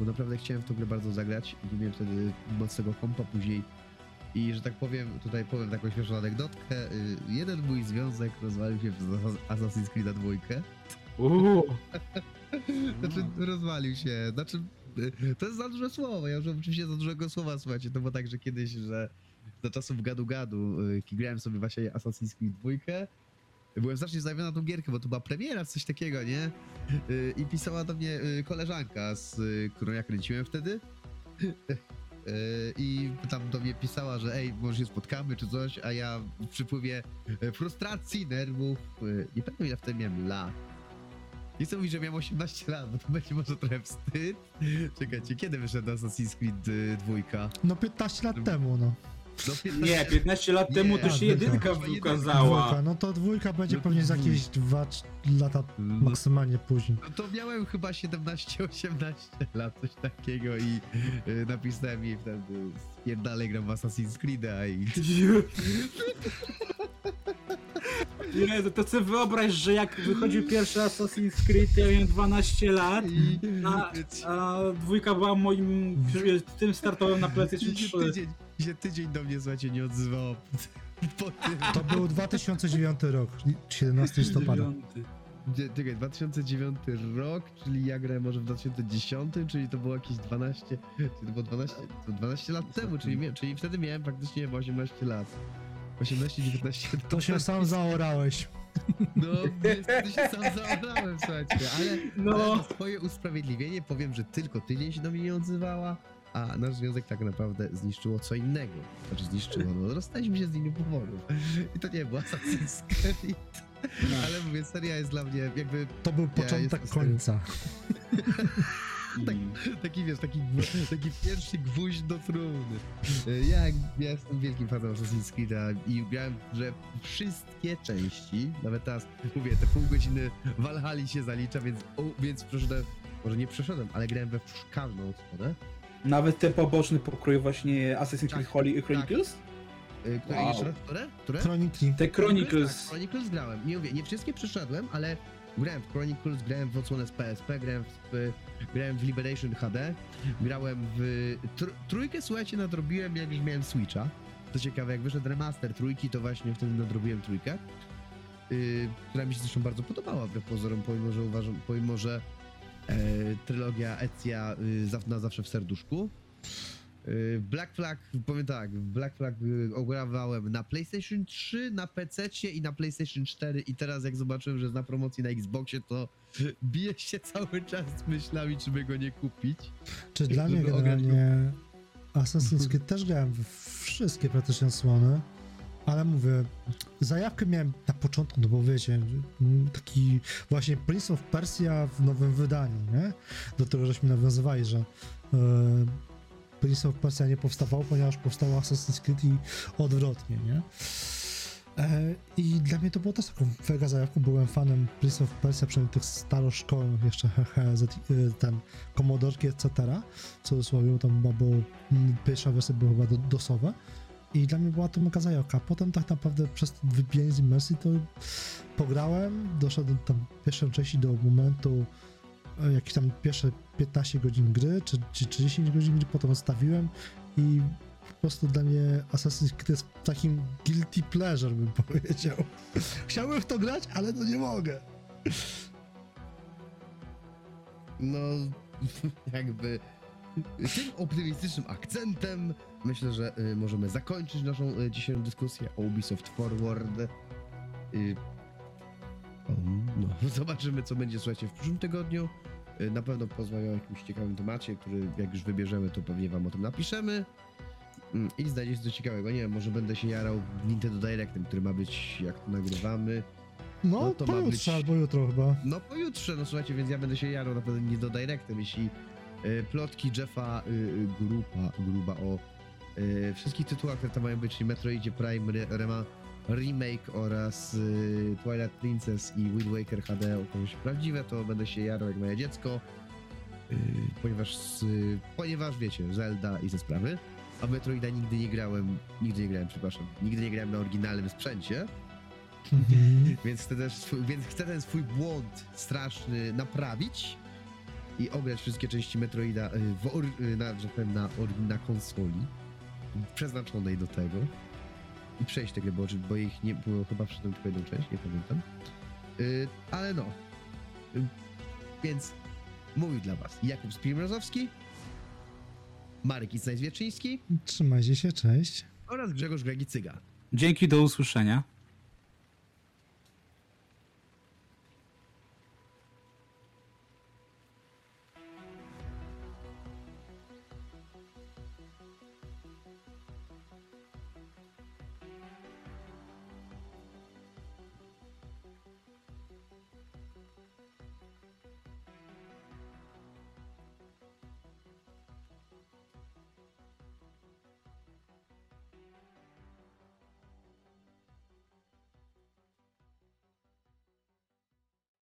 bo naprawdę chciałem w tą grę bardzo zagrać i miałem wtedy mocnego kompa później. I że tak powiem, tutaj powiem taką śmieszną anegdotkę. Jeden mój związek rozwalił się przez Assassin's Creed'a dwójkę. Uuu! Znaczy, rozwalił się. Znaczy, to jest za duże słowo. Ja już oczywiście za dużego słowa, słuchajcie. To było tak, że kiedyś, że za czasów gadu-gadu grałem sobie właśnie Assassin's Creed dwójkę. Byłem znacznie zajawiony na tą gierkę, bo to była premiera, coś takiego, nie? I pisała do mnie koleżanka, z którą ja kręciłem wtedy. I tam do mnie pisała, że ej, może się spotkamy czy coś, a ja w przypływie frustracji, nerwów, nie pamiętam ile wtedy miałem lat. Nie chcę mówić, że miałem osiemnaście lat, bo to będzie może trochę wstyd. Czekajcie, kiedy wyszedł Assassin's Creed dwa? No piętnaście lat no, temu, no. no piętnaście... Nie, piętnaście lat nie, temu to się jedynka wykazała. Dwójka, no to dwójka będzie no, pewnie za jakieś dwa lata no, maksymalnie później. No to miałem chyba siedemnaście osiemnaście lat, coś takiego i y, napisałem jej wtedy spierdalej gram w Assassin's Creed'a i... Nie, to sobie wyobraź, że jak wychodził pierwszy Assassin's Creed, ja miałem dwanaście lat, a, a dwójka była moim tym startowym na PlayStation trzy. Tydzień, się tydzień do mnie, słuchajcie, nie odzywało. To był dwa tysiące dziewiąty rok, siedemnastego listopada. Czekaj, dwa tysiące dziewiąty rok, czyli ja grałem może w dwa tysiące dziesiątym, czyli to było jakieś dwanaście, to było dwanaście, to dwanaście lat temu, czyli, czyli wtedy miałem praktycznie osiemnaście lat. osiemnaście dziewiętnaście To się sam zaorałeś. No, to się sam zaorałem, słuchajcie, ale, no. ale na swoje usprawiedliwienie powiem, że tylko tydzień się do mnie nie odzywała, a nasz związek tak naprawdę zniszczyło co innego. Znaczy zniszczyło, no rozstaliśmy się z innym powodem. I to nie był Assassin's Creed. No. Ale mówię, seria jest dla mnie jakby... To był początek końca. Tak, taki wiesz, taki, taki pierwszy gwóźdź do trumny. Ja, ja jestem wielkim fanem Assassin's Creed'a i grałem, że wszystkie części, nawet teraz mówię, te pół godziny Valhalla się zalicza, więc, o, więc przeszedłem, może nie przeszedłem, ale grałem we szkalną odsłonę. Nawet ten poboczny pokrój właśnie Assassin's Creed tak, Chronicles? Tak. Które, wow. Jeszcze raz, które? które? Chroniki. Te Chronicles. Tak, Chronicles grałem. Nie mówię, nie wszystkie przeszedłem, ale grałem w Chronicles, grałem w odsłonę z P S P, grałem w, grałem w Liberation H D, grałem w... Tr- trójkę, słuchajcie, nadrobiłem, jak już miałem Switcha. To ciekawe, jak wyszedł remaster trójki, to właśnie wtedy nadrobiłem trójkę, yy, która mi się zresztą bardzo podobała wbrew pozorom, pomimo że uważam, pomimo że e, trylogia Ezia y, na zawsze w serduszku. Black Flag, powiem tak, Black Flag ogrywałem na PlayStation trzy, na P C-cie i na PlayStation cztery i teraz jak zobaczyłem, że jest na promocji na Xboxie, to bije się cały czas z myślami, czy by go nie kupić. Czy dla mnie generalnie Assassin's Creed też grałem we wszystkie praktycznie odsłony, Ale mówię, zajawkę miałem na początku, no bo wiecie, taki właśnie Prince of Persia w nowym wydaniu, nie? Do tego żeśmy nawiązywali, że yy, Prince of Persia nie powstawał, ponieważ powstało Assassin's Creed i odwrotnie, nie? Yy, I dla mnie to było też taką mega zajawką, byłem fanem Prince of Persia, przynajmniej tych staroszkolnych jeszcze, hehe, ten komodorki, et cetera. W cudzysłowie, tam była, bo pierwsza wersja była chyba dosowa. I dla mnie była to mega zajawka. Potem tak naprawdę przez wybijanie z imersji to pograłem, doszedłem tam w pierwszej części do momentu jakieś tam pierwsze piętnaście godzin gry, czy, czy dziesięć godzin gry, potem odstawiłem i po prostu dla mnie Assassin's Creed jest takim guilty pleasure, bym powiedział. Chciałbym w to grać, ale to nie mogę. No, jakby... Tym optymistycznym akcentem myślę, że y, możemy zakończyć naszą y, dzisiejszą dyskusję o Ubisoft Forward. Y, o, no, zobaczymy, co będzie, słuchajcie, w przyszłym tygodniu. Y, na pewno porozmawiamy o jakimś ciekawym temacie, który jak już wybierzemy, to pewnie wam o tym napiszemy. Y, I znajdzie się coś ciekawego. Nie wiem, może będę się jarał Nintendo Directem, który ma być, jak to nagrywamy. No, no to pojutrze ma być... albo jutro chyba. No pojutrze, no słuchajcie, więc ja będę się jarał na pewno Nintendo Directem, jeśli... Plotki Jeffa y, grupa, gruba o y, wszystkich tytułach, które tam mają być, czyli Metroidzie Prime re, re, Remake oraz y, Twilight Princess i Wind Waker H D okaże się prawdziwe, to będę się jarał jak moje dziecko, y, ponieważ, y, ponieważ wiecie, Zelda i ze sprawy, a Metroida nigdy nie grałem, nigdy nie grałem, przepraszam, nigdy nie grałem na oryginalnym sprzęcie, mm-hmm. więc, chcę też swój, więc chcę ten swój błąd straszny naprawić i ograć wszystkie części Metroida w, na, na, na konsoli przeznaczonej do tego i przejść te gry, bo, bo ich nie było chyba przyszedłem tylko jedną część, nie pamiętam, yy, ale no yy, więc mówił dla was Jakub Mrozowski, Marek Wierczyński, trzymajcie się, cześć, oraz Grzegorz Kragicyga. Dzięki, do usłyszenia.